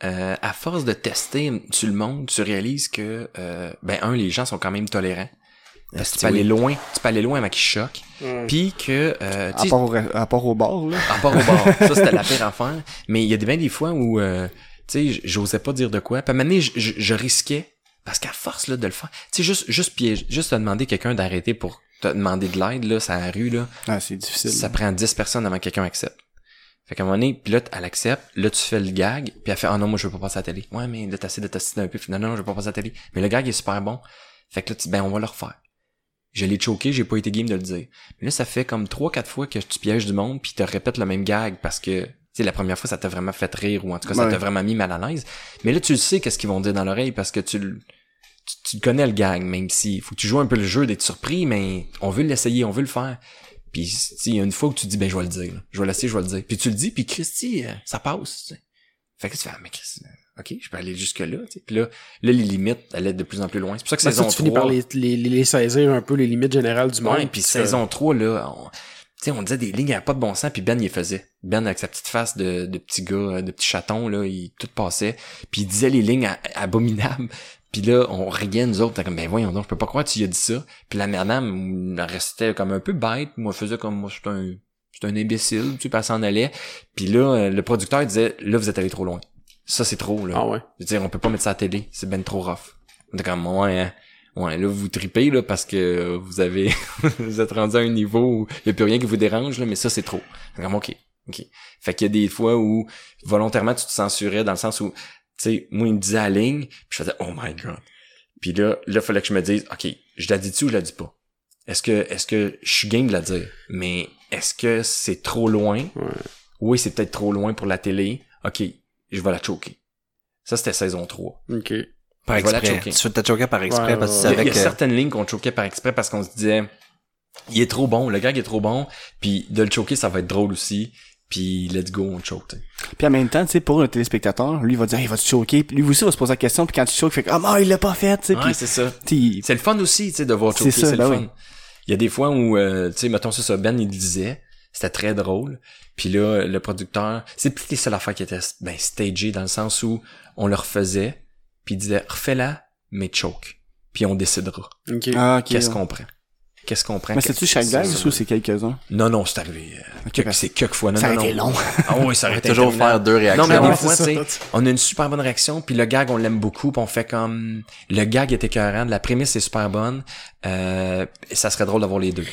à force de tester sur le monde, tu réalises que, les gens sont quand même tolérants. Parce que tu peux aller loin avant qu'ils choquent. Puis que à part au bar là. À part au bar, ça c'était la pire affaire, mais il y a bien des fois où tu sais j'osais pas dire de quoi. Puis à un moment donné, je risquais parce qu'à force là de le faire, tu sais juste te demander quelqu'un d'arrêter pour te demander de l'aide là, c'est à la rue là. Ah, c'est difficile. Ça prend 10 personnes avant que quelqu'un accepte. Fait qu'à un moment donné, pis là, elle accepte, là, tu fais le gag, pis elle fait, ah non, moi, je veux pas passer à la télé. Ouais, mais là, t'essaies de t'assister un peu, pis non, je veux pas passer à la télé. Mais le gag est super bon. Fait que là, on va le refaire. Je l'ai choqué, j'ai pas été game de le dire. Mais là, ça fait comme 3-4 fois que tu pièges du monde pis te répètes le même gag parce que, tu sais, la première fois, ça t'a vraiment fait rire ou en tout cas, ça t'a vraiment mis mal à l'aise. Mais là, tu le sais qu'est-ce qu'ils vont dire dans l'oreille parce que tu connais le gag, même si faut que tu joues un peu le jeu d'être surpris, mais on veut l'essayer, on veut le faire. Pis, tu sais, il y a une fois où tu te dis, ben, je vais le dire, là. Je vais l'essayer, je vais le dire. Pis tu le dis pis Christy, ça passe, t'sais. Fait que tu fais, ah, mais Christy, ok, je peux aller jusque là, tu sais. Puis là, les limites allaient de plus en plus loin. C'est pour ça que saison 3... tu finis par les saisir un peu, les limites générales du monde. Ouais, puis saison 3, là, on disait des lignes à pas de bon sens, puis Ben, il les faisait. Ben, avec sa petite face de petit gars, de petit chaton, là, tout passait. Puis il disait les lignes abominables. Puis là, on riait, nous autres. T'es comme, ben voyons donc, je peux pas croire que tu y as dit ça. Puis la madame, elle restait comme un peu bête. Moi, faisait comme, moi, j'étais un imbécile. Tu sais, elle s'en allait. Puis là, le producteur, il disait, là, vous êtes allé trop loin. Ça, c'est trop, là. Ah ouais. Je veux dire, on peut pas mettre ça à la télé. C'est ben trop rough. On est comme, ouais, là, vous tripez, là, parce que vous avez, vous êtes rendu à un niveau où il y a plus rien qui vous dérange, là, mais ça, c'est trop. On est comme, ok. Fait qu'il y a des fois où, volontairement, tu te censurais dans le sens où, tu sais, moi, il me disait à la ligne, puis je faisais, oh my god. Puis là, fallait que je me dise, ok, je la dis-tu ou je la dis pas? Est-ce que je suis game de la dire? Mais est-ce que c'est trop loin? Ouais. Oui, c'est peut-être trop loin pour la télé. Ok. Je vais la choquer. Ça, c'était saison 3. OK. Par exprès. Je vais la choquer. Tu t'as choqué par exprès parce que il y a certaines lignes qu'on choquait par exprès parce qu'on se disait, il est trop bon, le gag est trop bon, puis de le choquer, ça va être drôle aussi, puis let's go, on choque. Puis en même temps, tu sais, pour le téléspectateur, lui, il va dire, hey, va te choquer, puis lui aussi va se poser la question, puis quand tu choques, il fait, ah, mais il l'a pas fait, tu sais. Ouais, c'est ça. C'est le fun aussi, tu sais, de voir choquer, c'est le fun. Il y a des fois où, tu sais, mettons ça, Ben, il disait, c'était très drôle. Puis là, le producteur... C'est peut-être les seules affaires qui étaient stagées dans le sens où on le refaisait, puis il disait « Refais-la, mais choke. » Puis on décidera. Okay. Ah, okay, qu'est-ce qu'on prend? Mais c'est-tu chaque gag ou c'est quelques-uns? Non, c'est arrivé. C'est quelques fois. Ça aurait été long. Ah oui, ça aurait été toujours faire deux réactions. Non, mais des fois, tu sais, on a une super bonne réaction, puis le gag, on l'aime beaucoup, puis on fait comme... Le gag est écœurant, la prémisse est super bonne. Ça serait drôle d'avoir les deux.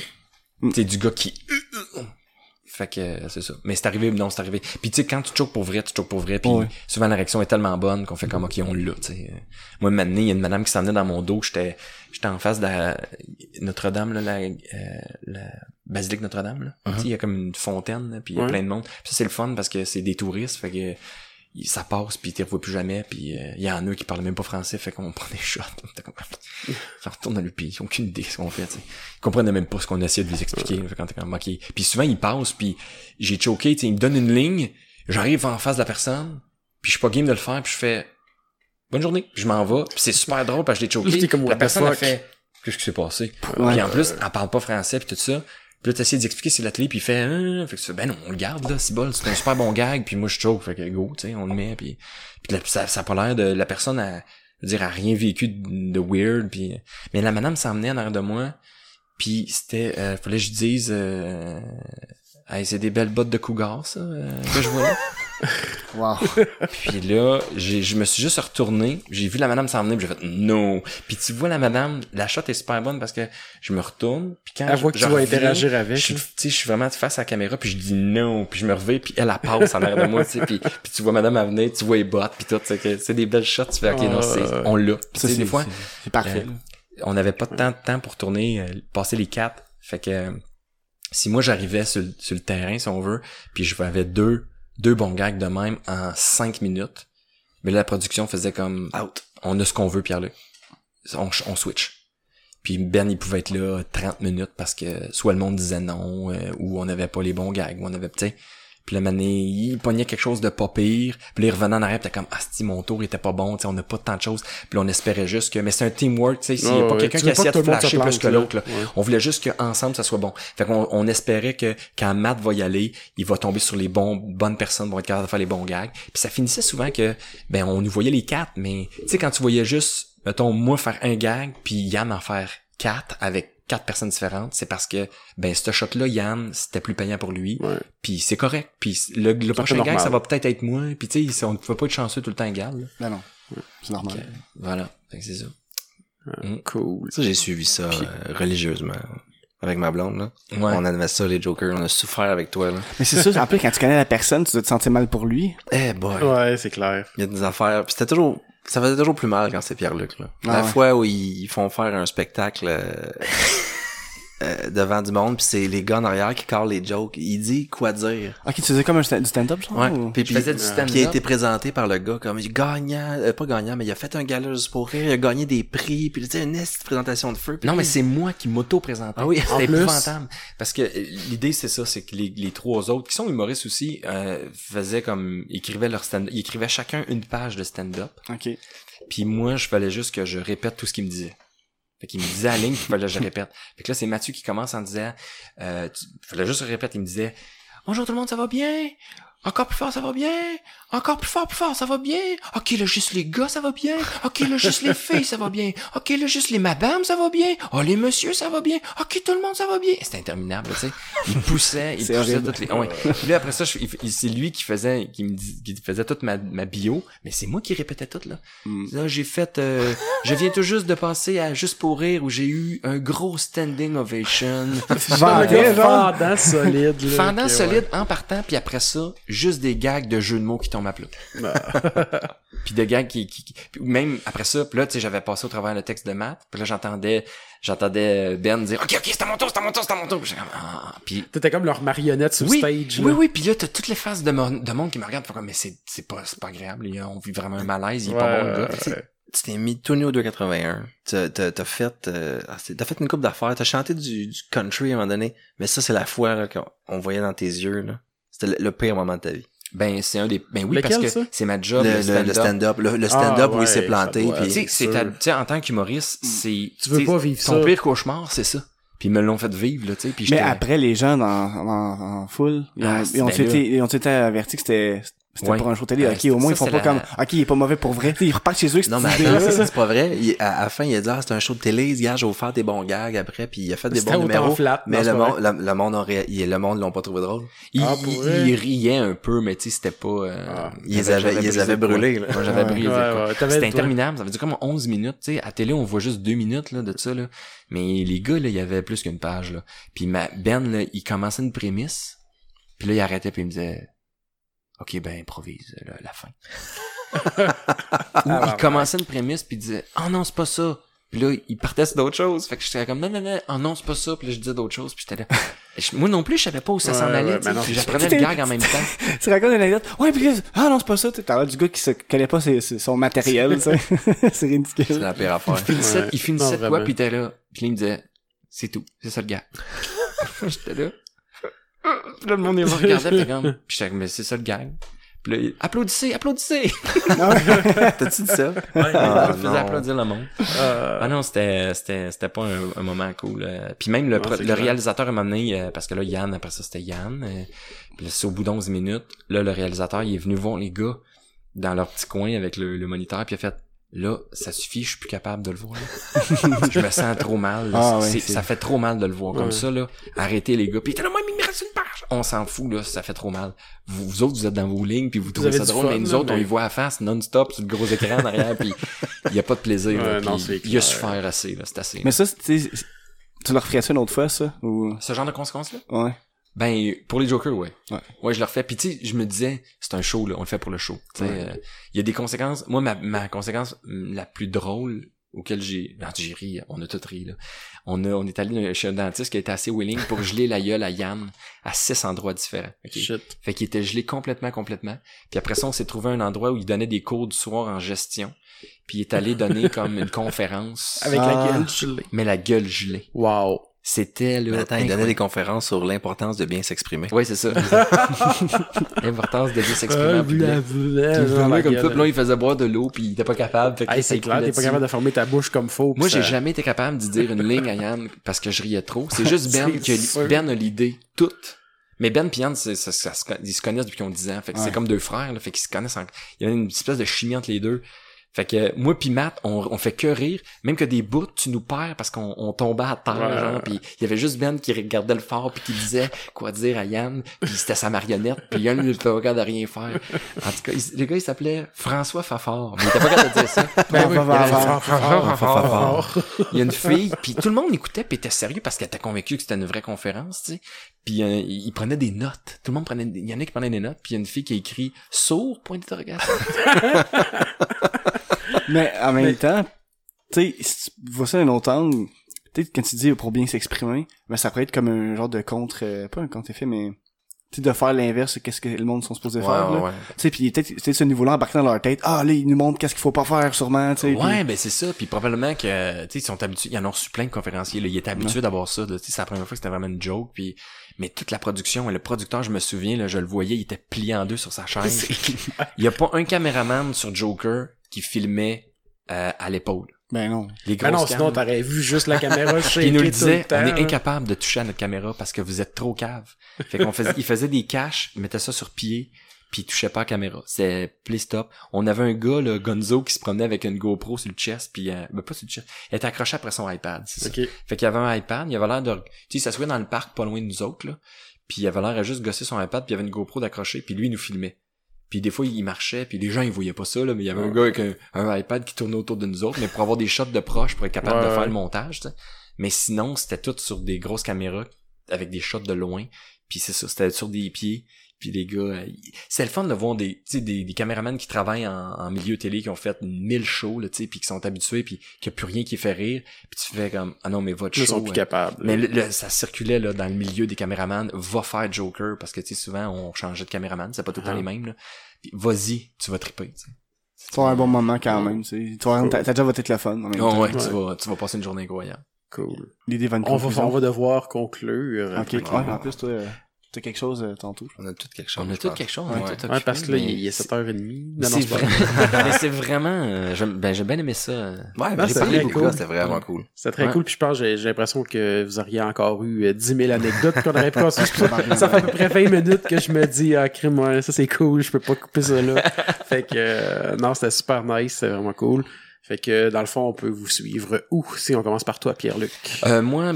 C'est du gars qui... Fait que c'est ça. Mais c'est arrivé. Puis tu sais, quand tu choques pour vrai. Puis souvent la réaction est tellement bonne qu'on fait comme ok, on l'a, tu sais. Moi, maintenant, il y a une madame qui s'en venait dans mon dos. J'étais en face de Notre-Dame, là, la basilique Notre-Dame, là. Uh-huh. Tu sais, il y a comme une fontaine, là, puis il y a plein de monde. Puis ça, c'est le fun parce que c'est des touristes, fait que ça passe, puis t'y revois plus jamais, puis il y en a qui parlent même pas français, fait qu'on prend des shots. Ça retourne dans le pays, ils ont aucune idée de ce qu'on fait, tu sais. Ils comprennent même pas ce qu'on essaie de les expliquer, là, fait quand t'es comme, ok. Puis souvent, ils passent, puis j'ai choqué, tu sais, ils me donnent une ligne, j'arrive en face de la personne, puis je suis pas game de le faire, puis je fais bonne journée, puis je m'en vais, puis c'est super drôle, parce que je l'ai choqué, comme la personne a fait qu'est-ce qui s'est passé? Puis en plus, elle parle pas français, puis tout ça. Puis là, t'essayes d'expliquer c'est la télé, pis il fait, fait que tu fais, ben non, on le garde, là, c'est bol, c'est un super bon gag, pis moi, je choke, fait que go, tu sais, on le met, pis ça a pas l'air de, la personne a, je veux dire, a rien vécu de weird, pis, mais la madame s'en venait en arrière de moi, pis c'était, fallait que je dise, hey, c'est des belles bottes de cougar, ça, que je vois là. Wow. Puis là, je me suis juste retourné, j'ai vu la madame s'en venir, puis j'ai fait non. Puis tu vois la madame, la shot est super bonne parce que je me retourne, puis quand je vois interagir avec, tu sais, je suis vraiment face à la caméra, puis je dis non, puis je me reviens, puis elle passe en arrière de moi, tu sais, puis tu vois madame à venir, tu vois les bottes, puis tout, c'est des belles shots, tu fais ok, non, c'est on l'a. Tu sais, des fois, c'est parfait. on n'avait pas tant de temps pour tourner, passer les quatre. Fait que si moi j'arrivais sur le terrain, si on veut, puis je avais deux bons gags de même en 5 minutes, mais la production faisait comme out. On a ce qu'on veut, Pierre-Luc. On switch. Puis Ben, il pouvait être là 30 minutes parce que soit le monde disait non, ou on n'avait pas les bons gags, ou on avait, tu sais. Puis le mané, il pognait quelque chose de pas pire. Puis là, il revenait en arrière, pis t'es comme, asti, mon tour était pas bon, tu sais, on n'a pas tant de choses. Puis on espérait juste que, mais c'est un teamwork, tu sais, s'il y a pas quelqu'un qui essayait de flasher plus que l'autre, là. Ouais. On voulait juste qu'ensemble, ça soit bon. Fait qu'on espérait que quand Matt va y aller, il va tomber sur les bonnes personnes, vont être capables de faire les bons gags. Puis ça finissait souvent que, ben, on nous voyait les quatre, mais, tu sais, quand tu voyais juste, mettons, moi faire un gag, puis Yann en faire 4 avec 4 personnes différentes, c'est parce que ben ce shot-là, Yann, c'était plus payant pour lui, puis c'est correct, puis le prochain gag, ça va peut-être être moins, puis tu sais, on ne pouvait pas être chanceux tout le temps égal. Là. Ben non, c'est normal. Okay. Voilà, c'est ça. Cool. Ça, j'ai suivi ça religieusement. Avec ma blonde, là. Ouais. On avait ça, les jokers. On a souffert avec toi, là. Mais c'est sûr, en plus, quand tu connais la personne, tu dois te sentir mal pour lui. Boy. Ouais, c'est clair. Il y a des affaires. Puis c'était toujours, ça faisait toujours plus mal quand c'est Pierre-Luc, là. Fois où ils font faire un spectacle, devant du monde, puis c'est les gars en arrière qui carrent les jokes. Il dit quoi dire. Ok, tu faisais comme du stand-up, genre? Ouais. Ou... Puis il a été présenté par le gars comme gagnant, pas gagnant, mais il a fait un gala juste pour rire, il a gagné des prix, puis tu sais, une présentation de feu. Non, mais c'est moi qui m'auto-présentais. Ah oui, c'était épouvantable. Parce que l'idée, c'est ça, c'est que les trois autres, qui sont humoristes aussi, faisaient comme, écrivaient leur stand-up, ils écrivaient chacun une page de stand-up. Ok. Puis moi, je fallait juste que je répète tout ce qu'ils me disaient. Fait qu'il me disait à la ligne, il fallait que je répète. Fait que là, c'est Mathieu qui commence en disant, il fallait juste répéter, il me disait, bonjour tout le monde, ça va bien? Encore plus fort, ça va bien? Encore plus fort, ça va bien? Ok, là, juste les gars, ça va bien? Ok, là, juste les filles, ça va bien? Ok, là, juste les madames, ça va bien? Oh, les messieurs, ça va bien? Ok, tout le monde, ça va bien? C'était interminable, tu sais. Il poussait toutes les... Ouais. Puis là, après ça, c'est lui qui faisait toute ma bio, mais c'est moi qui répétais tout, là. Là, j'ai fait... je viens tout juste de passer à Juste pour rire, où j'ai eu un gros standing ovation. Fendant solide, là. Fendant solide en partant, puis après ça... juste des gags de jeux de mots qui tombent à plat. Puis des gags qui même après ça, puis là tu sais j'avais passé au travers le texte de Matt, puis là j'entendais Ben dire OK c'était mon tour, puis j'étais comme puis t'étais comme leur marionnette sur stage. Oui, puis là t'as toutes les faces de monde qui me regardent comme mais c'est pas agréable, on vit vraiment un malaise, il est pas bon le gars. Tu t'es mis tout nu au 281. T'as fait une couple d'affaires, t'as chanté du country à un moment donné, mais ça c'est la fois là, qu'on voyait dans tes yeux là. C'était le pire moment de ta vie. Ben, c'est un des... Ben oui, lequel, parce que ça? C'est ma job, le stand-up. Le stand-up où il s'est planté. Tu sais, en tant qu'humoriste, c'est... Tu veux pas vivre ton pire cauchemar, c'est ça. Puis ils me l'ont fait vivre, là, tu sais. Mais j'étais... après, les gens en foule, ils ont été avertis que c'était pour un show télé. OK, au moins, ils font pas comme... OK, il est pas mauvais pour vrai. Ils repartent chez eux. Non, mais c'est pas vrai. À la fin, il a dit, c'est un show de télé. Il a offert des bons gags après, puis il a fait des bons numéros. Mais le monde l'ont pas trouvé drôle. Il riait un peu, mais tu sais, c'était pas... Ils les avaient brûlés. Moi, j'avais brûlé. C'était interminable. Ça veut dire comme 11 minutes, tu sais. À télé, on voit juste 2 minutes, là, de ça, là. Mais les gars, là, il y avait plus qu'une page, là. Puis Ben, là, il commençait une prémisse. Puis là, il arrêtait, puis il me disait... OK, ben improvise là, la fin. Il commençait une prémisse puis il disait « Oh non, c'est pas ça! » Puis là, il partait sur d'autres choses. Fait que j'étais comme « Non, oh non, c'est pas ça! » Puis là, je disais d'autres choses. Puis j'étais là... Moi non plus, je savais pas où ça s'en allait. Ouais, non, j'apprenais le gag en même temps. Tu racontes une anecdote. Ouais, puis ah non, c'est pas ça. T'as l'air du gars qui se connaît pas son matériel. C'est ridicule. C'est la pire affaire. Il finissait de quoi? Puis t'es là. Puis il me disait « C'est tout. C'est ça le gars. » J'étais là. Là, le monde me regardait, pis comme, pis j'étais comme, mais c'est ça le gang. Pis là, applaudissez! T'as-tu dit ça? Ouais, je faisais applaudir le monde. Ah non, c'était pas un moment cool. Puis même le réalisateur m'a amené, parce que là, Yann, après ça, c'était Yann. Pis là, c'est au bout d'11 minutes. Là, le réalisateur, il est venu voir les gars dans leur petit coin avec le moniteur, pis il a fait, là, ça suffit, je suis plus capable de le voir. Je me sens trop mal. Ça fait trop mal de le voir comme ça, là. Arrêtez, les gars. Puis là, moi, il me reste une page. On s'en fout, là, ça fait trop mal. Vous autres, vous êtes dans vos lignes, puis vous trouvez ça drôle, mais nous autres, on les voit à face non-stop sur le gros écran en arrière, puis il n'y a pas de plaisir. Là, non, il y a souffert assez, là, c'est assez. Mais ça, tu leur ferais ça une autre fois, ça? Ou... Ce genre de conséquences-là? Ouais. Ben, pour les jokers, ouais, je le refais. Puis tu sais, je me disais, c'est un show, là, on le fait pour le show. Tu sais, il y a des conséquences. Moi, ma conséquence la plus drôle, auquel j'ai... Ah, j'ai ri, on a tout ri, là. On est allé chez un dentiste qui était assez willing pour geler la gueule à Yann à 6 endroits différents. Okay. Shit. Fait qu'il était gelé complètement. Puis après ça, on s'est trouvé un endroit où il donnait des cours du soir en gestion. Puis il est allé donner comme une conférence. Avec la gueule gelée. Mais la gueule gelée. Wow. C'était là. Attends, il donnait des conférences sur l'importance de bien s'exprimer. Oui, c'est ça. L'importance de bien s'exprimer. Blablabla. Comme ça, là, il faisait boire de l'eau, puis il était pas capable. Fait que c'est clair, t'es pas capable de fermer ta bouche comme faut. Moi, ça... j'ai jamais été capable de dire une ligne à Yann parce que je riais trop. C'est juste Ben Ben a l'idée toute. Mais Ben et Yann, ils se connaissent depuis qu'ils ont 10 ans. Fait que c'est comme deux frères, là. Fait qu'ils se connaissent. Il y a une espèce de chimie entre les deux. Fait que moi pis Matt, on fait que rire, même que des bouts, tu nous perds parce qu'on tombait à terre, genre, pis il y avait juste Ben qui regardait le phare pis qui disait quoi dire à Yann, pis c'était sa marionnette, pis Yann lui était pas capable de rien faire. En tout cas, le gars il s'appelait François Fafard, mais il était pas capable de dire ça. Il y a une fille, pis tout le monde écoutait pis était sérieux parce qu'elle était convaincue que c'était une vraie conférence, tu sais. Puis il prenait des notes. Tout le monde prenait... Il y en a qui prenaient des notes, puis il y a une fille qui a écrit « Sourd, point d'interrogation. » Mais en même temps, tu sais, si tu vois ça d'un autre angle, tu sais, quand tu dis « pour bien s'exprimer », mais ça pourrait être comme un genre de contre... pas un contre-effet, mais... Tu sais, de faire l'inverse de qu'est-ce que le monde sont supposés faire, là. Ouais. Tu sais, pis peut-être ce niveau-là embarqué dans leur tête. Ah, là, ils nous montrent qu'est-ce qu'il faut pas faire, sûrement, tu sais. Ouais, pis... ben c'est ça. Puis probablement que, tu sais, ils sont habitués, ils en ont reçu plein de conférenciers, là. Ils étaient habitués d'avoir ça, tu sais, c'est la première fois que c'était vraiment une joke, puis... Mais toute la production, le producteur, je me souviens, là, je le voyais, il était plié en deux sur sa chaise. Il y a pas un caméraman sur Joker qui filmait à l'épaule. Ben non. Les grosses cames. Sinon t'aurais vu juste la caméra shaker. Il nous le disait, tout le temps, on est incapable de toucher à notre caméra parce que vous êtes trop cave. Fait qu'on faisait, il faisait des caches, il mettait ça sur pied, puis il touchait pas à la caméra. C'est please stop. On avait un gars, le Gonzo, qui se promenait avec une GoPro sur le chest, puis ben pas sur le chest. Il était accroché après son iPad. C'est ça. Fait qu'il avait un iPad, il avait l'air de, tu sais, ça se voyait dans le parc pas loin de nous autres là. Puis il avait l'air à juste gosser son iPad, puis il avait une GoPro d'accrocher, puis lui il nous filmait. Puis des fois il marchait, puis les gens ils voyaient pas ça là, mais il y avait un gars avec un iPad qui tournait autour de nous autres, mais pour avoir des shots de proche pour être capable de faire le montage, t'sais. Mais sinon c'était tout sur des grosses caméras avec des shots de loin, puis c'est ça, c'était sur des pieds, puis les gars c'est le fun de voir des caméramans qui travaillent en milieu télé, qui ont fait 1000 shows là, tu sais, puis qui sont habitués, puis qu'il y a plus rien qui fait rire, puis tu fais comme ah non mais votre show ils sont plus capables. Mais ça circulait là dans le milieu des caméramans, va faire Joker parce que tu sais souvent on changeait de caméraman, c'est pas tout le temps les mêmes là. Pis, vas-y, tu vas triper, tu sais. Tu vas avoir un bon moment quand même, tu sais. T'as déjà votre téléphone. Oh, ouais, tu vas passer une journée incroyable. Cool. L'idée va on va devoir conclure. OK, en plus toi t'as quelque chose tantôt. On a tout quelque chose. On a tout quelque chose, parce que là, il y a 7h30. Mais c'est vraiment... j'ai bien aimé ça. Ouais, ben, j'ai parlé beaucoup. Cool. C'était vraiment cool. C'était très cool. Puis je pense, j'ai l'impression que vous auriez encore eu 10 000 anecdotes qu'on aurait pas. Ça fait à peu près 20 minutes que je me dis, ah, crime, ça c'est cool, je peux pas couper ça là. Fait que non, c'était super nice, c'était vraiment cool. Fait que, dans le fond, on peut vous suivre où? Si on commence par toi, Pierre-Luc. Moi,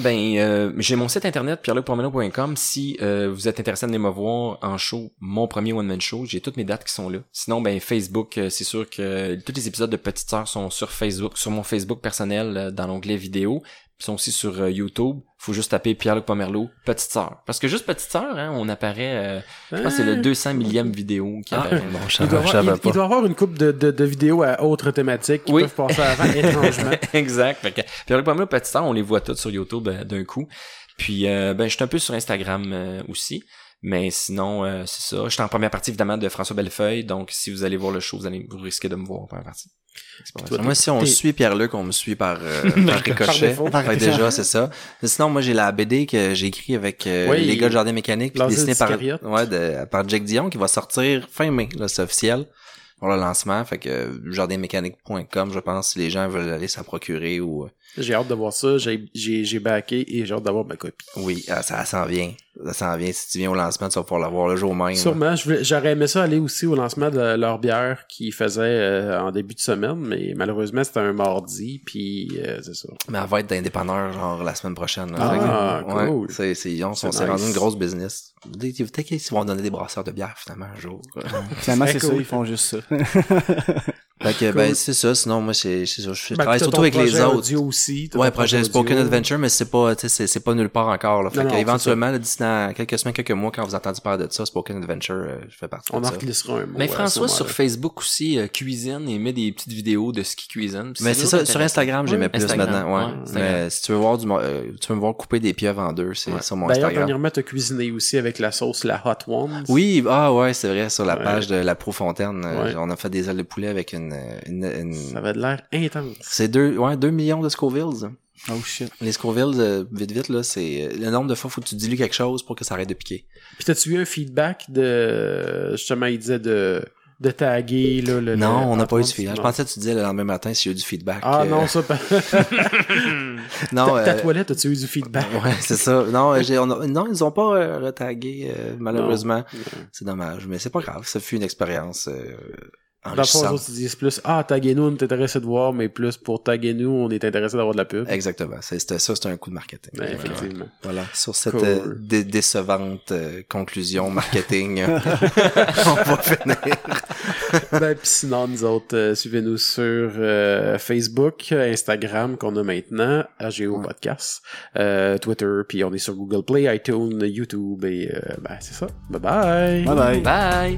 j'ai mon site internet, pierrelucpomerleau.com. Si vous êtes intéressé de venir me voir en show, mon premier one-man show, j'ai toutes mes dates qui sont là. Sinon, Facebook, c'est sûr que tous les épisodes de Petites Sœurs sont sur Facebook, sur mon Facebook personnel, dans l'onglet vidéo. Ils sont aussi sur YouTube. Faut juste taper Pierre-Luc Pomerleau, Petite Sœur. Parce que juste Petite Sœur, hein, on apparaît, je pense que c'est le 200 millième vidéo qui apparaît. Bon, il doit avoir une couple de vidéos à autres thématiques qui peuvent passer avant, étrangement. Exact. Fait que Pierre-Luc Pomerleau, Petite Sœur, on les voit toutes sur YouTube d'un coup. Puis, je suis un peu sur Instagram aussi. Mais sinon, c'est ça. Je suis en première partie, évidemment, de François Bellefeuille. Donc, si vous allez voir le show, vous risquez de me voir en première partie. Moi, si on suit Pierre-Luc, on me suit par ricochet. Fait déjà, c'est ça. Sinon, moi, j'ai la BD que j'ai écrit avec les gars de Jardin Mécanique, puis dessinée par Jack Dion, qui va sortir fin mai. Là, c'est officiel pour le lancement. Fait que jardinmécanique.com, je pense, si les gens veulent aller s'en procurer ou... J'ai hâte de voir ça. J'ai backé et j'ai hâte d'avoir ma copie. Oui, ça s'en vient. Ça s'en vient. Si tu viens au lancement, tu vas pouvoir l'avoir le jour même. Sûrement. J'aurais aimé ça aller aussi au lancement de leur bière qu'ils faisaient en début de semaine, mais malheureusement, c'était un mardi, puis c'est ça. Mais elle va être indépendante genre la semaine prochaine. Là. Ah, cool. Ouais, on s'est rendu une grosse business. Peut-être qu'ils vont donner des brasseurs de bière, finalement, un jour. Finalement, c'est cool. Ça. Ils font juste ça. Fait que, ben, c'est ça. Sinon, moi, c'est ça. Je travaille surtout avec les autres. Audio aussi. Ouais, projet Spoken Adventure, mais c'est pas, tu sais, c'est pas nulle part encore, là. Fait qu'éventuellement, d'ici dans quelques semaines, quelques mois, quand vous entendez parler de ça, Spoken Adventure, je fais partie de ça. On en glissera un mot. Mais François, sur Facebook aussi, cuisine et met des petites vidéos de ce qu'il cuisine. Mais c'est ça. Sur Instagram, j'aimais plus maintenant. Ouais. Mais si tu veux voir du, tu veux me voir couper des pieuvres en deux, c'est sur mon Instagram. D'ailleurs, dernièrement, t'as cuisiné aussi avec la sauce, la Hot One. Oui, ah ouais, c'est vrai, sur la page de la Profontaine, on a fait des ailes de poulet avec une... Ça avait de l'air intense. C'est 2 millions de Scovilles. Oh shit. Les Scovilles, vite, là, c'est le nombre de fois faut que tu dilues quelque chose pour que ça arrête de piquer. Puis t'as-tu eu un feedback de... Justement, il disait de taguer, là, le... Non, on n'a pas eu de feedback. Je pensais que tu disais le lendemain matin s'il y a eu du feedback. Ah non, ça... non, ta toilette, as-tu eu du feedback? Ouais, c'est ça. Non, non, ils ont pas retagué, malheureusement. Non. C'est dommage, mais c'est pas grave. Ça fut une expérience... Dans le fond, les autres, ils disent plus « Ah, taguez-nous, on est intéressé de voir », mais plus pour « taguez-nous, on est intéressé d'avoir de la pub ». Exactement. C'était ça, c'était un coup de marketing. Ben, effectivement. Voilà. Sur cette décevante conclusion marketing, on va finir. Ben, puis sinon, nous autres, suivez-nous sur Facebook, Instagram, qu'on a maintenant, RGO Podcast, Twitter, puis on est sur Google Play, iTunes, YouTube, et ben, c'est ça. Bye-bye! Bye-bye! Bye!